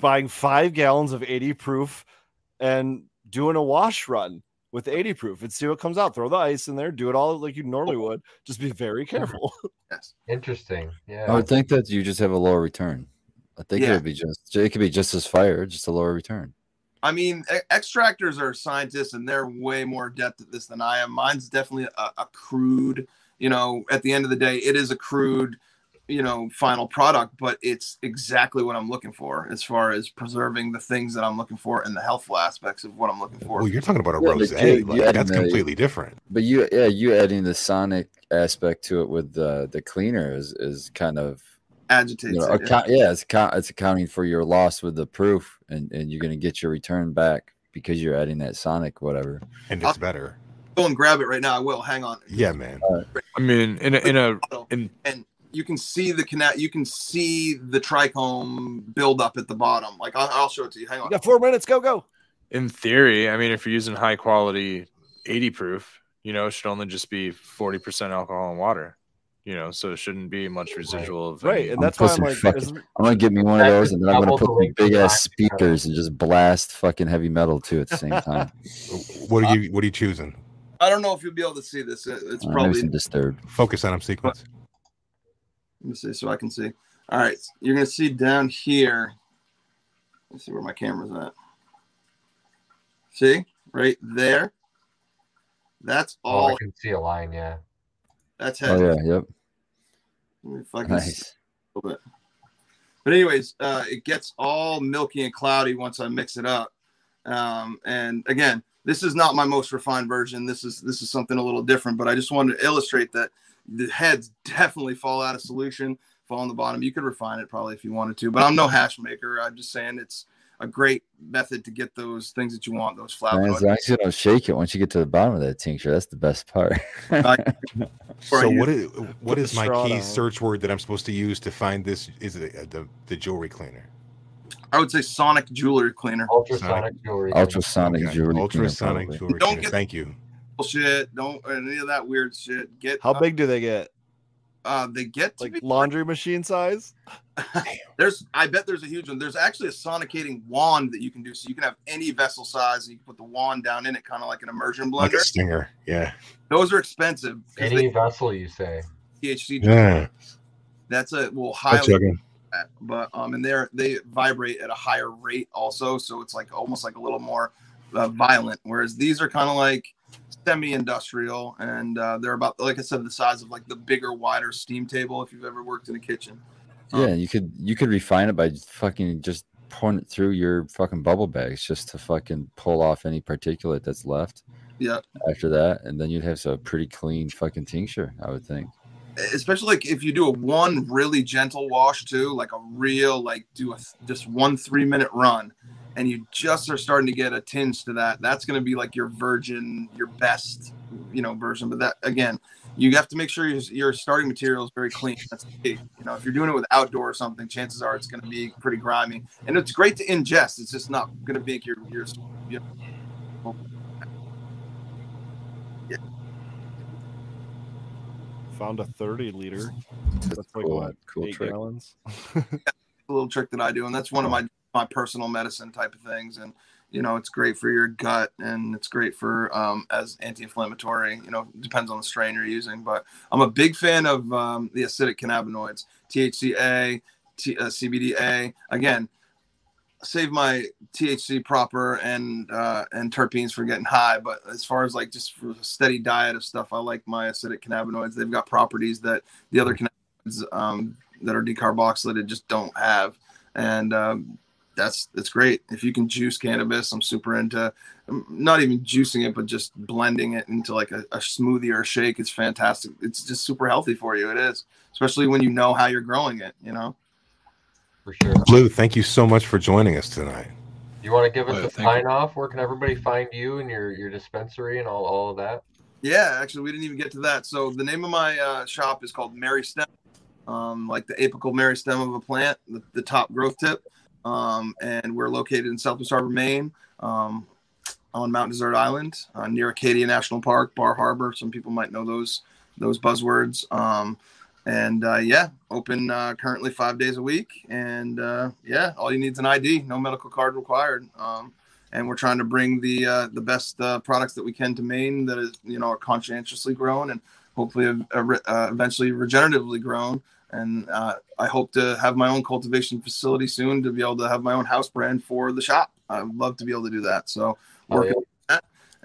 buying five gallons of eighty proof and doing a wash run with eighty proof and see what comes out. Throw the ice in there, do it all like you normally would. Just be very careful. Yes, interesting. Yeah, I would think that you just have a lower return. I think yeah. it would be just it could be just as fire, just a lower return. I mean, e- extractors are scientists and they're way more adept at this than I am. Mine's definitely a, a crude, you know, at the end of the day, it is a crude, you know, final product, but it's exactly what I'm looking for as far as preserving the things that I'm looking for and the healthful aspects of what I'm looking for. Well, you're talking about a yeah, rosé, like, that's completely the, different. But you, yeah, you adding the sonic aspect to it with the the cleaner is, is kind of agitates you know, it, account, yeah. yeah, it's it's accounting for your loss with the proof, and, and you're going to get your return back because you're adding that sonic whatever. And it's I'll better. Go and grab it right now. I will. Hang on. Yeah, man. Uh, I mean, in a, in a in and you can see the canal. You can see the trichome build up at the bottom. Like I'll, I'll show it to you. Hang on. You got four minutes. Go go. In theory, I mean, if you're using high quality eighty proof, you know, it should only just be forty percent alcohol and water. You know, so it shouldn't be much residual of right, and that's I'm why I'm like, fucking, I'm gonna get me one of those, and then I'm gonna put like big ass speakers and just blast fucking heavy metal too at the same time. What are you? What are you choosing? I don't know if you'll be able to see this. It's uh, probably disturbed. Focus on them sequence. Let me see, so I can see. All right, you're gonna see down here. Let's see where my camera's at. See, right there. That's all. Oh, I can see a line. Yeah. That's heavy. Oh, yeah, yep. Let me fucking nice. A little bit. But anyways, uh, it gets all milky and cloudy once I mix it up. Um, and again, this is not my most refined version. This is this is something a little different, but I just wanted to illustrate that the heads definitely fall out of solution, fall on the bottom. You could refine it probably if you wanted to, but I'm no hash maker. I'm just saying it's a great method to get those things that you want, those flowers. I actually don't shake it once you get to the bottom of that tincture. That's the best part. So what is what is my key search word that I'm supposed to use to find this? Is it a, the the jewelry cleaner? I would say sonic jewelry cleaner. Ultrasonic jewelry. Ultrasonic jewelry. Ultrasonic jewelry. Don't get thank you. Bullshit. Don't any of that weird shit. Get how big do they get? Uh, they get to like laundry machine size. There's, I bet there's a huge one. There's actually a sonicating wand that you can do, so you can have any vessel size, and you can put the wand down in it, kind of like an immersion blender. Like a stinger, yeah. Those are expensive. Any they, vessel, you say? T H C. Yeah. That's a well highly, but um, and they're they vibrate at a higher rate also, so it's like almost like a little more uh, violent. Whereas these are kind of like semi-industrial, and uh, they're about, like I said, the size of like the bigger, wider steam table if you've ever worked in a kitchen. Um, yeah, you could you could refine it by fucking just pouring it through your fucking bubble bags just to fucking pull off any particulate that's left. Yeah. After that, and then you'd have a pretty clean fucking tincture, I would think. Especially like if you do a one really gentle wash too, like a real like do a just one three minute run. And you just are starting to get a tinge to that. That's going to be like your virgin, your best, you know, version. But that again, you have to make sure your, your starting material is very clean. That's key. You know, if you're doing it with outdoor or something, chances are it's going to be pretty grimy. And it's great to ingest. It's just not going to make your your. You know, yeah. Found a thirty liter. That's like cool, what cool eight trick. Gallons. Yeah, a little trick that I do, and that's one of my. my personal medicine type of things. And, you know, it's great for your gut and it's great for, um, as anti-inflammatory, you know, depends on the strain you're using, but I'm a big fan of, um, the acidic cannabinoids, T H C A, T, uh, C B D A. Again, save my T H C proper and, uh, and terpenes for getting high. But as far as like just for a steady diet of stuff, I like my acidic cannabinoids. They've got properties that the other cannabinoids, um, that are decarboxylated just don't have. And, um, that's it's great. If you can juice cannabis, I'm super into not even juicing it, but just blending it into like a, a smoothie or a shake. It's fantastic. It's just super healthy for you. It is, especially when you know how you're growing it, you know? For sure. Blue, thank you so much for joining us tonight. You want to give us Blue, a sign off? Where can everybody find you and your, your dispensary and all, all of that? Yeah, actually, we didn't even get to that. So the name of my uh, shop is called Merystem, um, like the apical meristem of a plant, the, the top growth tip. Um, and we're located in Southwest Harbor, Maine, um, on Mount Desert Island, uh, near Acadia National Park, Bar Harbor. Some people might know those those buzzwords. Um, and uh, yeah, open uh, currently five days a week. And uh, yeah, all you need is an I D, no medical card required. Um, and we're trying to bring the uh, the best uh, products that we can to Maine that is, you know, are conscientiously grown and hopefully uh, uh, eventually regeneratively grown. And uh, I hope to have my own cultivation facility soon to be able to have my own house brand for the shop. I'd love to be able to do that. So working oh, yeah. on that,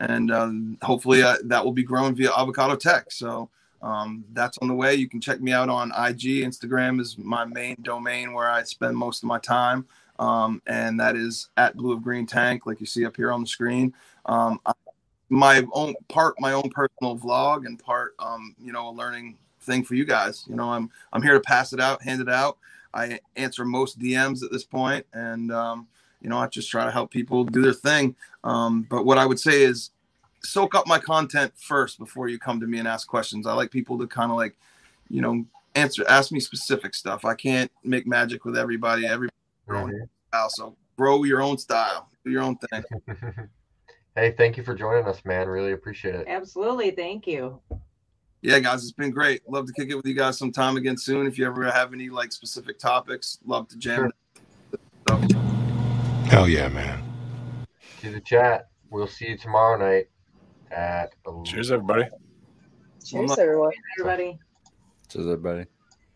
and um, hopefully uh, that will be grown via avocado tech. So um, that's on the way. You can check me out on I G. Instagram is my main domain where I spend most of my time. Um, and that is at Blue of Green Tank, like you see up here on the screen. Um, I, my own part, my own personal vlog and part, um, you know, a learning thing for you guys. You know, I'm I'm here to pass it out, hand it out. I answer most D Ms at this point, and um, you know, I just try to help people do their thing. Um, but what I would say is, soak up my content first before you come to me and ask questions. I like people to kind of like, you know, answer, ask me specific stuff. I can't make magic with everybody. Everybody, mm-hmm. So grow your own style, do your own thing. Hey, thank you for joining us, man. Really appreciate it. Absolutely, thank you. Yeah, guys, it's been great. Love to kick it with you guys sometime again soon. If you ever have any like specific topics, love to jam. Sure. So. Hell yeah, man. To the chat. We'll see you tomorrow night at. Cheers, everybody. Cheers, everyone. Cheers, everybody. Cheers, everybody.